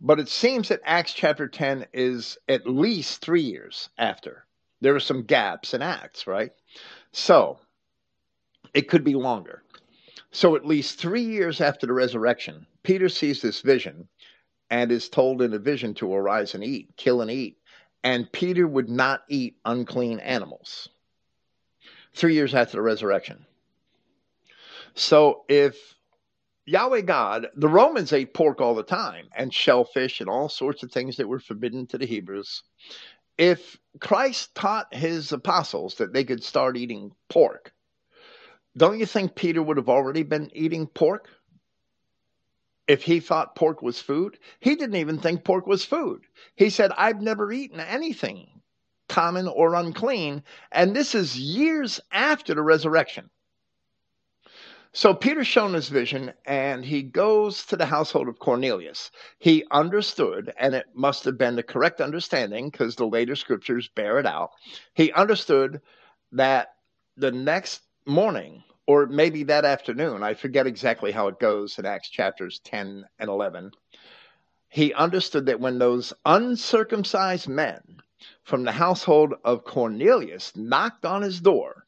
But it seems that Acts chapter 10 is at least 3 years after. There are some gaps in Acts, right? So it could be longer. So at least 3 years after the resurrection, Peter sees this vision and is told in a vision to arise and eat, kill and eat. And Peter would not eat unclean animals. 3 years after the resurrection. So if Yahweh God, the Romans ate pork all the time and shellfish and all sorts of things that were forbidden to the Hebrews. If Christ taught his apostles that they could start eating pork, don't you think Peter would have already been eating pork? If he thought pork was food, he didn't even think pork was food. He said, I've never eaten anything common or unclean. And this is years after the resurrection. So Peter's shown his vision, and he goes to the household of Cornelius. He understood, and it must have been the correct understanding, because the later scriptures bear it out. He understood that the next morning, or maybe that afternoon, I forget exactly how it goes in Acts chapters 10 and 11, he understood that when those uncircumcised men from the household of Cornelius knocked on his door,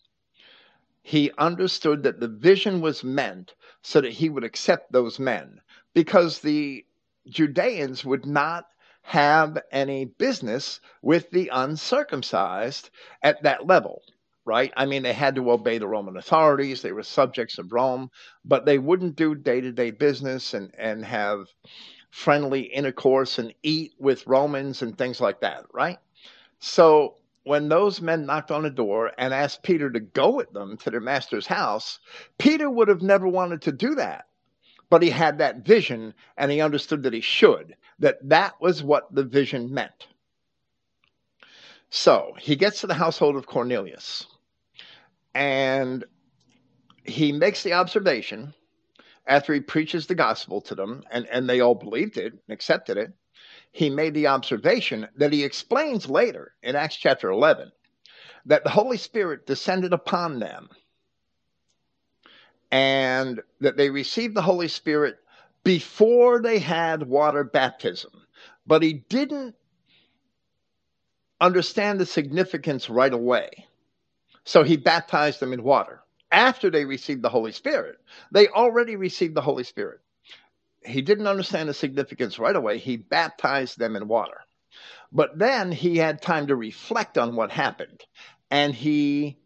he understood that the vision was meant so that he would accept those men, because the Judeans would not have any business with the uncircumcised at that level, right? I mean, they had to obey the Roman authorities. They were subjects of Rome, but they wouldn't do day-to-day business and have friendly intercourse and eat with Romans and things like that, right? So when those men knocked on the door and asked Peter to go with them to their master's house, Peter would have never wanted to do that. But he had that vision, and he understood that he should, that was what the vision meant. So he gets to the household of Cornelius, and he makes the observation after he preaches the gospel to them, and they all believed it and accepted it. He made the observation that he explains later in Acts chapter 11 that the Holy Spirit descended upon them and that they received the Holy Spirit before they had water baptism. But he didn't understand the significance right away. So he baptized them in water after they received the Holy Spirit. They already received the Holy Spirit. He didn't understand the significance right away. He baptized them in water. But then he had time to reflect on what happened. And he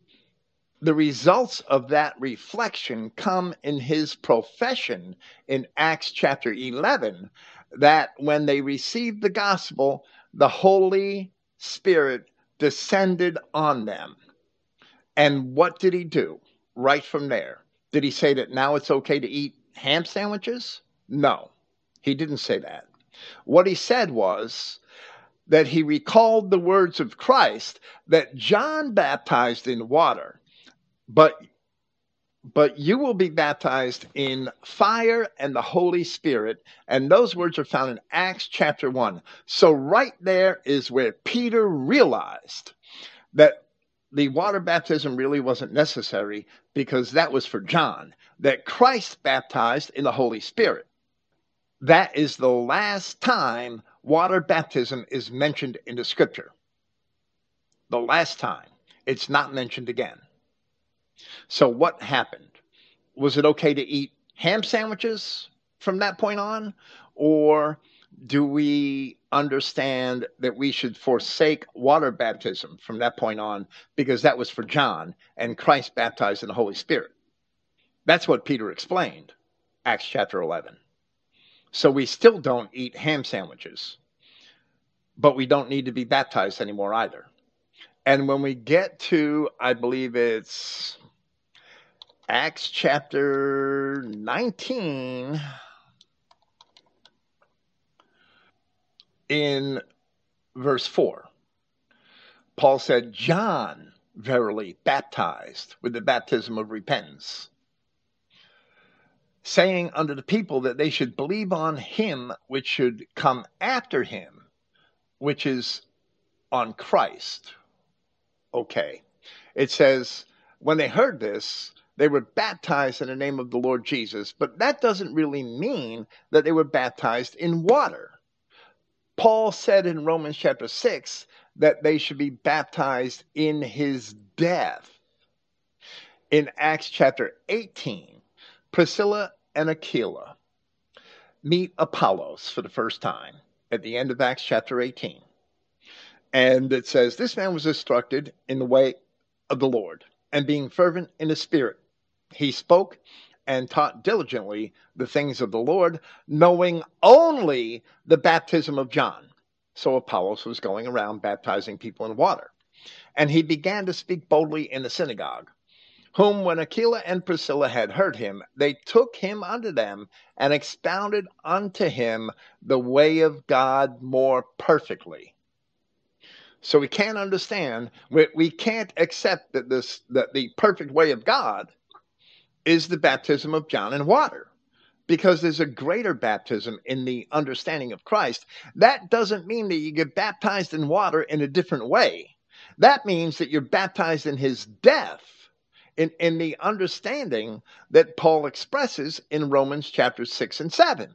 The results of that reflection come in his profession in Acts chapter 11, that when they received the gospel, the Holy Spirit descended on them. And what did he do right from there? Did he say that now it's okay to eat ham sandwiches? No, he didn't say that. What he said was that he recalled the words of Christ that John baptized in water, but you will be baptized in fire and the Holy Spirit. And those words are found in Acts chapter 1. So right there is where Peter realized that the water baptism really wasn't necessary, because that was for John, that Christ baptized in the Holy Spirit. That is the last time water baptism is mentioned in the scripture. The last time. It's not mentioned again. So what happened? Was it okay to eat ham sandwiches from that point on? Or do we understand that we should forsake water baptism from that point on, because that was for John and Christ baptized in the Holy Spirit? That's what Peter explained, Acts chapter 11. So we still don't eat ham sandwiches, but we don't need to be baptized anymore either. And when we get to, I believe it's Acts chapter 19, in verse 4, Paul said, John verily baptized with the baptism of repentance, saying unto the people that they should believe on him which should come after him, which is on Christ. Okay. It says, when they heard this, they were baptized in the name of the Lord Jesus, but that doesn't really mean that they were baptized in water. Paul said in Romans chapter 6 that they should be baptized in his death. In Acts chapter 18, Priscilla and Aquila meet Apollos for the first time at the end of Acts chapter 18. And it says, this man was instructed in the way of the Lord, and being fervent in the spirit, he spoke and taught diligently the things of the Lord, knowing only the baptism of John. So Apollos was going around baptizing people in water. And he began to speak boldly in the synagogue, whom when Aquila and Priscilla had heard him, they took him unto them and expounded unto him the way of God more perfectly. So we can't understand, we can't accept that the perfect way of God is the baptism of John in water, because there's a greater baptism in the understanding of Christ. That doesn't mean that you get baptized in water in a different way. That means that you're baptized in his death, in the understanding that Paul expresses in Romans chapter 6 and 7.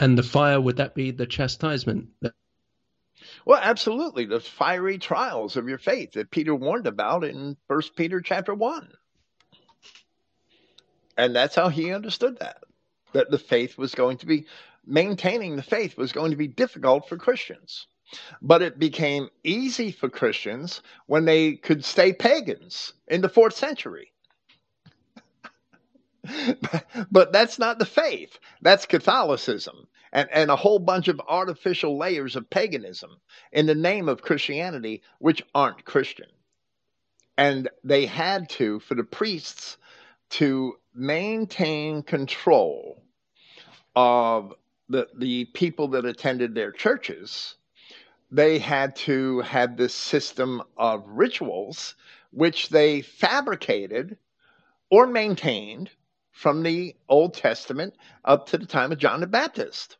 And the fire, would that be the chastisement? Well, absolutely. The fiery trials of your faith that Peter warned about in 1 Peter chapter 1. And that's how he understood that the faith was going to be, maintaining the faith was going to be difficult for Christians. But it became easy for Christians when they could stay pagans in the 4th century. But that's not the faith. That's Catholicism and a whole bunch of artificial layers of paganism in the name of Christianity, which aren't Christian. And they had to, for the priests, to maintain control of the people that attended their churches, they had to have this system of rituals, which they fabricated or maintained from the Old Testament up to the time of John the Baptist.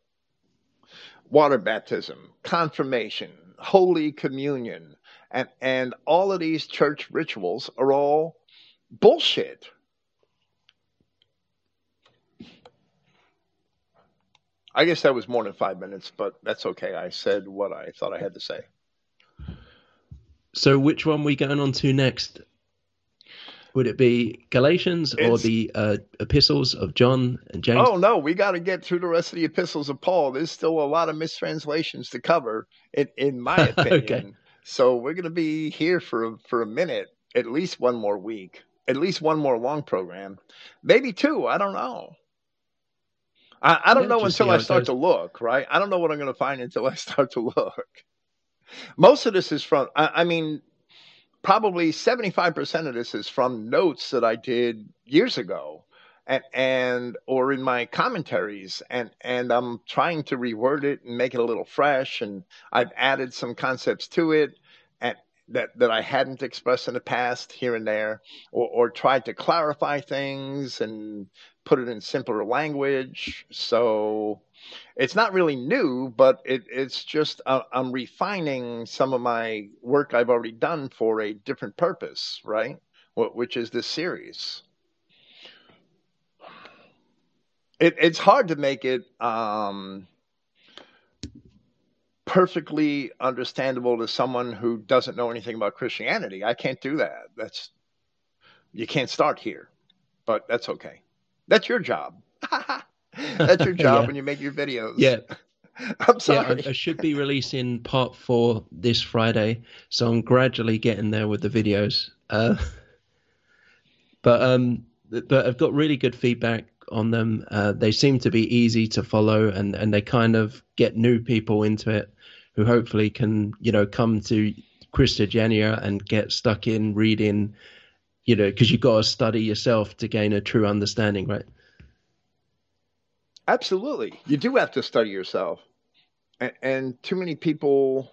Water baptism, confirmation, Holy Communion, and all of these church rituals are all bullshit. I guess that was more than 5 minutes, but that's okay. I said what I thought I had to say. So which one are we going on to next? Would it be Galatians or the epistles of John and James? Oh, no, we got to get through the rest of the epistles of Paul. There's still a lot of mistranslations to cover, in my opinion. Okay. So we're going to be here for a minute, at least one more week, at least one more long program, maybe two. I don't know. I don't know until I start to look, right? I don't know what I'm going to find until I start to look. Most of this is from, I mean, probably 75% of this is from notes that I did years ago and or in my commentaries. And I'm trying to reword it and make it a little fresh. And I've added some concepts to it that I hadn't expressed in the past here and there, or tried to clarify things and put it in simpler language. So it's not really new, but it's just I'm refining some of my work I've already done for a different purpose, right? Which is this series. It's hard to make it perfectly understandable to someone who doesn't know anything about Christianity. I can't do that. You can't start here, but that's okay. That's your job. That's your job. Yeah. When you make your videos. Yeah. I'm sorry. Yeah, I should be releasing part 4 this Friday, so I'm gradually getting there with the videos. But I've got really good feedback on them. They seem to be easy to follow, and they kind of get new people into it who hopefully can, come to Christogenea and get stuck in reading, because you've got to study yourself to gain a true understanding, right? Absolutely. You do have to study yourself. And too many people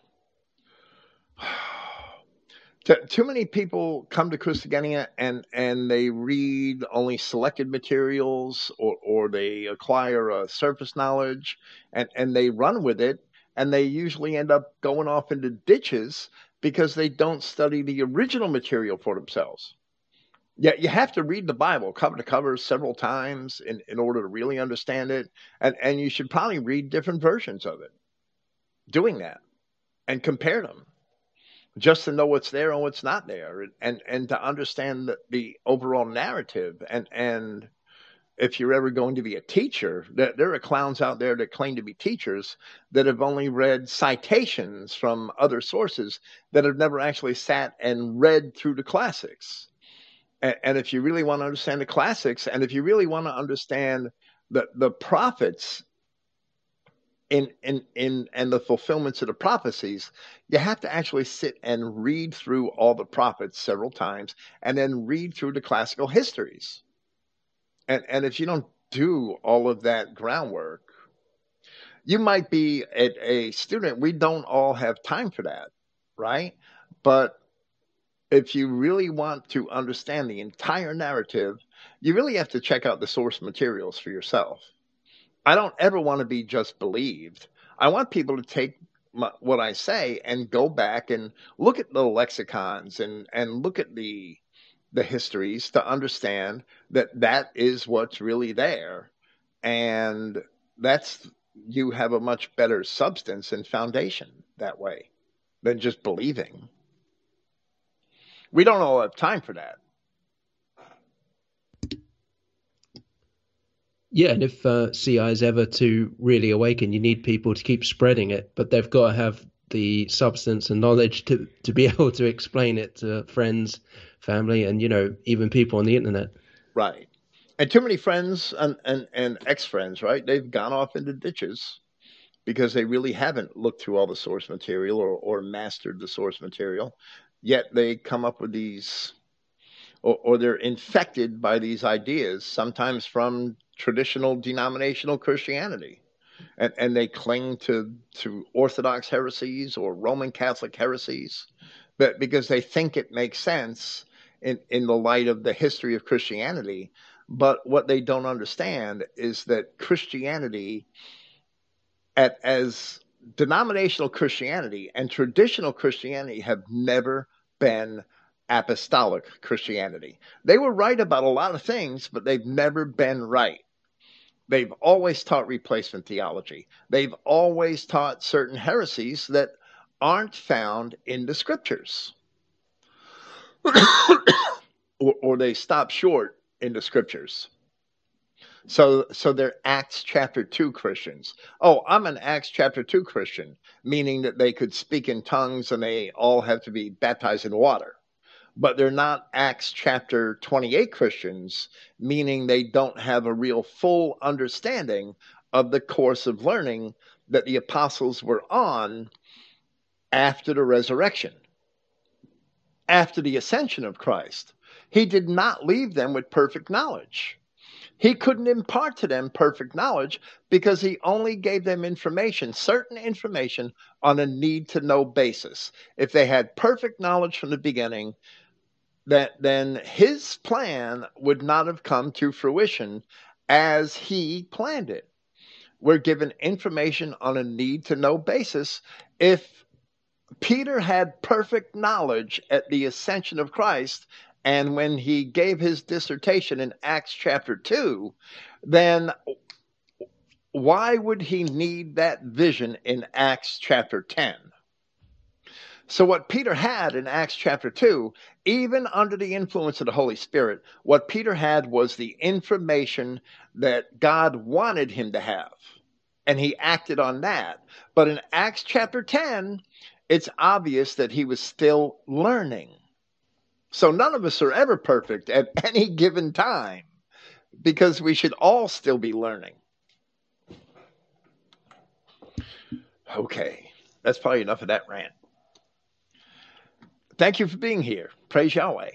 come to Christogenea and they read only selected materials or they acquire a surface knowledge and they run with it, and they usually end up going off into ditches because they don't study the original material for themselves. Yeah, you have to read the Bible cover to cover several times in order to really understand it. And you should probably read different versions of it, doing that, and compare them just to know what's there and what's not there, and to understand the overall narrative. And if you're ever going to be a teacher, there are clowns out there that claim to be teachers that have only read citations from other sources that have never actually sat and read through the classics. And if you really want to understand the classics, and if you really want to understand the prophets and the fulfillments of the prophecies, you have to actually sit and read through all the prophets several times and then read through the classical histories. And if you don't do all of that groundwork, you might be a student. We don't all have time for that, right? But if you really want to understand the entire narrative, you really have to check out the source materials for yourself. I don't ever want to be just believed. I want people to take what I say and go back and look at the lexicons and look at the histories to understand that is what's really there. And you have a much better substance and foundation that way than just believing. We don't all have time for that. Yeah, and if CI is ever to really awaken, you need people to keep spreading it, but they've got to have the substance and knowledge to be able to explain it to friends, family, and, even people on the internet. Right. And too many friends and ex-friends, right? They've gone off into ditches because they really haven't looked through all the source material or mastered the source material. Yet they come up with these, or they're infected by these ideas, sometimes from traditional denominational Christianity. And they cling to Orthodox heresies or Roman Catholic heresies, but because they think it makes sense in the light of the history of Christianity. But what they don't understand is that Christianity, as denominational Christianity and traditional Christianity, have never been apostolic Christianity. They were right about a lot of things, but they've never been right. They've always taught replacement theology. They've always taught certain heresies that aren't found in the scriptures. or they stop short in the scriptures. So they're Acts chapter 2 Christians. Oh, I'm an Acts chapter 2 Christian, meaning that they could speak in tongues and they all have to be baptized in water. But they're not Acts chapter 28 Christians, meaning they don't have a real full understanding of the course of learning that the apostles were on after the resurrection, after the ascension of Christ. He did not leave them with perfect knowledge. He couldn't impart to them perfect knowledge because he only gave them information, certain information, on a need-to-know basis. If they had perfect knowledge from the beginning, then his plan would not have come to fruition as he planned it. We're given information on a need-to-know basis. If Peter had perfect knowledge at the ascension of Christ, and when he gave his dissertation in Acts chapter 2, then why would he need that vision in Acts chapter 10? So what Peter had in Acts chapter 2, even under the influence of the Holy Spirit, what Peter had was the information that God wanted him to have. And he acted on that. But in Acts chapter 10, it's obvious that he was still learning. So none of us are ever perfect at any given time, because we should all still be learning. Okay, that's probably enough of that rant. Thank you for being here. Praise Yahweh.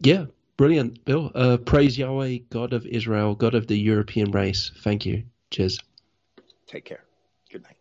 Yeah, brilliant, Bill. Praise Yahweh, God of Israel, God of the European race. Thank you. Cheers. Take care. Good night.